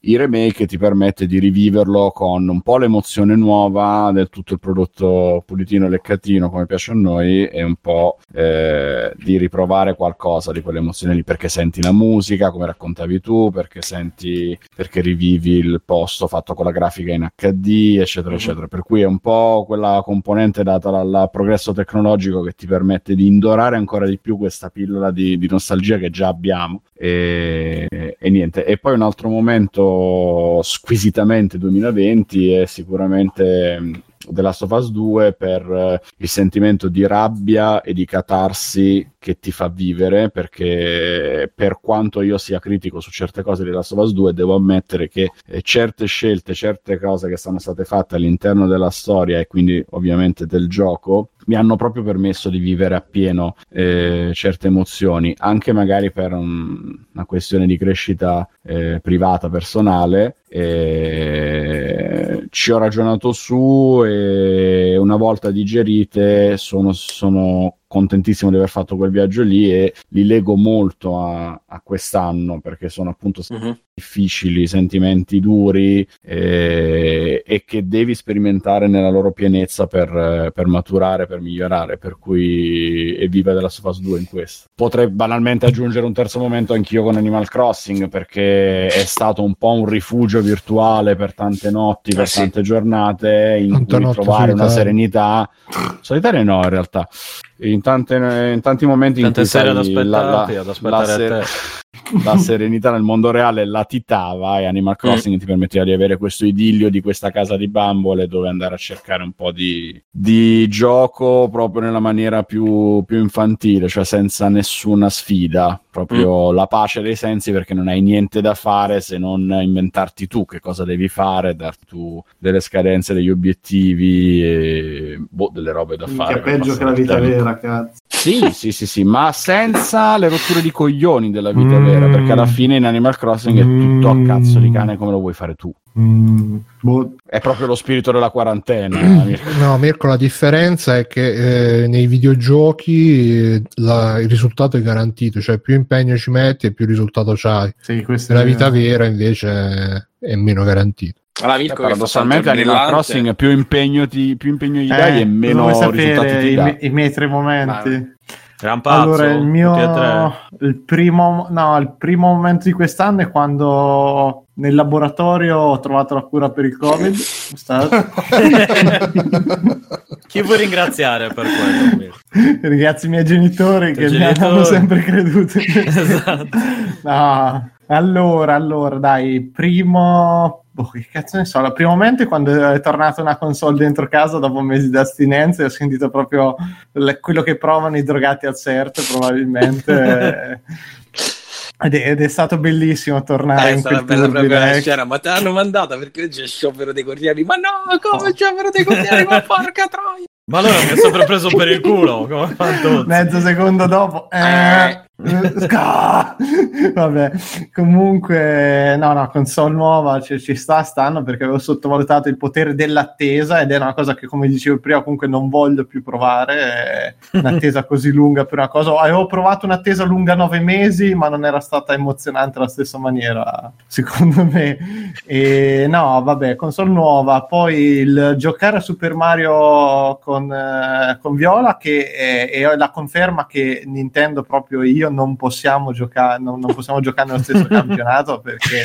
Il remake ti permette di riviverlo con un po' l'emozione nuova del tutto il prodotto pulitino e leccatino come piace a noi, e un po' eh, di riprovare qualcosa di quell'emozione lì, perché senti la musica come raccontavi tu, perché senti, perché rivivi il posto fatto con la grafica in acca di eccetera eccetera, per cui è un po' quella componente data dal progresso tecnologico che ti permette di indorare ancora di più questa pillola di, di nostalgia che già abbiamo e, e niente. E poi un altro momento squisitamente duemilaventi è sicuramente The Last of Us due, per il sentimento di rabbia e di catarsi che ti fa vivere, perché per quanto io sia critico su certe cose di The Last of Us due, devo ammettere che certe scelte, certe cose che sono state fatte all'interno della storia e quindi ovviamente del gioco mi hanno proprio permesso di vivere appieno eh, certe emozioni, anche magari per un, una questione di crescita eh, privata, personale. Eh, ci ho ragionato su e una volta digerite sono, sono contentissimo di aver fatto quel viaggio lì, e li lego molto a, a quest'anno, perché sono appunto uh-huh. difficili, sentimenti duri eh, e che devi sperimentare nella loro pienezza per, per maturare, per migliorare, per cui evviva The Last of Us due in questo. Potrei banalmente aggiungere un terzo momento anch'io con Animal Crossing, perché è stato un po' un rifugio virtuale per tante notti, per eh sì. tante giornate in Tanto cui trovare solitaria. Una serenità solitaria no in realtà In, tante, in tanti momenti tante in cui serie sai, la, la, la, ser- la serenità nel mondo reale latitava, e Animal Crossing mm. ti permetteva di avere questo idillio di questa casa di bambole dove andare a cercare un po' di, di gioco proprio nella maniera più, più infantile, cioè senza nessuna sfida, proprio mm. la pace dei sensi, perché non hai niente da fare se non inventarti tu che cosa devi fare, darti tu delle scadenze, degli obiettivi e, boh, delle robe da fare. Che è peggio che la vita vera. Ragazzi. Sì, sì, sì, sì, ma senza le rotture di coglioni della vita mm. vera, perché alla fine in Animal Crossing è tutto a cazzo di cane come lo vuoi fare tu. Mm. Boh. È proprio lo spirito della quarantena. Mirko. No, Mirko, la differenza è che eh, nei videogiochi la, il risultato è garantito, cioè più impegno ci metti e più risultato c'hai. Sì, nella vita vera invece è, è meno garantito. Allora, paradossalmente Animal Crossing più impegno, ti, più impegno gli dai eh, e meno risultati ti dà. I miei tre momenti vale. Gran pazzo, allora il mio il primo, no, il primo momento di quest'anno è quando nel laboratorio ho trovato la cura per il COVID. Chi vuoi ringraziare per quello? Ringrazio i miei genitori che genitori. mi hanno sempre creduto. Esatto. No. Allora, allora, dai, primo... Oh, che cazzo ne so, al primo momento è quando è tornata una console dentro casa dopo mesi di astinenza, e ho sentito proprio le, quello che provano i drogati al CERT probabilmente ed, è, ed è stato bellissimo tornare eh, in quel bella, bella, bella scena. Ma te l'hanno mandata perché oggi c'è sciopero dei corrieri, ma no, come oh. sciopero dei corrieri, ma porca troia, ma allora mi è sempre preso per il culo come mezzo secondo dopo eh vabbè, comunque no no console nuova cioè, ci sta stanno perché avevo sottovalutato il potere dell'attesa, ed è una cosa che, come dicevo prima, comunque non voglio più provare un'attesa così lunga per una cosa. Avevo provato un'attesa lunga nove mesi ma non era stata emozionante alla stessa maniera, secondo me. E no vabbè, console nuova, poi il giocare a Super Mario con, eh, con Viola, che è, è la conferma che Nintendo proprio io non possiamo giocare non, non possiamo giocare nello stesso campionato, perché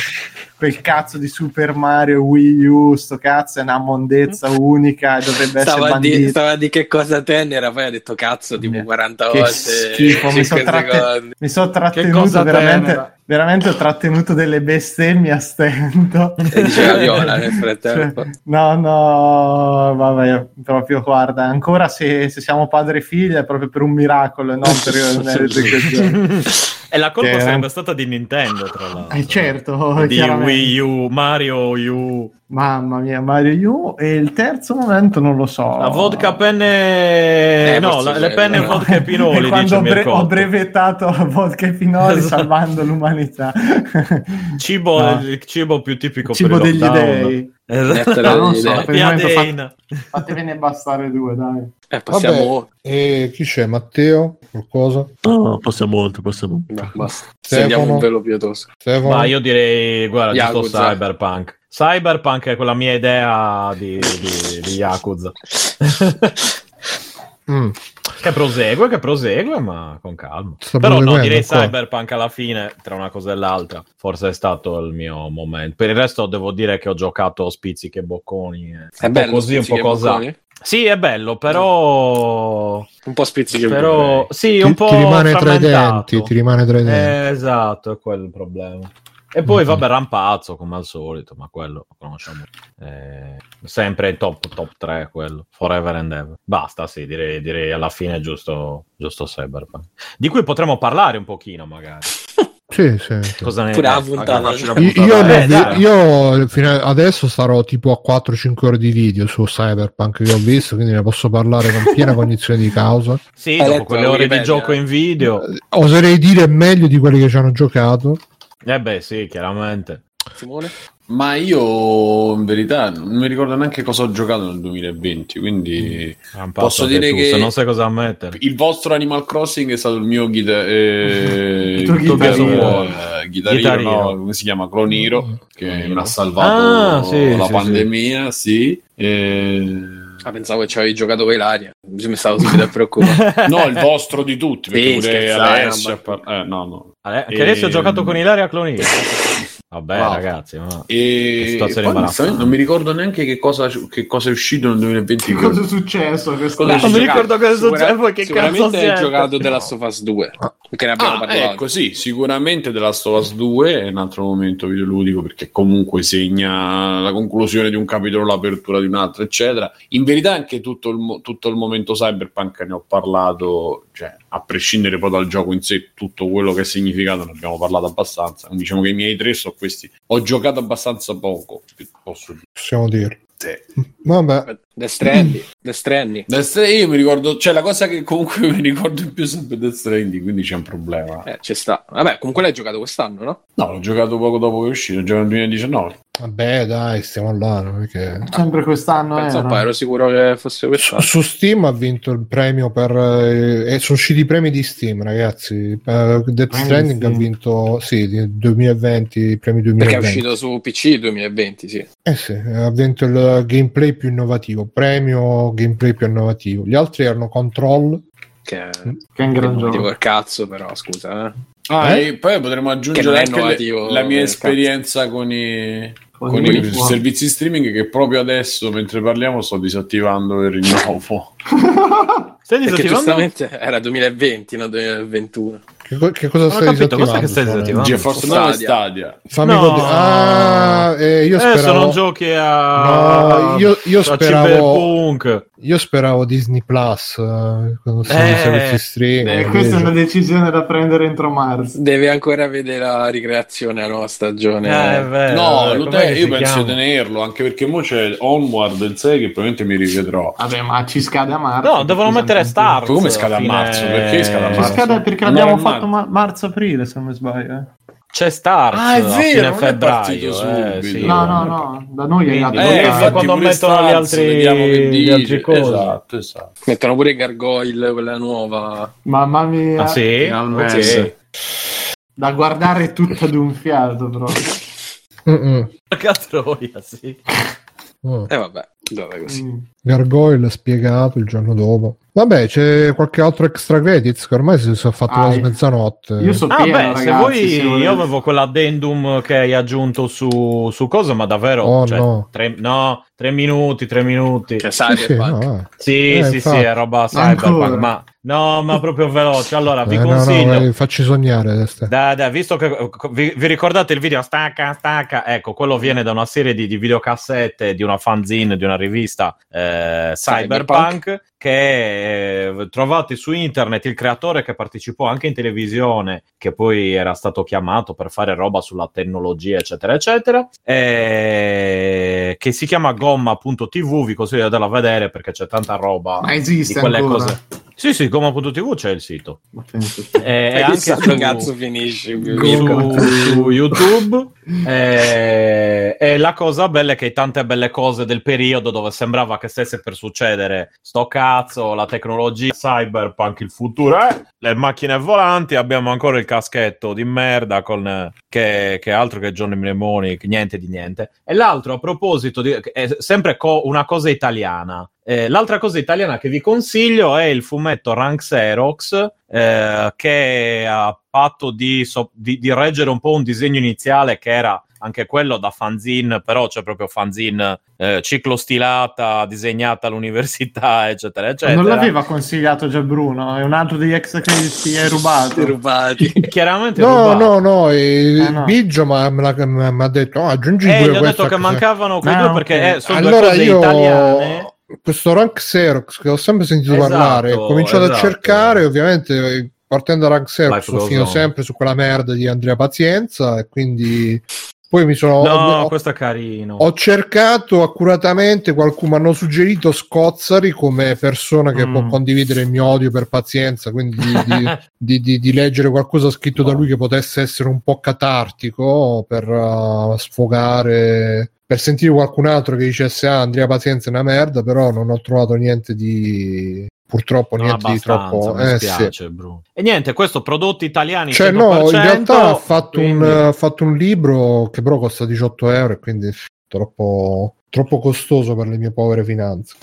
quel cazzo di Super Mario Wii U, sto cazzo, è una mondezza unica, dovrebbe stava essere bandito. Di, stava di che cosa tenera, poi ha detto cazzo tipo eh, quaranta volte. Schifo, mi sono tratte, mi sono trattenuto veramente tenera. Veramente ho trattenuto delle bestemmie a stento. E diceva Viola nel frattempo. Cioè, no, no, vabbè, proprio guarda, ancora se, se siamo padre e figlia è proprio per un miracolo, non per il merito che E la colpa che... sarebbe stata di Nintendo, tra l'altro. Eh, certo, di Wii U, Mario U. Mamma mia, Mario U. E il terzo momento non lo so. La vodka penne... Eh, no, la, le penne no. Vodka e pinoli, dice Mirko. Ho brevettato vodka e pinoli, esatto. Salvando l'umanità. Cibo, no. Il cibo più tipico cibo per il lockdown. Cibo degli dei. Esatto, no, non so, per il momento fate, fatevene bastare due, dai. Eh, passiamo. Vabbè, e chi c'è? Matteo? Qualcosa? No, no, passiamo oltre, passiamo. No, basta. Stefano? Un velo pietoso. Stefano? Ma io direi, guarda, Yakuza. Giusto Cyberpunk. Cyberpunk è quella mia idea di, di, di Yakuza. mm. Che prosegue, che prosegue, ma con calma. Sto Però no, direi qua. Cyberpunk alla fine, tra una cosa e l'altra, forse è stato il mio momento. Per il resto devo dire che ho giocato spizzichi e bocconi. È bello così, un po' cosa... Sì, è bello, però... Un po' spizzichi però... Sì, un ti, po' ti rimane frammentato. Tra i denti, ti rimane tra i denti. Eh, esatto, è quello il problema. E poi, vabbè, rampazzo, come al solito, ma quello lo conosciamo. Eh, sempre in top, top tre, quello. Forever and ever. Basta, sì, direi, direi alla fine è giusto, giusto Cyberpunk. Di cui potremmo parlare un pochino, magari. Sì, sì, sì. Cosa ne io, io, eh, vi- io fino adesso sarò tipo a quattro cinque ore di video su Cyberpunk che ho visto, quindi ne posso parlare con piena cognizione di causa. Sì, dopo letto, quelle ore di gioco in video oserei dire meglio di quelli che ci hanno giocato. Eh beh, sì, chiaramente. Simone? Ma io in verità non mi ricordo neanche cosa ho giocato nel duemilaventi, quindi posso dire tu, che se non sai cosa ammettere. Il vostro Animal Crossing è stato il mio guida- eh, il tuo chitarrino, eh, chitarrino, no, come si chiama? Cloniro, che Cloniro. Mi ha salvato ah, sì, la sì, pandemia, sì. sì. E... Ah, pensavo che ci avevi giocato con Ilaria. Mi stavo subito a preoccupare. No, il vostro di tutti, perché sì, pure adesso... Eh, no, no. Anche e... adesso ho giocato con Ilaria Cloniro. Vabbè, wow. Ragazzi, ma... e... poi, non mi ricordo neanche che cosa, che cosa è uscito nel duemilaventi. Cosa è successo? Che cosa no, è non mi ricordo cosa è successo. Sicura... Che sicuramente hai giocato The Last of Us due. Perché ne abbiamo ah, parlato. Ecco, sì, sicuramente The Last of Us due è un altro momento videoludico perché comunque segna la conclusione di un capitolo, l'apertura di un altro, eccetera. In verità, anche tutto il, mo- tutto il momento Cyberpunk ne ho parlato. Cioè, a prescindere poi dal gioco in sé, tutto quello che è significato ne abbiamo parlato abbastanza. Diciamo che i miei tre sono questi. Ho giocato abbastanza poco, posso dire. Possiamo dire. Sì. Vabbè. Death Stranding. Death Stranding. Death Stranding, io mi ricordo, cioè la cosa che comunque mi ricordo in più è sempre Death Stranding, quindi c'è un problema. Eh, c'è sta. Vabbè, comunque l'hai giocato quest'anno, no? No, l'ho giocato poco dopo che è uscito, l'ho giocato nel duemiladiciannove. Vabbè, dai, stiamo là, no? Perché... sempre quest'anno penso era. Poi, ero sicuro che fosse quest'anno. Su, su Steam ha vinto il premio per... Eh, sono usciti i premi di Steam, ragazzi. Uh, Death Stranding sì. Ha vinto, sì, duemilaventi, i premi duemilaventi. Perché è uscito su P C duemilaventi, sì. Eh sì, ha vinto il gameplay più innovativo, premio gameplay più innovativo. Gli altri erano Control, che è, che è un gran gioco. Il cazzo, però scusa. Eh? Ah, eh? E poi potremmo aggiungere anche le, la mia esperienza cazzo. Con i con, con i buoni. Servizi streaming che proprio adesso mentre parliamo sto disattivando il rinnovo. Stai perché giustamente era duemilaventi, non duemilaventuno. Che, che cosa stai disattivando? Cosa che stai disattivando? GeForce Now e Stadia. Fammi no. Cod- ah, eh, io speravo... adesso non giochi a no, io, io speravo Cyberpunk. Io speravo Disney Plus eh, quando sono eh, servizi streaming. Eh, questa è una decisione da prendere entro marzo. Deve ancora vedere la ricreazione alla nuova stagione. Eh, eh. Vero, no, lo te- io penso di tenerlo anche perché mo c'è Onward il sei che probabilmente mi rivedrò. Vabbè, ma ci scade a marzo. No, devono mettere Star. Come scade a marzo? Perché scade a marzo? Ci scade perché l'abbiamo fatto mar- marzo-aprile, se non mi sbaglio. C'è Star ah, a fine febbraio eh, sì. no no no da noi è nato eh, infatti, quando mettono Stars, gli altri vediamo che gli altri cose esatto, esatto. Mettono pure Gargoyle quella nuova mamma mia ah, sì? No, sì. Sì. Da guardare tutto ad un fiato proprio catroia sì oh. E eh, vabbè dove così mm. Gargoyle spiegato il giorno dopo. Vabbè, c'è qualche altro extra credits che ormai si sono fatto ah, la mezzanotte. Io so ah, pieno, beh, ragazzi, se voi se io avevo quell'addendum che hai aggiunto su, su cosa, ma davvero oh, cioè, no. Tre, no, tre minuti, tre minuti. Cioè, sì, sì, no, eh. sì, eh, sì, sì, è roba Cyberpunk, ma no, ma proprio veloce. Allora, vi eh, consiglio. No, no, facci sognare. Dai, dai, visto che vi, vi ricordate il video stacca, stacca, ecco, quello viene da una serie di, di videocassette di una fanzine, di una rivista eh, Cyberpunk. Cyberpunk che eh, trovate su internet il creatore che partecipò anche in televisione, che poi era stato chiamato per fare roba sulla tecnologia eccetera eccetera, eh, che si chiama gomma punto tv, vi consiglio di andarla a vedere perché c'è tanta roba. Ma esiste di quelle ancora? Cose. Sì, sì, gomma punto tv c'è il sito. E eh, anche su, cazzo finisce, su, su YouTube. E eh, eh, la cosa bella è che tante belle cose del periodo dove sembrava che stesse per succedere sto cazzo, la tecnologia, cyberpunk, il futuro, eh? Le macchine volanti, abbiamo ancora il caschetto di merda con che, che altro che Johnny Mnemonic, niente di niente. E l'altro, a proposito di, è sempre co- una cosa italiana. Eh, l'altra cosa italiana che vi consiglio è il fumetto Rank Xerox, eh, che ha patto di, so- di, di reggere un po' un disegno iniziale che era anche quello da fanzine, però c'è proprio fanzine eh, ciclostilata, disegnata all'università, eccetera, eccetera. Non l'aveva consigliato già Bruno? È un altro degli ex che si è rubato. Rubati. Chiaramente no, rubato. No, no, e... ah, no. Biggio mi ha detto, oh, aggiungi eh, pure questa. E gli ho detto che mancavano quei no, due perché okay. eh, sono allora due cose io... italiane. Questo Rank Xerox che ho sempre sentito esatto, parlare, ho cominciato esatto. a cercare, ovviamente partendo da Rank Xerox ho finito sempre su quella merda di Andrea Pazienza e quindi poi mi sono no, ho, questo è carino. Ho cercato accuratamente, qualcuno mi hanno suggerito Scozzari come persona che mm. può condividere il mio odio per Pazienza, quindi di, di, di, di leggere qualcosa scritto oh. da lui che potesse essere un po' catartico per uh, sfogare, per sentire qualcun altro che dicesse ah, Andrea Pazienza è una merda, però non ho trovato niente di... purtroppo no, niente di troppo eh, spiace, sì. E niente, questo prodotto italiano cioè cento per cento, no, in realtà ha fatto, quindi... un, uh, fatto un libro che però costa diciotto euro e quindi troppo, troppo costoso per le mie povere finanze.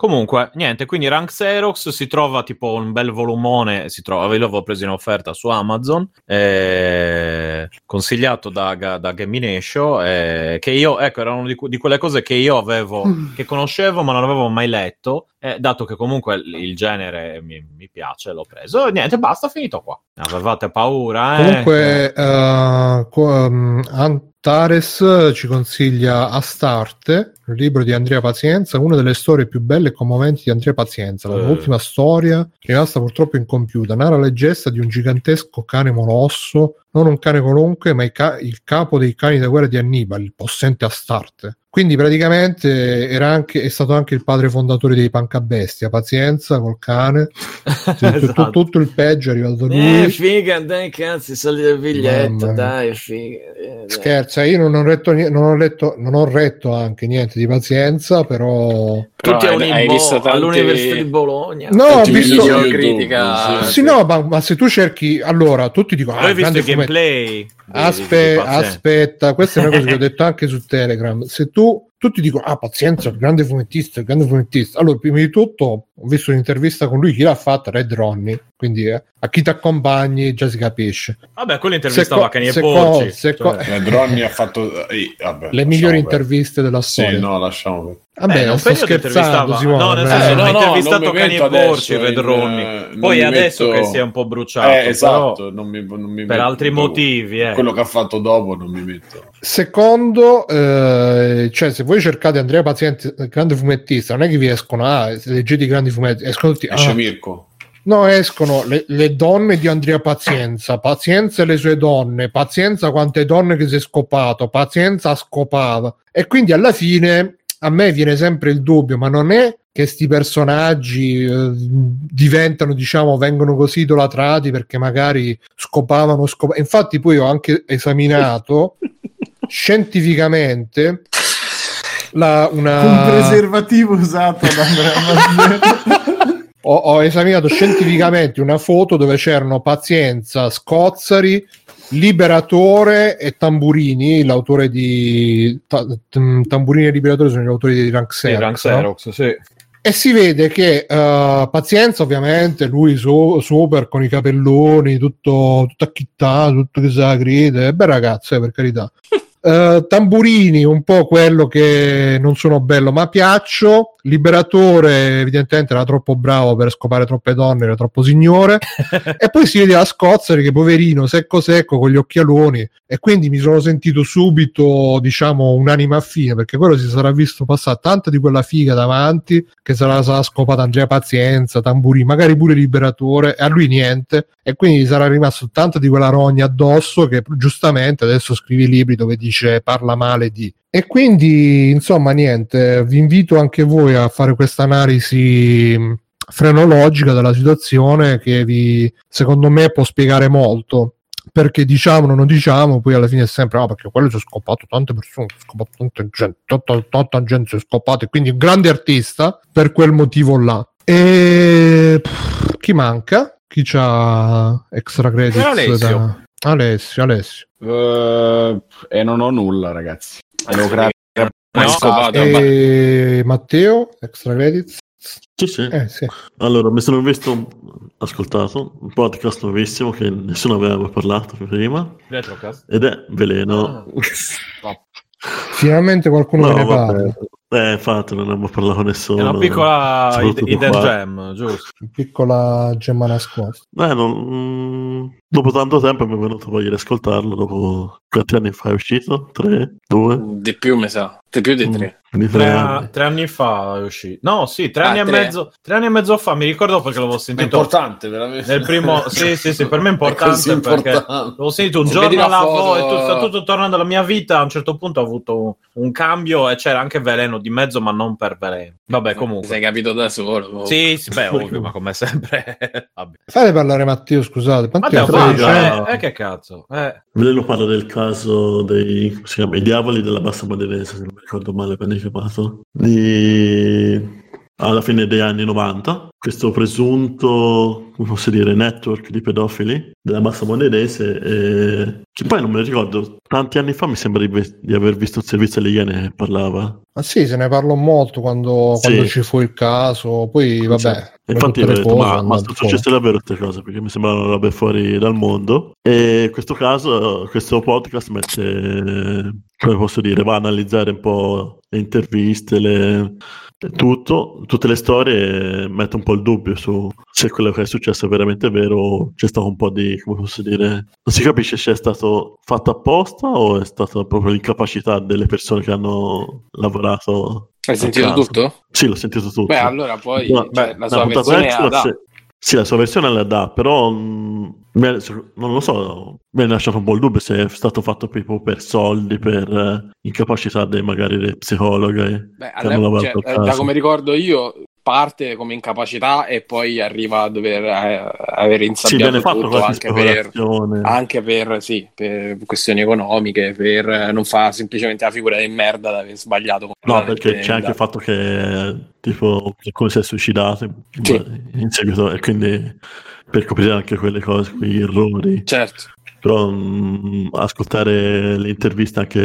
Comunque, niente, quindi Rank Xerox si trova tipo un bel volumone, si trova, ve l'avevo preso in offerta su Amazon, eh, consigliato da, da Gaminescio, eh, che io, ecco, era una di, di quelle cose che io avevo, che conoscevo ma non avevo mai letto, eh, dato che comunque il genere mi, mi piace, l'ho preso, niente, basta, finito qua. Avevate paura, eh? Comunque, uh, co- um, an- Tares ci consiglia Astarte, il libro di Andrea Pazienza, una delle storie più belle e commoventi di Andrea Pazienza, la uh. ultima storia rimasta purtroppo incompiuta, narra la gesta di un gigantesco cane molosso, non un cane qualunque ma il, ca- il capo dei cani da guerra di Annibale, il possente Astarte. Quindi praticamente era anche, è stato anche il padre fondatore dei Pancabestia, Pazienza col cane, esatto. tutto, tutto il peggio è arrivato da lui. Eh figa, dai cazzo, i soldi del biglietto, mamma dai figa. Eh, Scherza, io non ho letto, non ho letto, non ho letto anche niente di Pazienza, però... però tutti hai, hai visto tanti... all'Università di Bologna. No, ho visto... Critica... Sì, no, ma, ma se tu cerchi... Allora, tutti dicono... Ah, hai visto il gameplay? Aspe, aspetta, questa è una cosa che ho detto anche su Telegram. Se tu tutti dicono ah Pazienza, il grande fumettista, il grande fumettista. Allora, prima di tutto ho visto un'intervista con lui, chi l'ha fatta? Red Ronny. Quindi eh, a chi ti accompagni già si capisce. Vabbè, quell'intervista va cani e porci. Cioè. Red Ronny ha fatto eh, vabbè, le migliori beh. interviste della storia. Sì, no, lasciamo beh. Vabbè, eh, non sto scherzando, Simone. No, nel senso, eh, no, no, intervistato Cani e Porci, Red Ronny. Poi metto... adesso che si è un po' bruciato. Eh, esatto, non mi, non mi per metto altri dopo. motivi. Eh. Quello che ha fatto dopo non mi metto. Secondo, eh, cioè se voi cercate Andrea Pazienza, grande fumettista, non è che vi escono, ah, leggete i grandi fumetti, escono tutti. Esce ah. Mirko. No, escono le, le donne di Andrea Pazienza, Pazienza e le sue donne, Pazienza quante donne che si è scopato, Pazienza scopava. E quindi alla fine... a me viene sempre il dubbio, ma non è che sti personaggi eh, diventano, diciamo, vengono così idolatrati perché magari scopavano, scop- infatti poi ho anche esaminato scientificamente la, una... un preservativo usato da Andrea ho, ho esaminato scientificamente una foto dove c'erano Pazienza, Scozzari, Liberatore e Tamburini, l'autore di ta- t- Tamburini e Liberatore sono gli autori di Rank Xerox, Xerox no? Sì. E si vede che uh, Pazienza ovviamente lui so- super con i capelloni tutto, tutto acchittato, tutto che sa grida, bel ragazzo eh, per carità. Uh, Tamburini un po' quello che non sono bello ma piaccio, Liberatore evidentemente era troppo bravo per scopare troppe donne, era troppo signore e poi si vede la Scozzari che poverino secco secco con gli occhialoni e quindi mi sono sentito subito, diciamo, un'anima affine, perché quello si sarà visto passare tanta di quella figa davanti che sarà, sarà scopata Andrea Pazienza, Tamburini, magari pure Liberatore, e a lui niente, e quindi sarà rimasto tanta di quella rogna addosso che giustamente adesso scrive libri dove dice parla male di... E quindi insomma niente, vi invito anche voi a fare questa analisi frenologica della situazione che vi, secondo me, può spiegare molto. Perché diciamo o non diciamo, poi alla fine è sempre ah, perché quello ci ha scopato tante persone, ci ha scopato tanta gente, tanta, tanta gente si è scopata, quindi un grande artista per quel motivo là. E pff, chi manca? Chi c'ha extra credits? Alessio. Da... Alessio, Alessio. Uh, e non ho nulla, ragazzi. Devo creare... no, scopato, e... Matteo, extra credits. Sì, sì. Eh, sì. Allora, mi sono visto, ascoltato un podcast nuovissimo che nessuno aveva mai parlato prima, Retrocast. Ed è Veleno. Ah. Finalmente qualcuno no, ne parla. Eh, infatti non abbiamo parlato nessuno. È una piccola hidden gem, giusto? Una piccola gemma nascosta. Eh, non... Dopo tanto tempo mi è venuto voglia di ascoltarlo, dopo quanti anni fa è uscito? Tre? Due? Di più, mi sa. Di più di tre. Mm, di tre, tre, anni. tre anni fa è uscito. No, sì, tre ah, anni tre. e mezzo. Tre anni e mezzo fa, mi ricordo perché l'avevo sentito. È importante, veramente. Nel primo... sì, sì, sì, per me è importante, è perché importante. L'avevo sentito un Se giorno alla foto... e tutto, sta tutto tornando alla mia vita, a un certo punto ho avuto un, un cambio e c'era anche veleno di mezzo, ma non per veleno. Vabbè, comunque. Sei capito da solo. Sì, sì, beh, ovvio, ma come sempre. Vabbè. Fate parlare Matteo, scusate. Matteo, parla, eh, eh, che cazzo. Eh. Veleno parla del caso dei, come si chiama, i diavoli della bassa modenese, se non mi ricordo male, partecipato, di... alla fine degli anni novanta. Questo presunto, come posso dire, network di pedofili della bassa modenese, e... che poi non me lo ricordo, tanti anni fa mi sembra di, di aver visto un servizio alle Iene che parlava. Ah sì, se ne parlò molto quando, sì. quando ci fu il caso, poi vabbè. Sì. Infatti detto, cose, ma, ma sono successe davvero queste cose, perché mi sembrano robe fuori dal mondo, e in questo caso, questo podcast mette, come posso dire, va a analizzare un po' le interviste, le... tutto, tutte le storie, mette un po' il dubbio su se quello che è successo è veramente vero, o c'è stato un po' di, come posso dire, non si capisce se è stato fatto apposta o è stata proprio l'incapacità delle persone che hanno lavorato. Hai sentito caso. tutto? Sì, l'ho sentito tutto. Beh, allora poi no, cioè, beh, la sua versione è da... se... Sì, la sua versione la dà, però mh, non lo so, mi ha lasciato un po' il dubbio se è stato fatto tipo per soldi, per eh, incapacità dei magari dei psicologhi. Beh, cioè, da come ricordo io, parte come incapacità e poi arriva a dover eh, avere insabbiato sì, tutto anche per, anche per, sì, per questioni economiche, per non fare semplicemente la figura di merda d'aver sbagliato. No, perché c'è anche il fatto che tipo come si è suicidato sì. in seguito, e quindi per coprire anche quelle cose, quegli errori. Certo. Però mh, ascoltare le interviste anche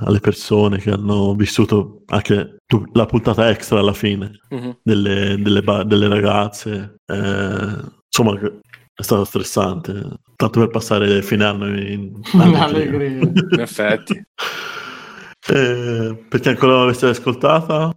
alle persone che hanno vissuto anche tu, la puntata extra alla fine mm-hmm. delle, delle, ba- delle ragazze, eh, insomma è stato stressante, tanto per passare fine anno in, in allegria. In effetti. eh, perché ancora non l'avessi ascoltata?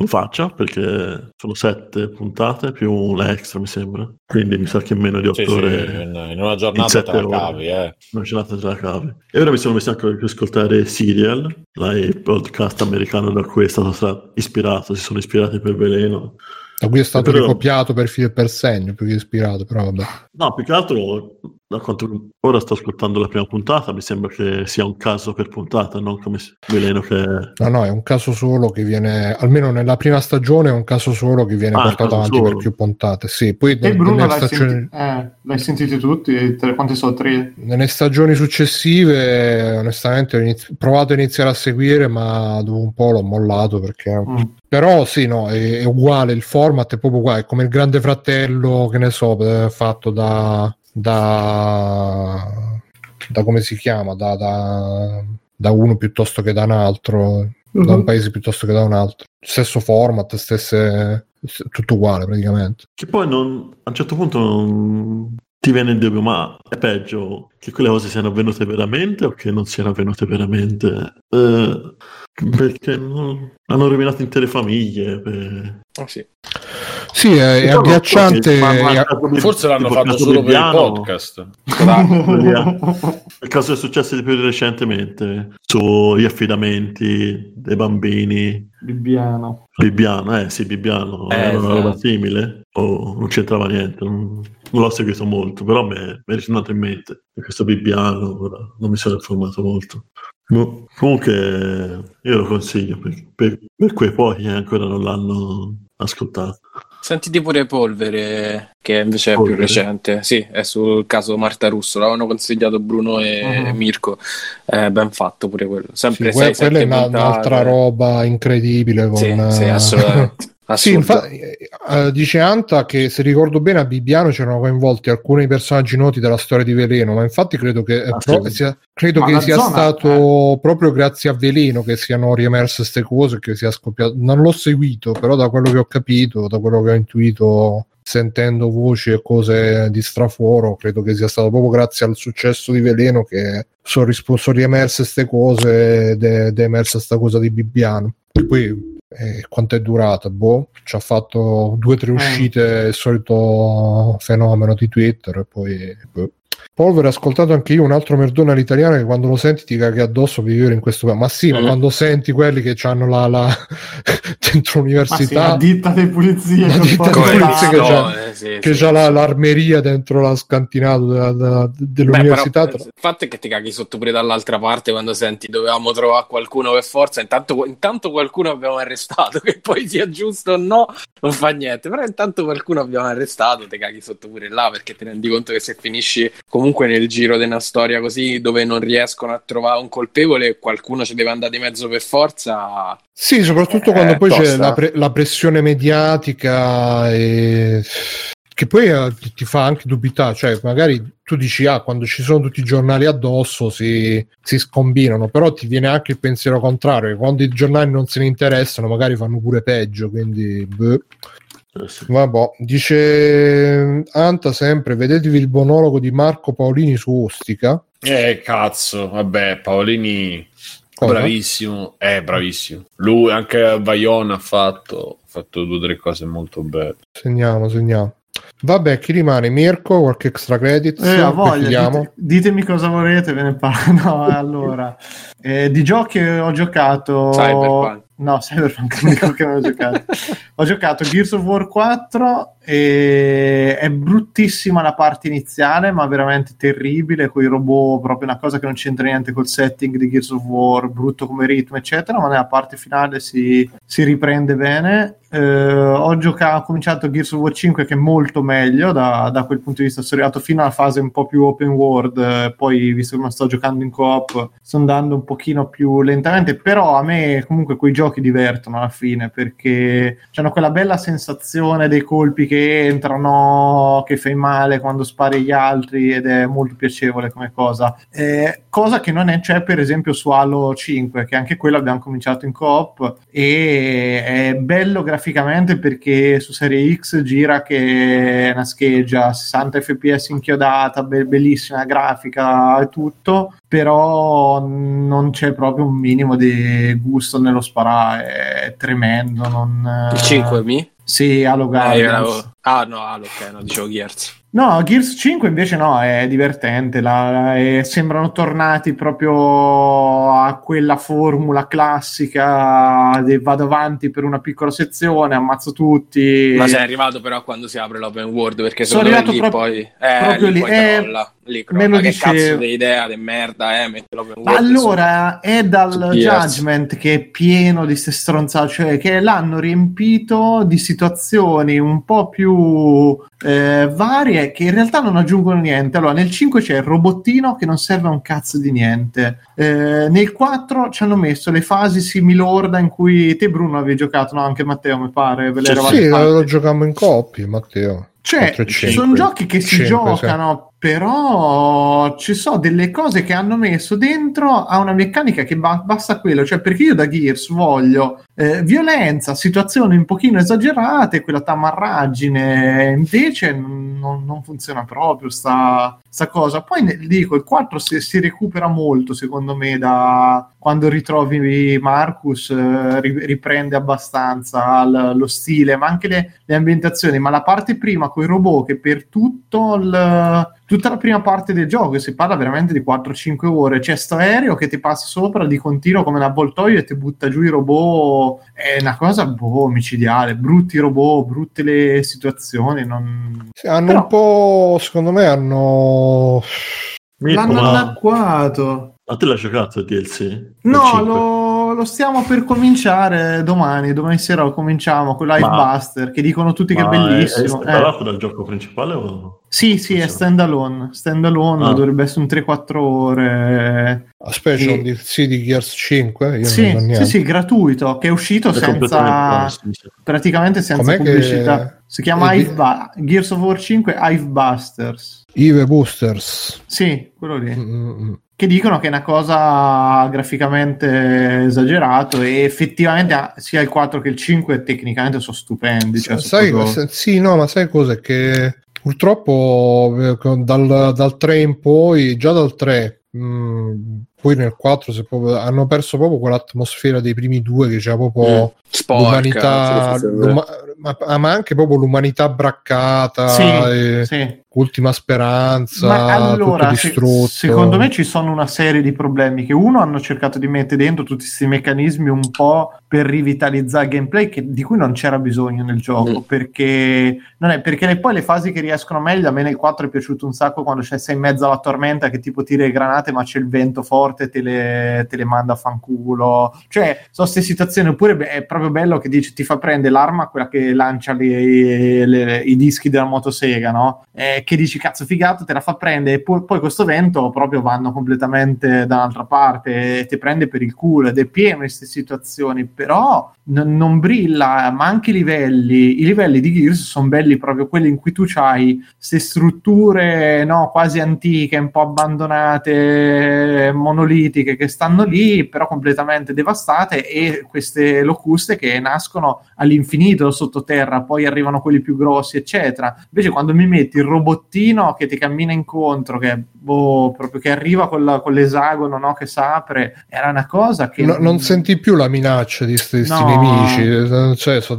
Lo faccia, perché sono sette puntate più una extra mi sembra, quindi mi sa che in meno di otto sì, ore sì, in, in una giornata in te la cavi eh. in una giornata te la cavi. E ora mi sono messo anche ad ascoltare Serial, il podcast americano da cui è stato ispirato, si sono ispirati per Veleno, da cui è stato però... ricopiato per filo e per segno, più che ispirato, però vabbè. No, più che altro, da quanto ora sto ascoltando la prima puntata, mi sembra che sia un caso per puntata, non come Veleno che... No, no, è un caso solo che viene, almeno nella prima stagione è un caso solo che viene ah, portato avanti solo. per più puntate, sì. Poi e nel, Bruno l'hai, stagioni... senti... eh, l'hai sentiti tutti? Quanti sono? Tre? Nelle stagioni successive, onestamente, ho inizi... provato a iniziare a seguire, ma dopo un po' l'ho mollato, perché... Mm. Però sì, no, è, è uguale, il format è proprio qua, è come il Grande Fratello, che ne so, fatto da da, da come si chiama, da, da, da uno piuttosto che da un altro, uh-huh. da un paese piuttosto che da un altro, stesso format, stesse, tutto uguale praticamente. Che poi non, a un certo punto non ti viene il dubbio, ma è peggio che quelle cose siano avvenute veramente o che non siano avvenute veramente, eh, perché non, hanno rovinato intere famiglie. Eh. Oh, sì. Sì, è, è agghiacciante. È... Forse l'hanno fatto solo per il podcast. Il caso è successo di più recentemente sugli affidamenti dei bambini. Bibbiano. Bibbiano, eh sì, Bibbiano. Eh, era una roba simile. Oh, non c'entrava niente. Non, non l'ho seguito molto, però mi è ritornato in mente. Questo Bibbiano, non mi sono informato molto. No, comunque io lo consiglio per, per, per quei pochi che ancora non l'hanno ascoltato. Sentite pure Polvere, che invece è Polvere. Più recente, sì, è sul caso Marta Russo, l'avevano consigliato Bruno e uh-huh. Mirko, è ben fatto pure quello. Sempre sì, sei, quella è una, un'altra roba incredibile con... sì, sì, assolutamente. Sì, infatti, eh, dice Anta che se ricordo bene a Bibbiano c'erano coinvolti alcuni personaggi noti della storia di Veleno, ma infatti credo che, eh, ah, pro- sì. sia, credo che sia zona, stato eh. proprio grazie a Veleno che siano riemerse queste cose, che sia scoppiato. Non l'ho seguito, però da quello che ho capito, da quello che ho intuito sentendo voci e cose di straforo, credo che sia stato proprio grazie al successo di Veleno che sono, rispo- sono riemerse queste cose ed è emersa sta cosa di Bibbiano. E poi Eh, quanto è durata? Boh, ci ha fatto due o tre uscite, eh. il solito fenomeno di Twitter. E poi boh. Polvere, ascoltato anche io un altro merdone all'italiano che quando lo senti ti caghi addosso per vivere in questo. Ma sì, ma eh. quando senti quelli che hanno la, la... dentro l'università, ma sì, la ditta dei pulizie, la ditta dei pulizie che c'ha, eh, sì, che sì, c'ha sì. La, l'armeria dentro la scantinata della, della, dell'università. Beh, però, il fatto è che ti caghi sotto pure dall'altra parte quando senti dovevamo trovare qualcuno per forza. Intanto, intanto qualcuno abbiamo arrestato, che poi sia giusto o no, non fa niente. Però intanto qualcuno abbiamo arrestato, ti caghi sotto pure là, perché ti rendi conto che se finisci comunque nel giro di una storia così dove non riescono a trovare un colpevole, qualcuno ci deve andare di mezzo per forza. Sì, soprattutto eh, quando poi tosta. C'è la, pre- la pressione mediatica e... che poi eh, ti fa anche dubitare, cioè magari tu dici ah quando ci sono tutti i giornali addosso si, si scombinano, però ti viene anche il pensiero contrario, quando i giornali non se ne interessano magari fanno pure peggio, quindi beh. Vabbè, dice Anta sempre, vedetevi il monologo di Marco Paolini su Ostica. Eh cazzo, vabbè Paolini cosa? Bravissimo, eh bravissimo. Lui anche Vaion ha fatto, ha fatto due o tre cose molto belle. Segniamo, segniamo. Vabbè, chi rimane? Mirko, qualche extra credit? Eh, ho voglia, dite, ditemi cosa volete, ve ne parlo. Allora, eh, di giochi ho giocato... Cyberpunk. No, Cyberpunk non dico che non ho giocato. Ho giocato Gears of War quattro e è bruttissima la parte iniziale, ma veramente terribile, con i robot, proprio una cosa che non c'entra niente col setting di Gears of War, brutto come ritmo, eccetera, ma nella parte finale si, si riprende bene. Eh, ho giocato, ho cominciato Gears of War cinque, che è molto meglio da, da quel punto di vista. Sono arrivato fino alla fase un po' più open world, eh, poi visto che non sto giocando in co-op sto andando un pochino più lentamente, però a me comunque quei giochi divertono alla fine, perché hanno quella bella sensazione dei colpi che entrano, che fai male quando spari gli altri, ed è molto piacevole come cosa, eh, cosa che non è, c'è per esempio su Halo cinque, che anche quello abbiamo cominciato in co-op e è bello graficamente perché su Serie X gira che è una scheggia, sessanta effe pi esse inchiodata, be- bellissima grafica e tutto, però non c'è proprio un minimo di gusto nello sparare, è tremendo. Non... Il cinque mi? Sì, Halo Guardians. Ah, no, Halo, ok, no, dicevo Gears. No, Gears cinque invece no, è divertente, la, la, è, sembrano tornati proprio a quella formula classica de, vado avanti per una piccola sezione, ammazzo tutti. Ma sei arrivato però quando si apre l'open world, perché sono arrivato lì pro- poi, eh, proprio lì, lì, poi eh, crolla, lì crolla. Me lo che dicevo. Cazzo di idea, di merda, eh, metti l'open world. Allora, su, è dal Judgment che è pieno di ste stronzate, cioè che l'hanno riempito di situazioni un po' più... Eh, varie che in realtà non aggiungono niente. Allora nel cinque c'è il robottino che non serve a un cazzo di niente, eh, nel quattro ci hanno messo le fasi similorda in cui te Bruno avevi giocato, no anche Matteo mi pare, ve le cioè, sì, lo giocammo in coppia Matteo. Cioè, sono giochi che si cinque, giocano Però ci sono delle cose che hanno messo dentro a una meccanica che ba- basta quello, cioè perché io da Gears voglio eh, violenza, situazioni un pochino esagerate, quella tamarragine, invece non, non funziona proprio sta, sta cosa. Poi ne, dico, il quattro si, si recupera molto secondo me, da quando ritrovi Marcus eh, riprende abbastanza l- lo stile, ma anche le, le ambientazioni, ma la parte prima con i robot che per tutto il... tutta la prima parte del gioco, si parla veramente di quattro cinque ore, c'è sto aereo che ti passa sopra di continuo come un avvoltoio e ti butta giù i robot, è una cosa boh, micidiale, brutti robot, brutte le situazioni, non... Sì, hanno però... un po', secondo me hanno... Mirko, l'hanno ma... annacquato. Ma te l'ha giocato il D L C? No, lo, lo stiamo per cominciare domani, domani sera lo cominciamo con Live ma... Buster, che dicono tutti ma che è bellissimo. È separato eh. dal gioco principale o... Sì, sì, è stand alone. Stand alone ah. dovrebbe essere un tre quattro ore. Aspetta, c'è un D L C di Gears cinque? Io sì, non so sì, sì, gratuito, che è uscito è senza praticamente senza com'è pubblicità. Che... Si chiama Hive ba- Gears of War cinque Hive Busters. Hive Busters. Sì, quello lì. Mm-hmm. Che dicono che è una cosa graficamente esagerato e effettivamente sia il quattro che il cinque tecnicamente sono stupendi. Cioè, sai, tutto... Sì, no, ma sai cosa? Che purtroppo dal, dal tre in poi, già dal tre, mh, poi nel quattro si proprio, hanno perso proprio quell'atmosfera dei primi due che c'era proprio mm. sporca, l'umanità, l'uma, ma, ma anche proprio l'umanità braccata. Sì, e... sì. Ultima speranza, ma allora, tutto distrutto. Se, secondo me ci sono una serie di problemi che uno hanno cercato di mettere dentro tutti questi meccanismi un po' per rivitalizzare il gameplay che, di cui non c'era bisogno nel gioco mm. perché non è perché le, poi le fasi che riescono meglio, a me nel quattro è piaciuto un sacco quando c'è sei in mezzo alla tormenta che tipo tira le granate ma c'è il vento forte e te le, te le manda a fanculo, cioè sono queste situazioni, oppure è proprio bello che dice ti fa prendere l'arma quella che lancia le, le, le, i dischi della motosega, no? Eh, che dici cazzo figato, te la fa prendere e poi, poi questo vento proprio vanno completamente da un'altra parte e ti prende per il culo ed è pieno queste situazioni, però n- non brilla. Ma anche i livelli i livelli di Gears sono belli proprio quelli in cui tu c'hai queste strutture, no, quasi antiche, un po' abbandonate, monolitiche, che stanno lì però completamente devastate, e queste locuste che nascono all'infinito sottoterra, poi arrivano quelli più grossi eccetera. Invece quando mi metti il robot che ti cammina incontro, che boh, proprio che arriva con, la, con l'esagono, no, che s'apre, era una cosa che no, non senti più la minaccia di questi no. nemici, cioè so,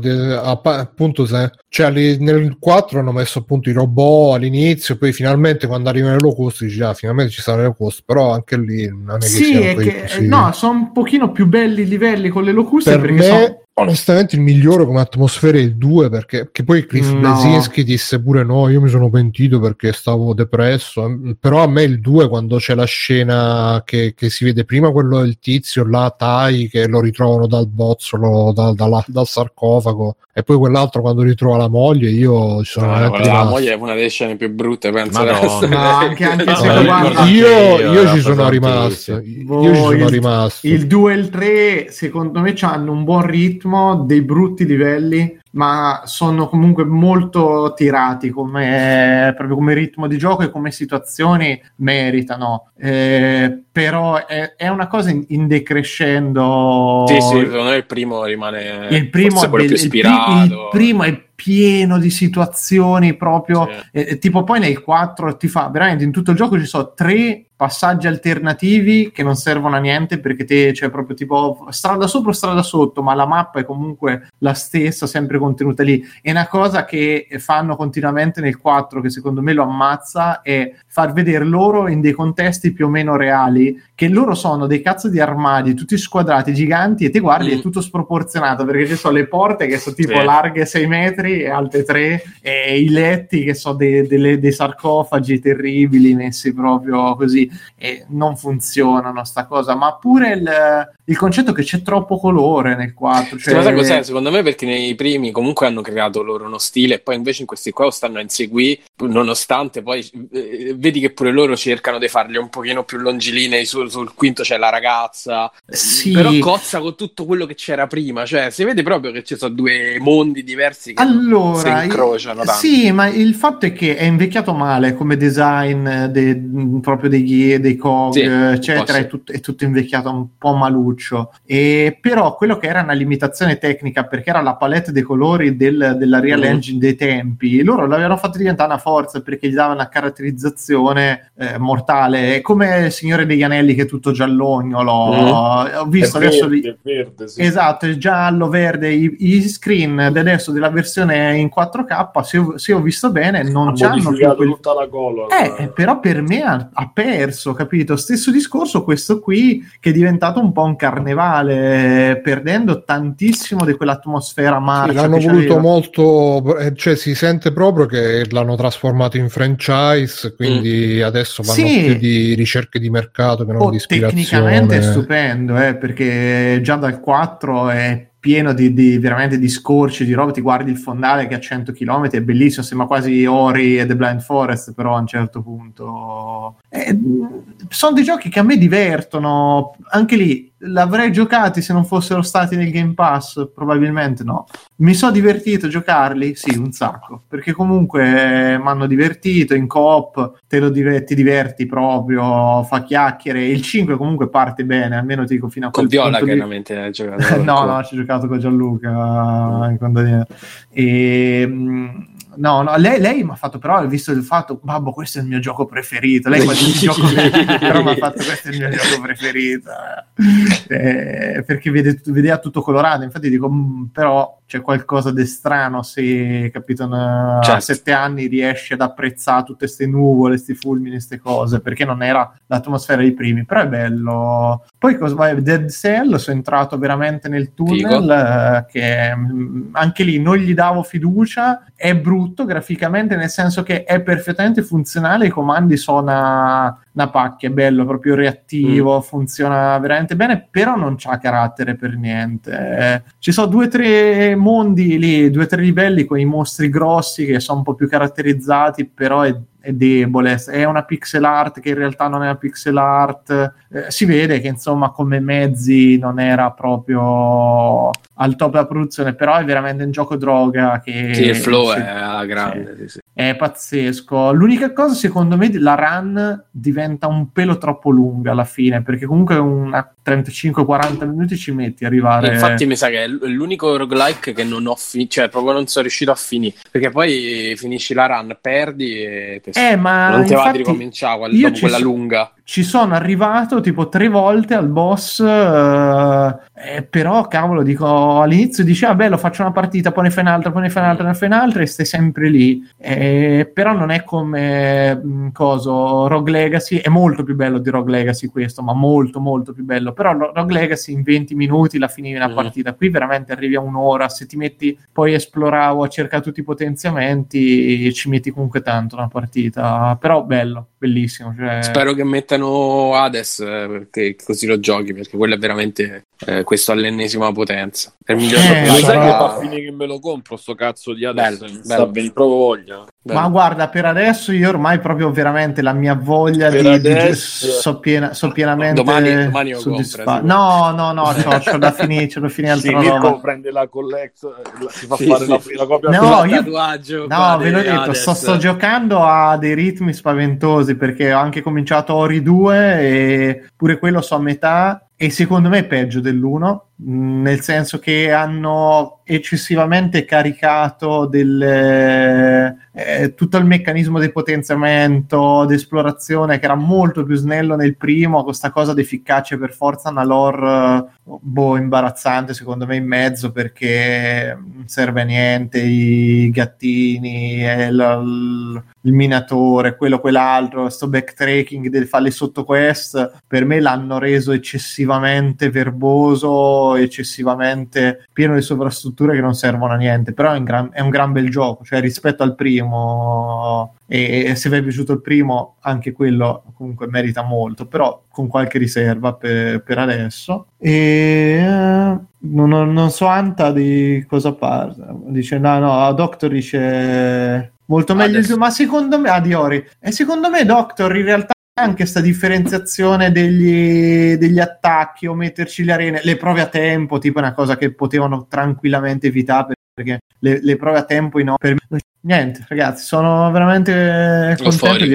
appunto se, cioè, li, nel quattro hanno messo appunto i robot all'inizio, poi finalmente quando arrivano i low cost dici ah, finalmente ci saranno i low cost, però anche lì non è che sì, siano che, così. No, sono un pochino più belli i livelli con le low cost per perché me... sono onestamente il migliore come atmosfera è il due, perché che poi Cliff no. Blasinski disse pure no, io mi sono pentito perché stavo depresso, però a me il due quando c'è la scena che, che si vede prima quello del tizio là, Tai, che lo ritrovano dal bozzolo, dal, dal, dal sarcofago, e poi quell'altro quando ritrova la moglie, io ci sono no, la, la moglie è una delle scene più brutte, penso ma no, ma anche, anche se no, guarda, io, io, io ci sono rimasto boh, io ci sono il, rimasto il due e il tre secondo me hanno un buon ritmo, dei brutti livelli, ma sono comunque molto tirati come proprio come ritmo di gioco e come situazioni meritano, eh, però è, è una cosa in, in decrescendo. Sì, sì, secondo me il primo rimane il primo è quello più ispirato, il, il primo è pieno di situazioni proprio sì. eh, tipo poi nei quattro ti fa veramente in tutto il gioco ci sono tre passaggi alternativi che non servono a niente perché te c'è cioè, proprio tipo strada sopra o strada sotto, ma la mappa è comunque la stessa, sempre contenuta lì. È una cosa che fanno continuamente nel quattro che secondo me lo ammazza, è far vedere loro in dei contesti più o meno reali, che loro sono dei cazzo di armadi tutti squadrati, giganti, e te guardi mm. è tutto sproporzionato perché ci sono le porte che sono tipo sì. larghe sei metri e alte tre, e i letti che sono dei, dei, dei sarcofagi terribili messi proprio così, e non funzionano sta cosa. Ma pure il, il concetto che c'è troppo colore nel quattro, cioè... ma sai cos'è? Secondo me perché nei primi comunque hanno creato loro uno stile e poi invece in questi qua lo stanno a inseguire, nonostante poi eh, vedi che pure loro cercano di farli un pochino più longilini nei, sul, sul quinto c'è la ragazza, sì. Però cozza con tutto quello che c'era prima, cioè si vede proprio che ci sono due mondi diversi che allora, si incrociano tanto. Sì, ma il fatto è che è invecchiato male come design de, proprio dei, dei C O G, sì, eccetera, è tutto, è tutto invecchiato un po' maluccio, e però quello che era una limitazione tecnica, perché era la palette dei colori del, della Real mm. Engine dei tempi, loro l'avevano fatto diventare una forza perché gli dava una caratterizzazione eh, mortale, è come il Signore degli Anelli che è tutto giallognolo, mm. ho visto è adesso verde, li... verde, sì. Esatto, è giallo, verde, i, i screen adesso della versione in quattro K, se, se ho visto bene non c'hanno più quel... tutta la color, eh, eh. Però per me ha, ha perso, capito? Stesso discorso questo qui, che è diventato un po' un carnevale, perdendo tantissimo di quell'atmosfera marcia. Sì, l'hanno voluto c'aveva. molto, cioè si sente proprio che l'hanno trasformato in franchise, quindi mm. adesso vanno sì. più di ricerche di mercato che non oh, di ispirazione. Tecnicamente è stupendo, eh, perché già dal quattro è pieno di, di veramente di scorci di roba, ti guardi il fondale che a cento chilometri è bellissimo, sembra quasi Ori e The Blind Forest, però a un certo punto eh, sono dei giochi che a me divertono, anche lì l'avrei giocati se non fossero stati nel Game Pass, probabilmente no. Mi sono divertito a giocarli? Sì, un sacco, perché comunque eh, mi hanno divertito in coop, te lo diver- ti diverti proprio, fa chiacchiere, il cinque comunque parte bene, almeno ti dico fino a quel con punto Viola di... chiaramente hai giocato no, no, ci ho giocato con Gianluca mm. quando... e... No, no, lei, lei mi ha fatto, però, visto il fatto, babbo, questo è il mio gioco preferito. Lei quando gioco, però mi ha fatto, questo è il mio gioco preferito. Eh, perché vede, vedeva tutto colorato. Infatti dico, però c'è qualcosa di strano se, capito, una, certo. a sette anni riesci ad apprezzare tutte queste nuvole, questi fulmini, queste cose, perché non era l'atmosfera dei primi, però è bello. Poi cosa Dead Cell, sono entrato veramente nel tunnel, eh, che anche lì non gli davo fiducia, è brutto graficamente, nel senso che è perfettamente funzionale, i comandi sono una, una pacchia, è bello, proprio reattivo, mm. funziona veramente bene, però non c'ha carattere per niente. Ci sono due o tre mondi lì, due o tre livelli con i mostri grossi che sono un po' più caratterizzati, però è è debole, è una pixel art che in realtà non è una pixel art, eh, si vede che insomma come mezzi non era proprio al top della produzione, però è veramente un gioco droga che sì, il flow sì, è alla grande sì. Sì, sì. È pazzesco. L'unica cosa, secondo me, la run diventa un pelo troppo lunga alla fine, perché comunque una trentacinque quaranta minuti ci metti a arrivare. Infatti mi sa che è l'unico roguelike che non ho finito, cioè proprio non sono riuscito a finire, perché poi finisci la run, perdi e eh, ma non ti va di ricominciare dopo quella so- lunga. Ci sono arrivato tipo tre volte al boss, eh, però cavolo, dico, all'inizio diceva ah, bello, faccio una partita, poi ne fai un'altra, poi ne fai un'altra, ne fai un'altra e stai sempre lì, eh, però non è come mh, coso Rogue Legacy, è molto più bello di Rogue Legacy questo, ma molto molto più bello, però Rogue Legacy in venti minuti la finivi una mm. partita, qui veramente arrivi a un'ora, se ti metti poi a esplorare o a cercare tutti i potenziamenti ci metti comunque tanto una partita, però bello, bellissimo, cioè... Spero che metta adesso, perché così lo giochi, perché quello è veramente eh, questo all'ennesima potenza. È il miglior eh, sai sarà... che fa finire che me lo compro sto cazzo di adesso, bello, sta ben proprio voglia. Bello. Ma guarda, per adesso io ormai proprio veramente la mia voglia per di, adesso... di so, piena, so pienamente domani, domani lo compra, no no no c'ho, c'ho da finire c'ho da finire sì, Mirko prende la collection, si fa sì, fare sì. La, la copia no, io, tatuaggio, no ve l'ho detto, sto, sto giocando a dei ritmi spaventosi, perché ho anche cominciato Ori due e pure quello so a metà, e secondo me è peggio dell'uno, nel senso che hanno eccessivamente caricato del, eh, tutto il meccanismo di potenziamento, di esplorazione, che era molto più snello nel primo, con sta cosa di efficacia per forza, una lore boh, imbarazzante secondo me in mezzo, perché non serve a niente, i gattini, il, il minatore, quello quell'altro, sto backtracking del fare le sottoquest, per me l'hanno reso eccessivamente verboso, eccessivamente pieno di sovrastrutture che non servono a niente, però è un gran, è un gran bel gioco, cioè rispetto al primo, e, e se vi è piaciuto il primo anche quello comunque merita molto, però con qualche riserva per, per adesso. E non, non so Anta di cosa parla, dice no no Doctor dice molto meglio, ma secondo me a Diori e secondo me Doctor in realtà anche sta differenziazione degli, degli attacchi, o metterci le arene, le prove a tempo, tipo una cosa che potevano tranquillamente evitare, perché le, le prove a tempo no, per niente, ragazzi, sono veramente contento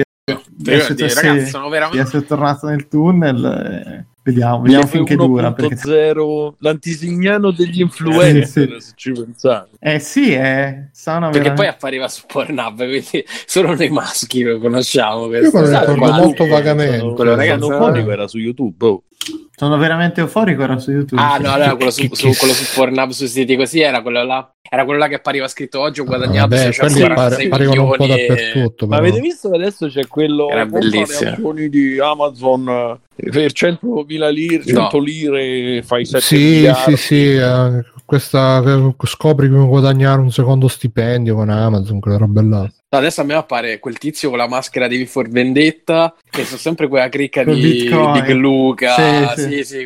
di essere, di essere, ragazzi, sono veramente... di essere tornato nel tunnel. Vediamo, vediamo finché dura, perché... zero, l'antisignano degli influencer, eh, sì, sì. se ci pensate. Eh sì, eh. Sono perché veramente... poi appariva su Pornhub, quindi solo noi maschi lo conosciamo. Io lo ricordo molto vagamente. Quello ragazzo euforico era su YouTube. Oh. Sono veramente euforico, era su YouTube. Ah no, allora quello su, su, quello su Pornhub, su siti così, era quello là. Era quello là che appariva scritto oggi ho guadagnato seicentoquarantasei pare, milioni un po' dappertutto, ma avete visto che adesso c'è quello con le azioni di Amazon per centomila lire cento no. lire fai sette sì, miliardi sì sì eh, questa scopri come guadagnare un secondo stipendio con Amazon, quella roba là. Adesso a me appare quel tizio con la maschera di V for Vendetta, che sono sempre quella cricca di, di Gluca. Sì, sì. Sì, sì.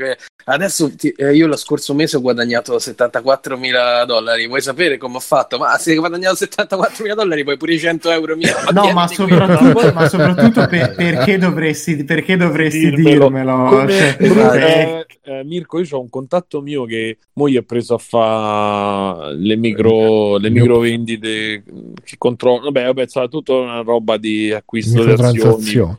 Adesso ti, eh, io lo scorso mese ho guadagnato settantaquattromila dollari. Vuoi sapere come ho fatto? Ma se hai guadagnato settantaquattromila dollari, poi pure i cento euro mia. No, ma soprattutto, ma soprattutto per, perché dovresti, perché dovresti dirmelo? Come, cioè, eh, eh, Mirko, io ho un contatto mio che mo gli ha preso a fare le micro, le micro vendite che controllo. Vabbè, vabbè, sarà tutta una roba di acquisto di azioni.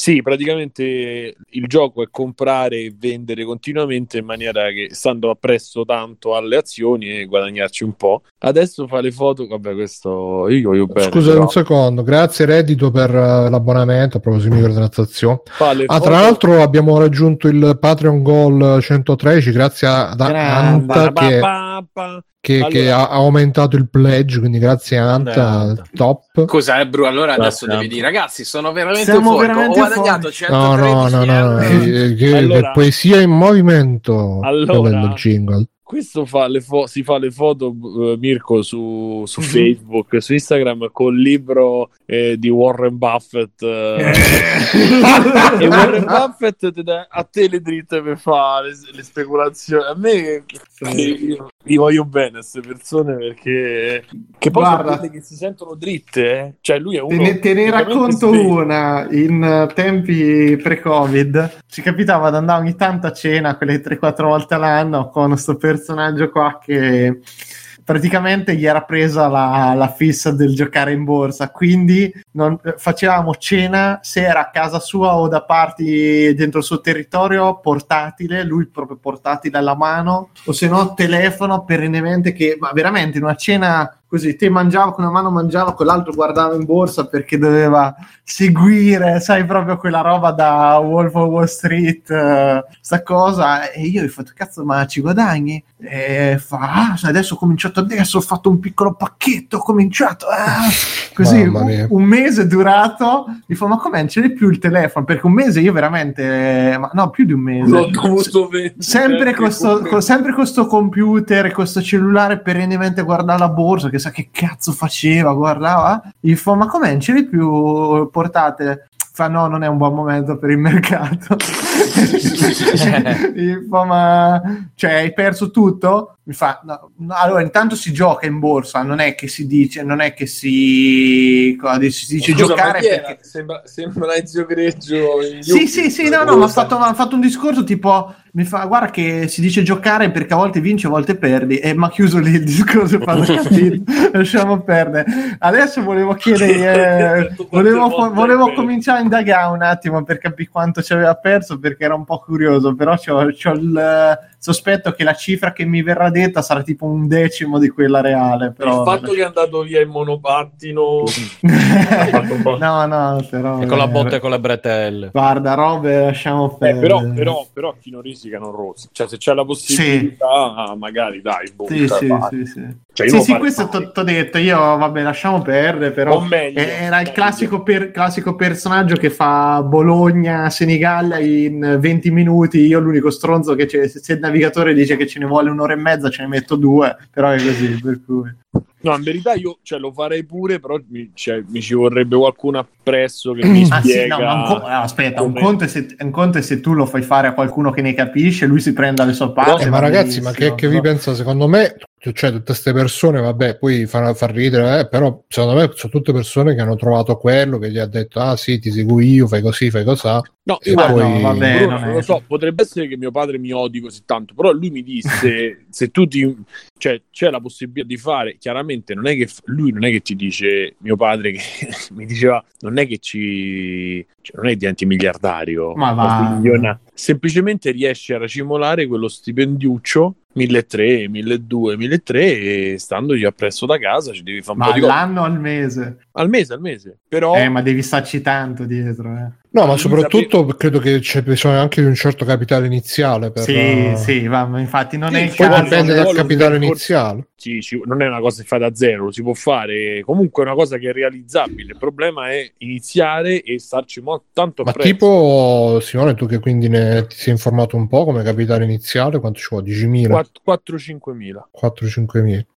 Sì, praticamente il gioco è comprare e vendere continuamente in maniera che, stando appresso tanto alle azioni e guadagnarci un po'. Adesso fa le foto, vabbè, questo io voglio bene. Scusa però. Un secondo, grazie Reddito per uh, l'abbonamento a proposito di microtransazioni. Ah, foto... tra l'altro abbiamo raggiunto il Patreon Goal centotredici grazie a Anta che... Ba, ba. Che, allora, che ha aumentato il pledge, quindi grazie a Anta, top. Cos'è, bro? Allora adesso grazie. Devi dire, ragazzi, sono veramente fuori, ho guadagnato centotredici no, no, no, no, no. eh, che, allora, poesia in movimento, allora, il jingle. Questo fa le fo- si fa le foto, eh, Mirko, su, su Facebook, su Instagram, col libro eh, di Warren Buffett. Eh, e Warren Buffett te dà a te le dritte per fare le, le speculazioni. A me, vi voglio bene a queste persone, perché che poi guarda, sono quelle che si sentono dritte. Eh? Cioè, lui è uno. Te ne, te ne racconto svegli. Una in tempi pre-Covid. Ci capitava ad andare ogni tanto a cena, quelle tre quattro volte all'anno, con sto per personaggio qua che praticamente gli era presa la, la fissa del giocare in borsa, quindi non, facevamo cena se era a casa sua o da parti dentro il suo territorio, portatile, lui proprio portatile alla mano, o se no telefono perennemente, che ma veramente in una cena così te mangiava con una mano, mangiava con l'altro, guardava in borsa perché doveva seguire, sai, proprio quella roba da Wolf of Wall Street, eh, sta cosa. E io gli ho fatto, cazzo, ma ci guadagni? E fa, ah, adesso ho cominciato adesso, ho fatto un piccolo pacchetto, ho cominciato, ah, così un, un mese è durato. Mi fa, ma com'è, non ce n'è più il telefono? Perché un mese io veramente, ma no, più di un mese. L'ho dovuto vendere. Sempre con questo computer, questo cellulare, perennemente guardare la borsa, che sa che cazzo faceva, guardava, gli fa, ma com'è, non ce l'hai più portate? Fa, no, non è un buon momento per il mercato. Gli fa, ma cioè hai perso tutto? Mi fa, no, no, allora intanto si gioca in borsa, non è che si dice, non è che si, si dice, scusa, giocare perché... sembra, sembra Ezio Greggio. Sì, sì, sì, no, no, ma ha fatto, fatto un discorso tipo, mi fa, guarda che si dice giocare perché a volte vinci, a volte perdi, e mi ha chiuso lì il discorso, lasciamo perdere. Adesso volevo chiedere, eh, volevo, volevo cominciare a indagare un attimo per capire quanto ci aveva perso, perché era un po' curioso, però c'ho, c'ho il... sospetto che la cifra che mi verrà detta sarà tipo un decimo di quella reale. Però il fatto che è andato via in monopattino no no però e con la botta e con le bretelle, guarda, robe lasciamo perdere. Eh, però, però, però chi non risica non rosica, cioè se c'è la possibilità sì. Magari dai botta, sì, sì, sì, sì. Cioè, sì, sì, questo t'ho detto io, vabbè, lasciamo perdere, però meglio, era meglio. Il classico, per, classico personaggio che fa Bologna-Senigallia in venti minuti, io l'unico stronzo che c'è, se il navigatore dice che ce ne vuole un'ora e mezza, ce ne metto due, però è così, per cui... No, in verità io, cioè, lo farei pure, però mi, cioè, mi ci vorrebbe qualcuno appresso che mi ah, spiega. Sì, no, un co- ah, aspetta, un conto, è se, un conto è se tu lo fai fare a qualcuno che ne capisce, lui si prende le sue parti. Eh, ma ragazzi, ma che, che vi pensa? Secondo me cioè tutte queste persone, vabbè, poi fanno far ridere, eh, però secondo me sono tutte persone che hanno trovato quello che gli ha detto ah sì, ti seguo io, fai così, fai cosà. No, e ma poi... no, vabbè, Bruno, non è... lo so, potrebbe essere che mio padre mi odi così tanto, però lui mi disse se tu ti, cioè c'è la possibilità di fare, chiaramente non è che lui non è che ci dice, mio padre che mi diceva non è che ci, cioè, non è che diventi miliardario, ma va, miliona... semplicemente riesci a racimolare quello stipendiuccio milletrecento, milleduecento, milletrecento e standogli appresso da casa ci devi fare un ma po' di l'anno al mese al mese al mese però eh ma devi starci tanto dietro eh. No, ma soprattutto credo che c'è bisogno anche di un certo capitale iniziale per... sì sì va, infatti non sì, è il poi caso, dipende dal capitale iniziale. Sì, ci, non è una cosa che fa da zero, lo si può fare, comunque è una cosa che è realizzabile, il problema è iniziare e starci mo- tanto ma prezzo. Tipo Simone, tu che quindi ne ti sei informato un po', come capitale iniziale quanto ci vuole? diecimila? quattro a cinquemila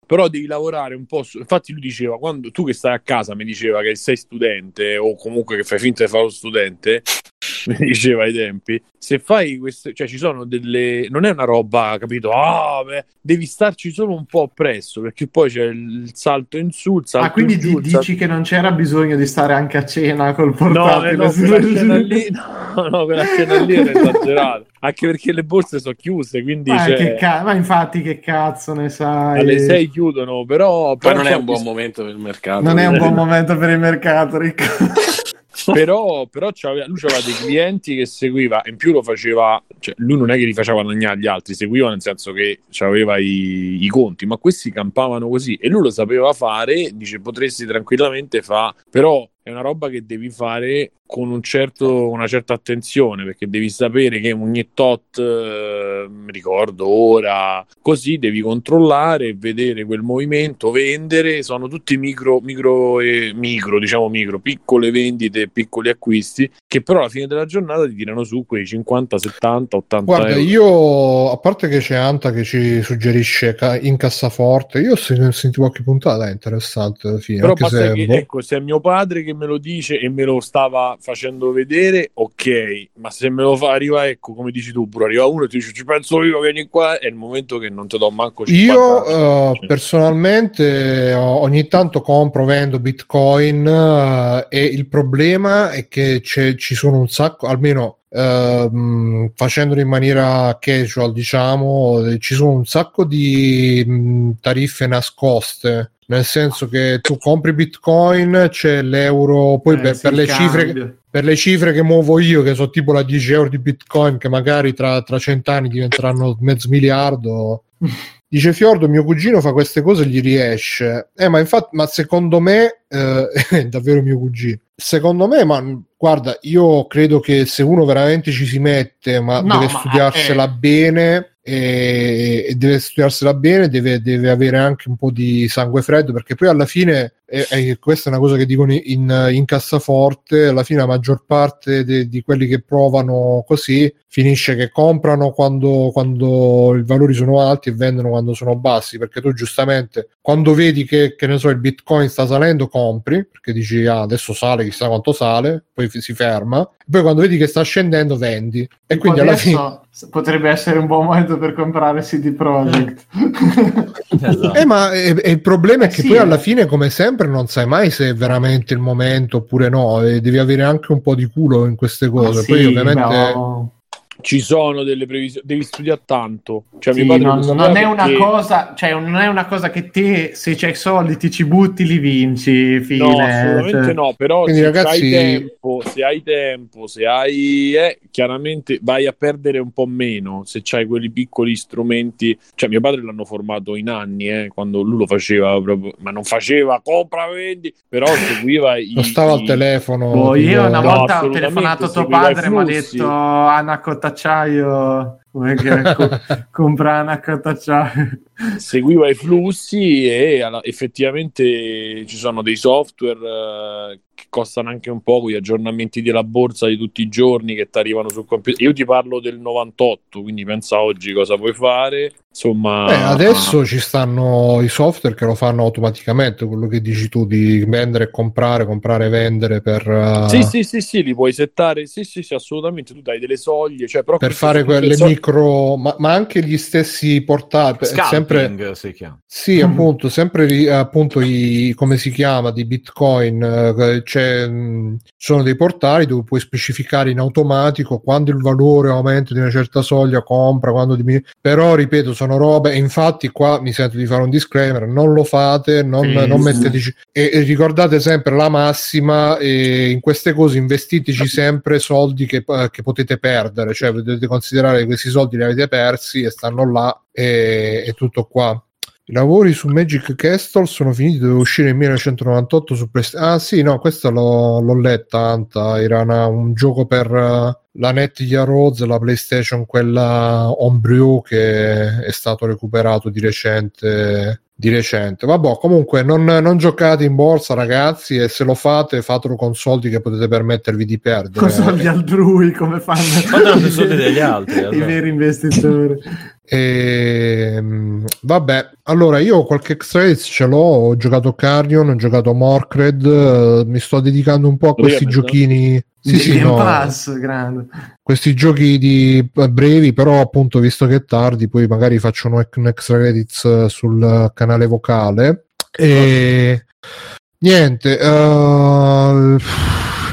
Però devi lavorare un po' su... Infatti lui diceva, quando tu che stai a casa, mi diceva che sei studente o comunque che fai finta di fare lo studente, mi diceva ai tempi, se fai queste, cioè ci sono delle, non è una roba, capito, ah, beh, devi starci solo un po' appresso, perché poi c'è il salto in su, il salto ah, quindi in di, giù, dici salto... che non c'era bisogno di stare anche a cena col portatile? No, eh, no, quella cena lì, no, no, quella cena lì era esagerata, anche perché le borse sono chiuse, quindi ma, cioè... che ca- ma infatti che cazzo ne sai, alle sei chiudono, però, però non è un buon bis- momento per il mercato, non è un buon momento per il mercato, Ricco. Però, però c'aveva, lui aveva dei clienti che seguiva, e in più lo faceva, cioè lui non è che li faceva guadagnare agli altri, seguiva nel senso che aveva i, i conti, ma questi campavano così e lui lo sapeva fare, dice potresti tranquillamente fa, però è una roba che devi fare con un certo, una certa attenzione, perché devi sapere che ogni tot, eh, mi ricordo ora, così devi controllare, vedere quel movimento, vendere, sono tutti micro, micro, eh, micro diciamo micro, piccole vendite, piccoli acquisti, che però alla fine della giornata ti tirano su quei cinquanta, settanta, ottanta Guarda, euro. Io, a parte che c'è Anta che ci suggerisce ca- in cassaforte, io ho sentito qualche puntata, è interessante alla fine. Però basta che, ecco, se è mio padre che me lo dice e me lo stava facendo vedere, ok, ma se me lo fa arriva, ecco, come dici tu, bro, arriva uno e ti dice ci penso io, vieni qua, è il momento che non te do manco cinquanta. Io uh, personalmente ogni tanto compro, vendo bitcoin uh, e il problema è che c'è, ci sono un sacco, almeno Uh, facendolo in maniera casual, diciamo, ci sono un sacco di mh, tariffe nascoste, nel senso che tu compri bitcoin, c'è l'euro, poi eh, per, per le cifre, per le cifre che muovo io, che sono tipo la dieci euro di bitcoin, che magari tra, tra cent'anni diventeranno mezzo miliardo. Dice Fiordo, mio cugino fa queste cose e gli riesce. Eh, ma infatti, ma secondo me, eh, è davvero mio cugino. Secondo me, ma guarda, io credo che se uno veramente ci si mette, ma no, deve ma studiarsela è... bene... e deve studiarsela bene, deve, deve avere anche un po' di sangue freddo, perché poi alla fine è, è, questa è una cosa che dicono in, in cassaforte, alla fine la maggior parte de, di quelli che provano così finisce che comprano quando, quando i valori sono alti e vendono quando sono bassi, perché tu giustamente quando vedi che, che ne so, il bitcoin sta salendo, compri, perché dici ah, adesso sale, chissà quanto sale, poi si ferma, poi quando vedi che sta scendendo vendi, e tipo quindi alla fine potrebbe essere un buon momento per comprare C D Projekt. Esatto. eh, ma e, e il problema è che eh, poi sì. alla fine, come sempre, non sai mai se è veramente il momento oppure no, e devi avere anche un po' di culo in queste cose. Eh, poi sì, ovviamente no. Ci sono delle previsioni, devi studiare tanto, cioè, sì, mio padre non, non, non è una perché... cosa, cioè non è una cosa che te, se c'hai soldi ti ci butti, li vinci, fine. No, assolutamente cioè... no, però quindi, se ragazzi... hai tempo, se hai tempo, se hai eh, chiaramente vai a perdere un po' meno se c'hai quelli piccoli strumenti, cioè mio padre l'hanno formato in anni, eh, quando lui lo faceva proprio, ma non faceva compra vendi, però seguiva i, non stava i... al telefono. Oh, io tipo... una volta no, ho telefonato tuo padre e mi ha detto anacotta acciaio, come che co- compra una cartaccia. Seguiva i flussi e alla, effettivamente ci sono dei software uh, che costano anche un po', gli aggiornamenti della borsa di tutti i giorni che ti arrivano sul computer. Io ti parlo del novantotto, quindi pensa oggi cosa puoi fare, insomma. Beh, adesso ci stanno i software che lo fanno automaticamente, quello che dici tu di vendere e comprare, comprare e vendere per uh... sì sì sì sì li puoi settare, sì sì sì assolutamente, tu dai delle soglie, cioè, però per fare quelle so- micro ma, ma anche gli stessi portati sempre si chiama. Sì, mm-hmm. appunto sempre appunto i, come si chiama, di Bitcoin, cioè, sono dei portali dove puoi specificare in automatico quando il valore aumenta di una certa soglia compra, quando diminu- però ripeto sono robe, infatti qua mi sento di fare un disclaimer, non lo fate, non, mm-hmm. non metteteci e, e ricordate sempre la massima, e in queste cose investiteci sempre soldi che, che potete perdere, cioè dovete considerare che questi soldi li avete persi e stanno là e, e tutto qua. I lavori su Magic Castle sono finiti, doveva uscire nel millenovecentonovantotto su PlayStation. Ah sì, no, questa l'ho, l'ho letta, Anta, era una, un gioco per uh, la Netgear Rose, la PlayStation, quella Homebrew, che è stato recuperato di recente. Di recente. Vabbè, comunque non, non giocate in borsa, ragazzi, e se lo fate fatelo con soldi che potete permettervi di perdere. Con soldi altrui, come fanno i soldi degli altri, allora. I veri investitori. E, vabbè, allora io qualche X-Race ce l'ho, ho giocato Carrion, ho giocato Morcred, mi sto dedicando un po' a questi giochini sì, sì, no. Pass, grande. Questi giochi di brevi, però appunto visto che è tardi poi magari faccio un extra credits sul canale vocale e niente. Uh...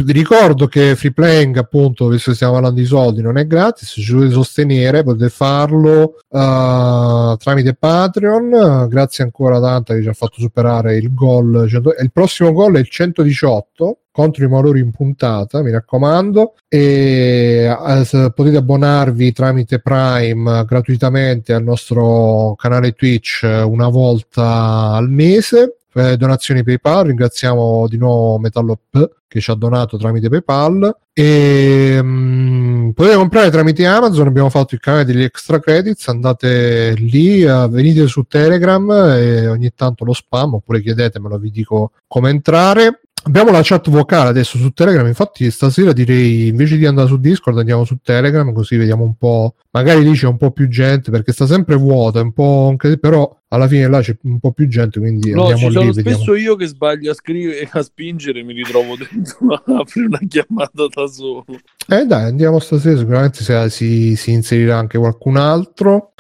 Vi ricordo che Free Playing, appunto, visto che stiamo parlando di soldi, non è gratis, ci dovete sostenere, potete farlo uh, tramite Patreon. Grazie ancora a Tanta che ci ha fatto superare il gol. Il prossimo gol è il centodiciotto contro i Malori in puntata, mi raccomando, e uh, potete abbonarvi tramite Prime uh, gratuitamente al nostro canale Twitch uh, una volta al mese. Eh, donazioni PayPal, ringraziamo di nuovo Metallo P che ci ha donato tramite PayPal e mh, potete comprare tramite Amazon, abbiamo fatto il canale degli extra credits, andate lì, eh, venite su Telegram e ogni tanto lo spam oppure chiedetemelo, vi dico come entrare. Abbiamo la chat vocale adesso su Telegram, infatti stasera direi invece di andare su Discord andiamo su Telegram, così vediamo un po', magari lì c'è un po' più gente perché sta sempre vuota, un po' però alla fine là c'è un po' più gente, quindi no, andiamo ci sono lì, spesso vediamo. Io che sbaglio a scrivere, a spingere, mi ritrovo dentro a aprire una chiamata da solo. Eh dai, andiamo stasera, sicuramente se si, si inserirà anche qualcun altro.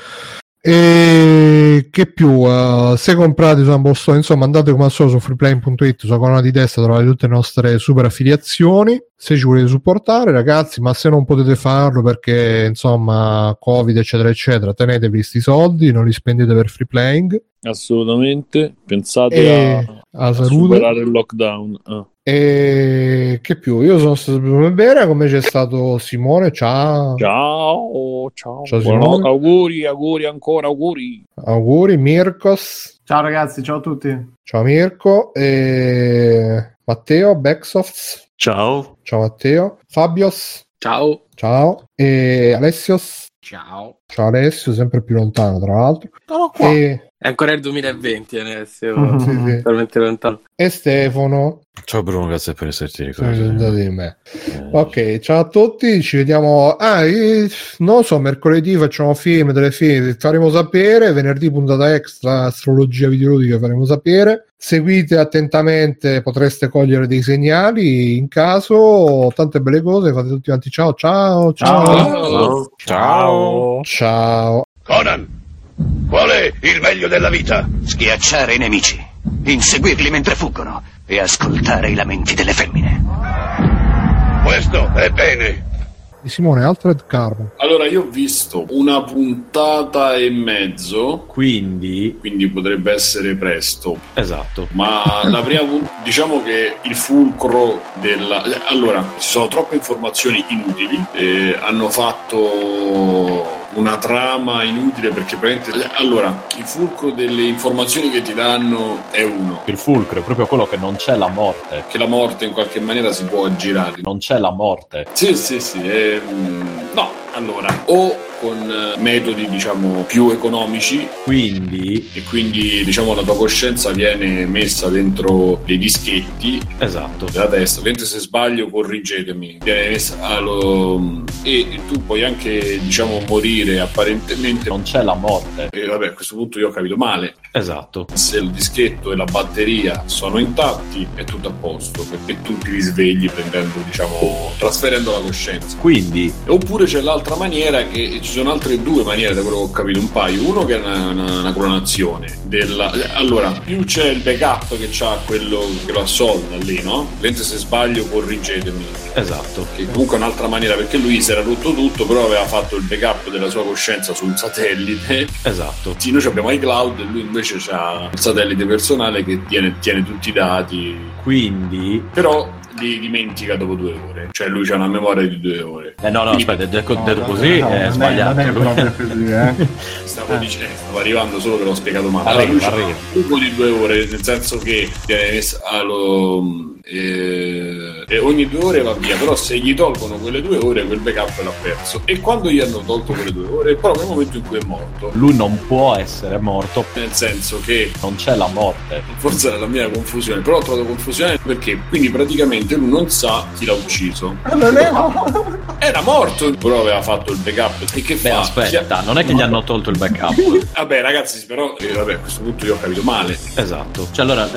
E che più uh, se comprate su Ambosto, insomma andate come al solito su freeplaying punto it, sulla colonna di destra trovate tutte le nostre super affiliazioni se ci volete supportare, ragazzi, ma se non potete farlo perché insomma Covid eccetera eccetera, tenetevi questi soldi, non li spendete per Free Playing assolutamente, pensate e a, a superare il lockdown. ah. E che più, io sono stato per bere, come c'è stato Simone, ciao ciao ciao, ciao Simone. auguri auguri ancora auguri auguri Mirkos, ciao ragazzi, ciao a tutti, ciao Mirko e Matteo Backsofts, ciao ciao Matteo, Fabios, ciao ciao e Alessios, ciao ciao Alessio, sempre più lontano tra l'altro, qua. E è ancora il duemilaventi adesso, mm-hmm. talmente lontano. E Stefano. Ciao Bruno, grazie per esserti ricordato di me. Eh. Ok, ciao a tutti, ci vediamo. Ah, io, non so, mercoledì facciamo film, delle film, faremo sapere. Venerdì puntata extra, astrologia videoludica, faremo sapere. Seguite attentamente, potreste cogliere dei segnali. In caso, tante belle cose, fate tutti quanti. Ciao, ciao, ciao, ciao, ciao. Ciao. Conan. Qual è il meglio della vita? Schiacciare i nemici, inseguirli mentre fuggono e ascoltare i lamenti delle femmine. Questo è bene. Di Simone Alfred Carbo. Allora, io ho visto una puntata e mezzo, quindi quindi potrebbe essere presto. Esatto. Ma la prima puntata, diciamo che il fulcro della... Allora, ci sono troppe informazioni inutili, eh, hanno fatto una trama inutile perché praticamente, allora, il fulcro delle informazioni che ti danno è uno. Il fulcro è proprio quello che non c'è la morte. Che la morte in qualche maniera si può aggirare. Non c'è la morte. Sì, sì, sì. Ehm, no. Allora, o con metodi diciamo più economici, quindi e quindi diciamo la tua coscienza viene messa dentro dei dischetti, esatto, della testa, mentre se sbaglio corrigetemi, viene messa allo... e tu puoi anche diciamo morire, apparentemente non c'è la morte, e vabbè a questo punto io ho capito male, esatto, se il dischetto e la batteria sono intatti è tutto a posto, perché tu ti risvegli prendendo diciamo trasferendo la coscienza, quindi. Oppure c'è l'altra maniera, che ci sono altre due maniere, da quello che ho capito un paio. Uno che è una, una, una clonazione della... allora più c'è il backup che c'ha quello che lo assolda lì, no? Mentre se sbaglio corrigetemi, esatto, che comunque è un'altra maniera, perché lui si era rotto tutto però aveva fatto il backup della sua coscienza su un satellite, esatto, sì, noi abbiamo iCloud e lui invece c'ha il satellite personale che tiene, tiene tutti i dati, quindi però li dimentica dopo due ore, cioè lui c'ha una memoria di due ore. Eh no no, quindi... aspetta, detto, no, detto no, così no, è no, sbagliato. Non è proprio così, eh. Stavo eh. dicendo, stavo arrivando, solo che l'ho spiegato male. Allora, lui arriva. C'ha un po' di due ore, nel senso che allo, eh, e ogni due ore va via, però se gli tolgono quelle due ore quel backup l'ha perso. E quando gli hanno tolto quelle due ore, proprio nel momento in cui è morto. Lui non può essere morto, nel senso che non c'è la morte. Forse era la mia confusione, però ho trovato confusione perché quindi praticamente lui non sa chi l'ha ucciso, era morto però aveva fatto il backup. E che beh, fa? Aspetta, non è che gli hanno tolto il backup. Vabbè ragazzi, però eh, vabbè, a questo punto io ho capito male, esatto, cioè allora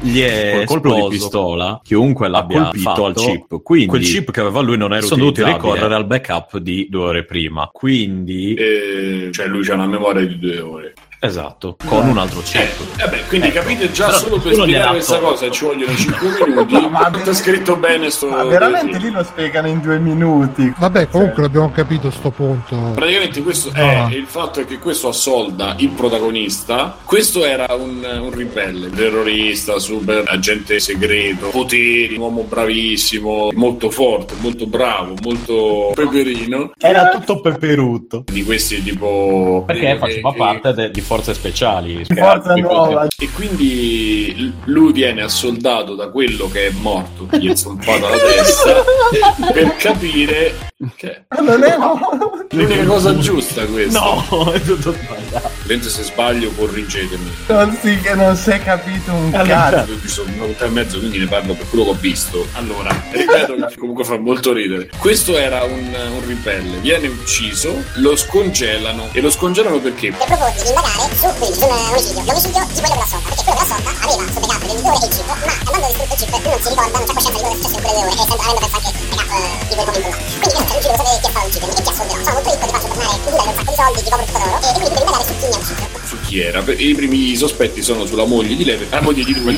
gli è colpo di pistola, chiunque l'abbia colpito fatto, al chip, quindi quel chip che aveva lui non era sono dovuti ricorrere al backup di due ore prima, quindi eh, cioè lui c'ha una memoria di due ore, esatto, con un altro cerchio. Eh, vabbè, quindi ecco. Capite già, però solo per spiegare questa tolto. Cosa ci vogliono cinque minuti. No, ma è scritto bene sto, ma veramente lì lo spiegano in due minuti. Vabbè, comunque sì. L'abbiamo capito sto punto. Praticamente questo è ah. il fatto è che questo assolda il protagonista. Questo era un, un ribelle, terrorista, super agente segreto, poteri, un uomo bravissimo, molto forte, molto bravo, molto peperino. Era tutto peperuto. Di questi tipo perché eh, faceva eh, parte del forze speciali, forza nuova. E quindi lui viene assoldato da quello che è morto, gli è zompato la testa per capire che non è l'unica cosa giusta questa. No, è tutto sbagliato. Mentre se sbaglio corrigetemi. Non si, che non si è capito un cazzo. Io sono una volta e mezzo, quindi ne parlo per quello che ho visto. Allora, ripeto che comunque fa molto ridere. Questo era un, un ribelle, viene ucciso, lo scongelano e lo scongelano perché? Su quindi su un omicidio, l'omicidio di quello della sonda, perché quello della sonda aveva sul backup delle due ore il chip, ma quando ha distrutto il chip non si ricorda, non c'è coscienza di quello che è successo in quelle due ore, e avendo perso anche il backup di quel momento là. Quindi grazie all'omicidio lo sapete chi ha fatto il chip, e ti assolderò, sono molto ricco, ti faccio tornare in Italia un sacco di soldi, ti copro tutto d'oro, e quindi per rimanere su chi mi ha ucciso. Su chi era? I primi sospetti sono sulla moglie di lei, la moglie di lui,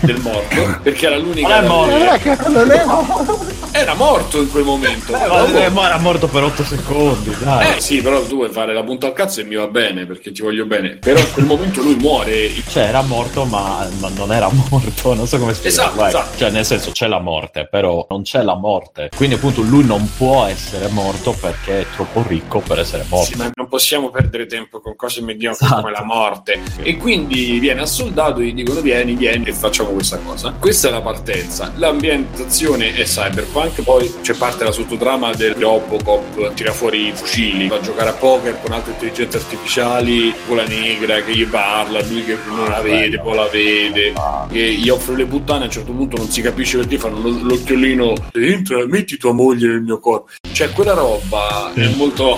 del morto, perché era l'unica... Ma era morto! Era morto in quel momento. Ma era morto per otto secondi, dai. Eh sì, però tu vuoi fare la punta al cazzo e mi va bene, perché ti voglio bene, però in quel momento lui muore, cioè era morto ma, ma non era morto, non so come spiegarlo, esatto, esatto. Cioè nel senso c'è la morte però non c'è la morte, quindi appunto lui non può essere morto perché è troppo ricco per essere morto. Sì, ma non possiamo perdere tempo con cose mediocre, esatto, come la morte, e quindi viene assoldato e gli dicono vieni, vieni e facciamo questa cosa. Questa è la partenza, l'ambientazione è cyberpunk, poi c'è parte la sottotrama del Robocop, tira fuori i fucili, va a giocare a poker con altre intelligenze artificiali, la negra che gli parla, lui che non la vede, poi la vede, che gli offre le puttane, a un certo punto non si capisce perché fanno l'occhiolino, entra, metti tua moglie nel mio corpo, cioè quella roba è molto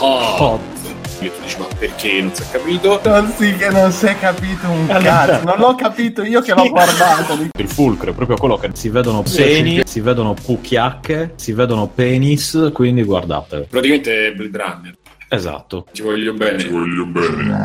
hot. Io ti dici ma perché non si è capito? Non si, che non si è capito un cazzo, non l'ho capito io che l'ho guardato. Il fulcro è proprio quello che si vedono seni, si vedono cucchiacche, si vedono penis, quindi guardate. Praticamente è Blade Runner. Esatto. Ci voglio bene. Ci voglio bene.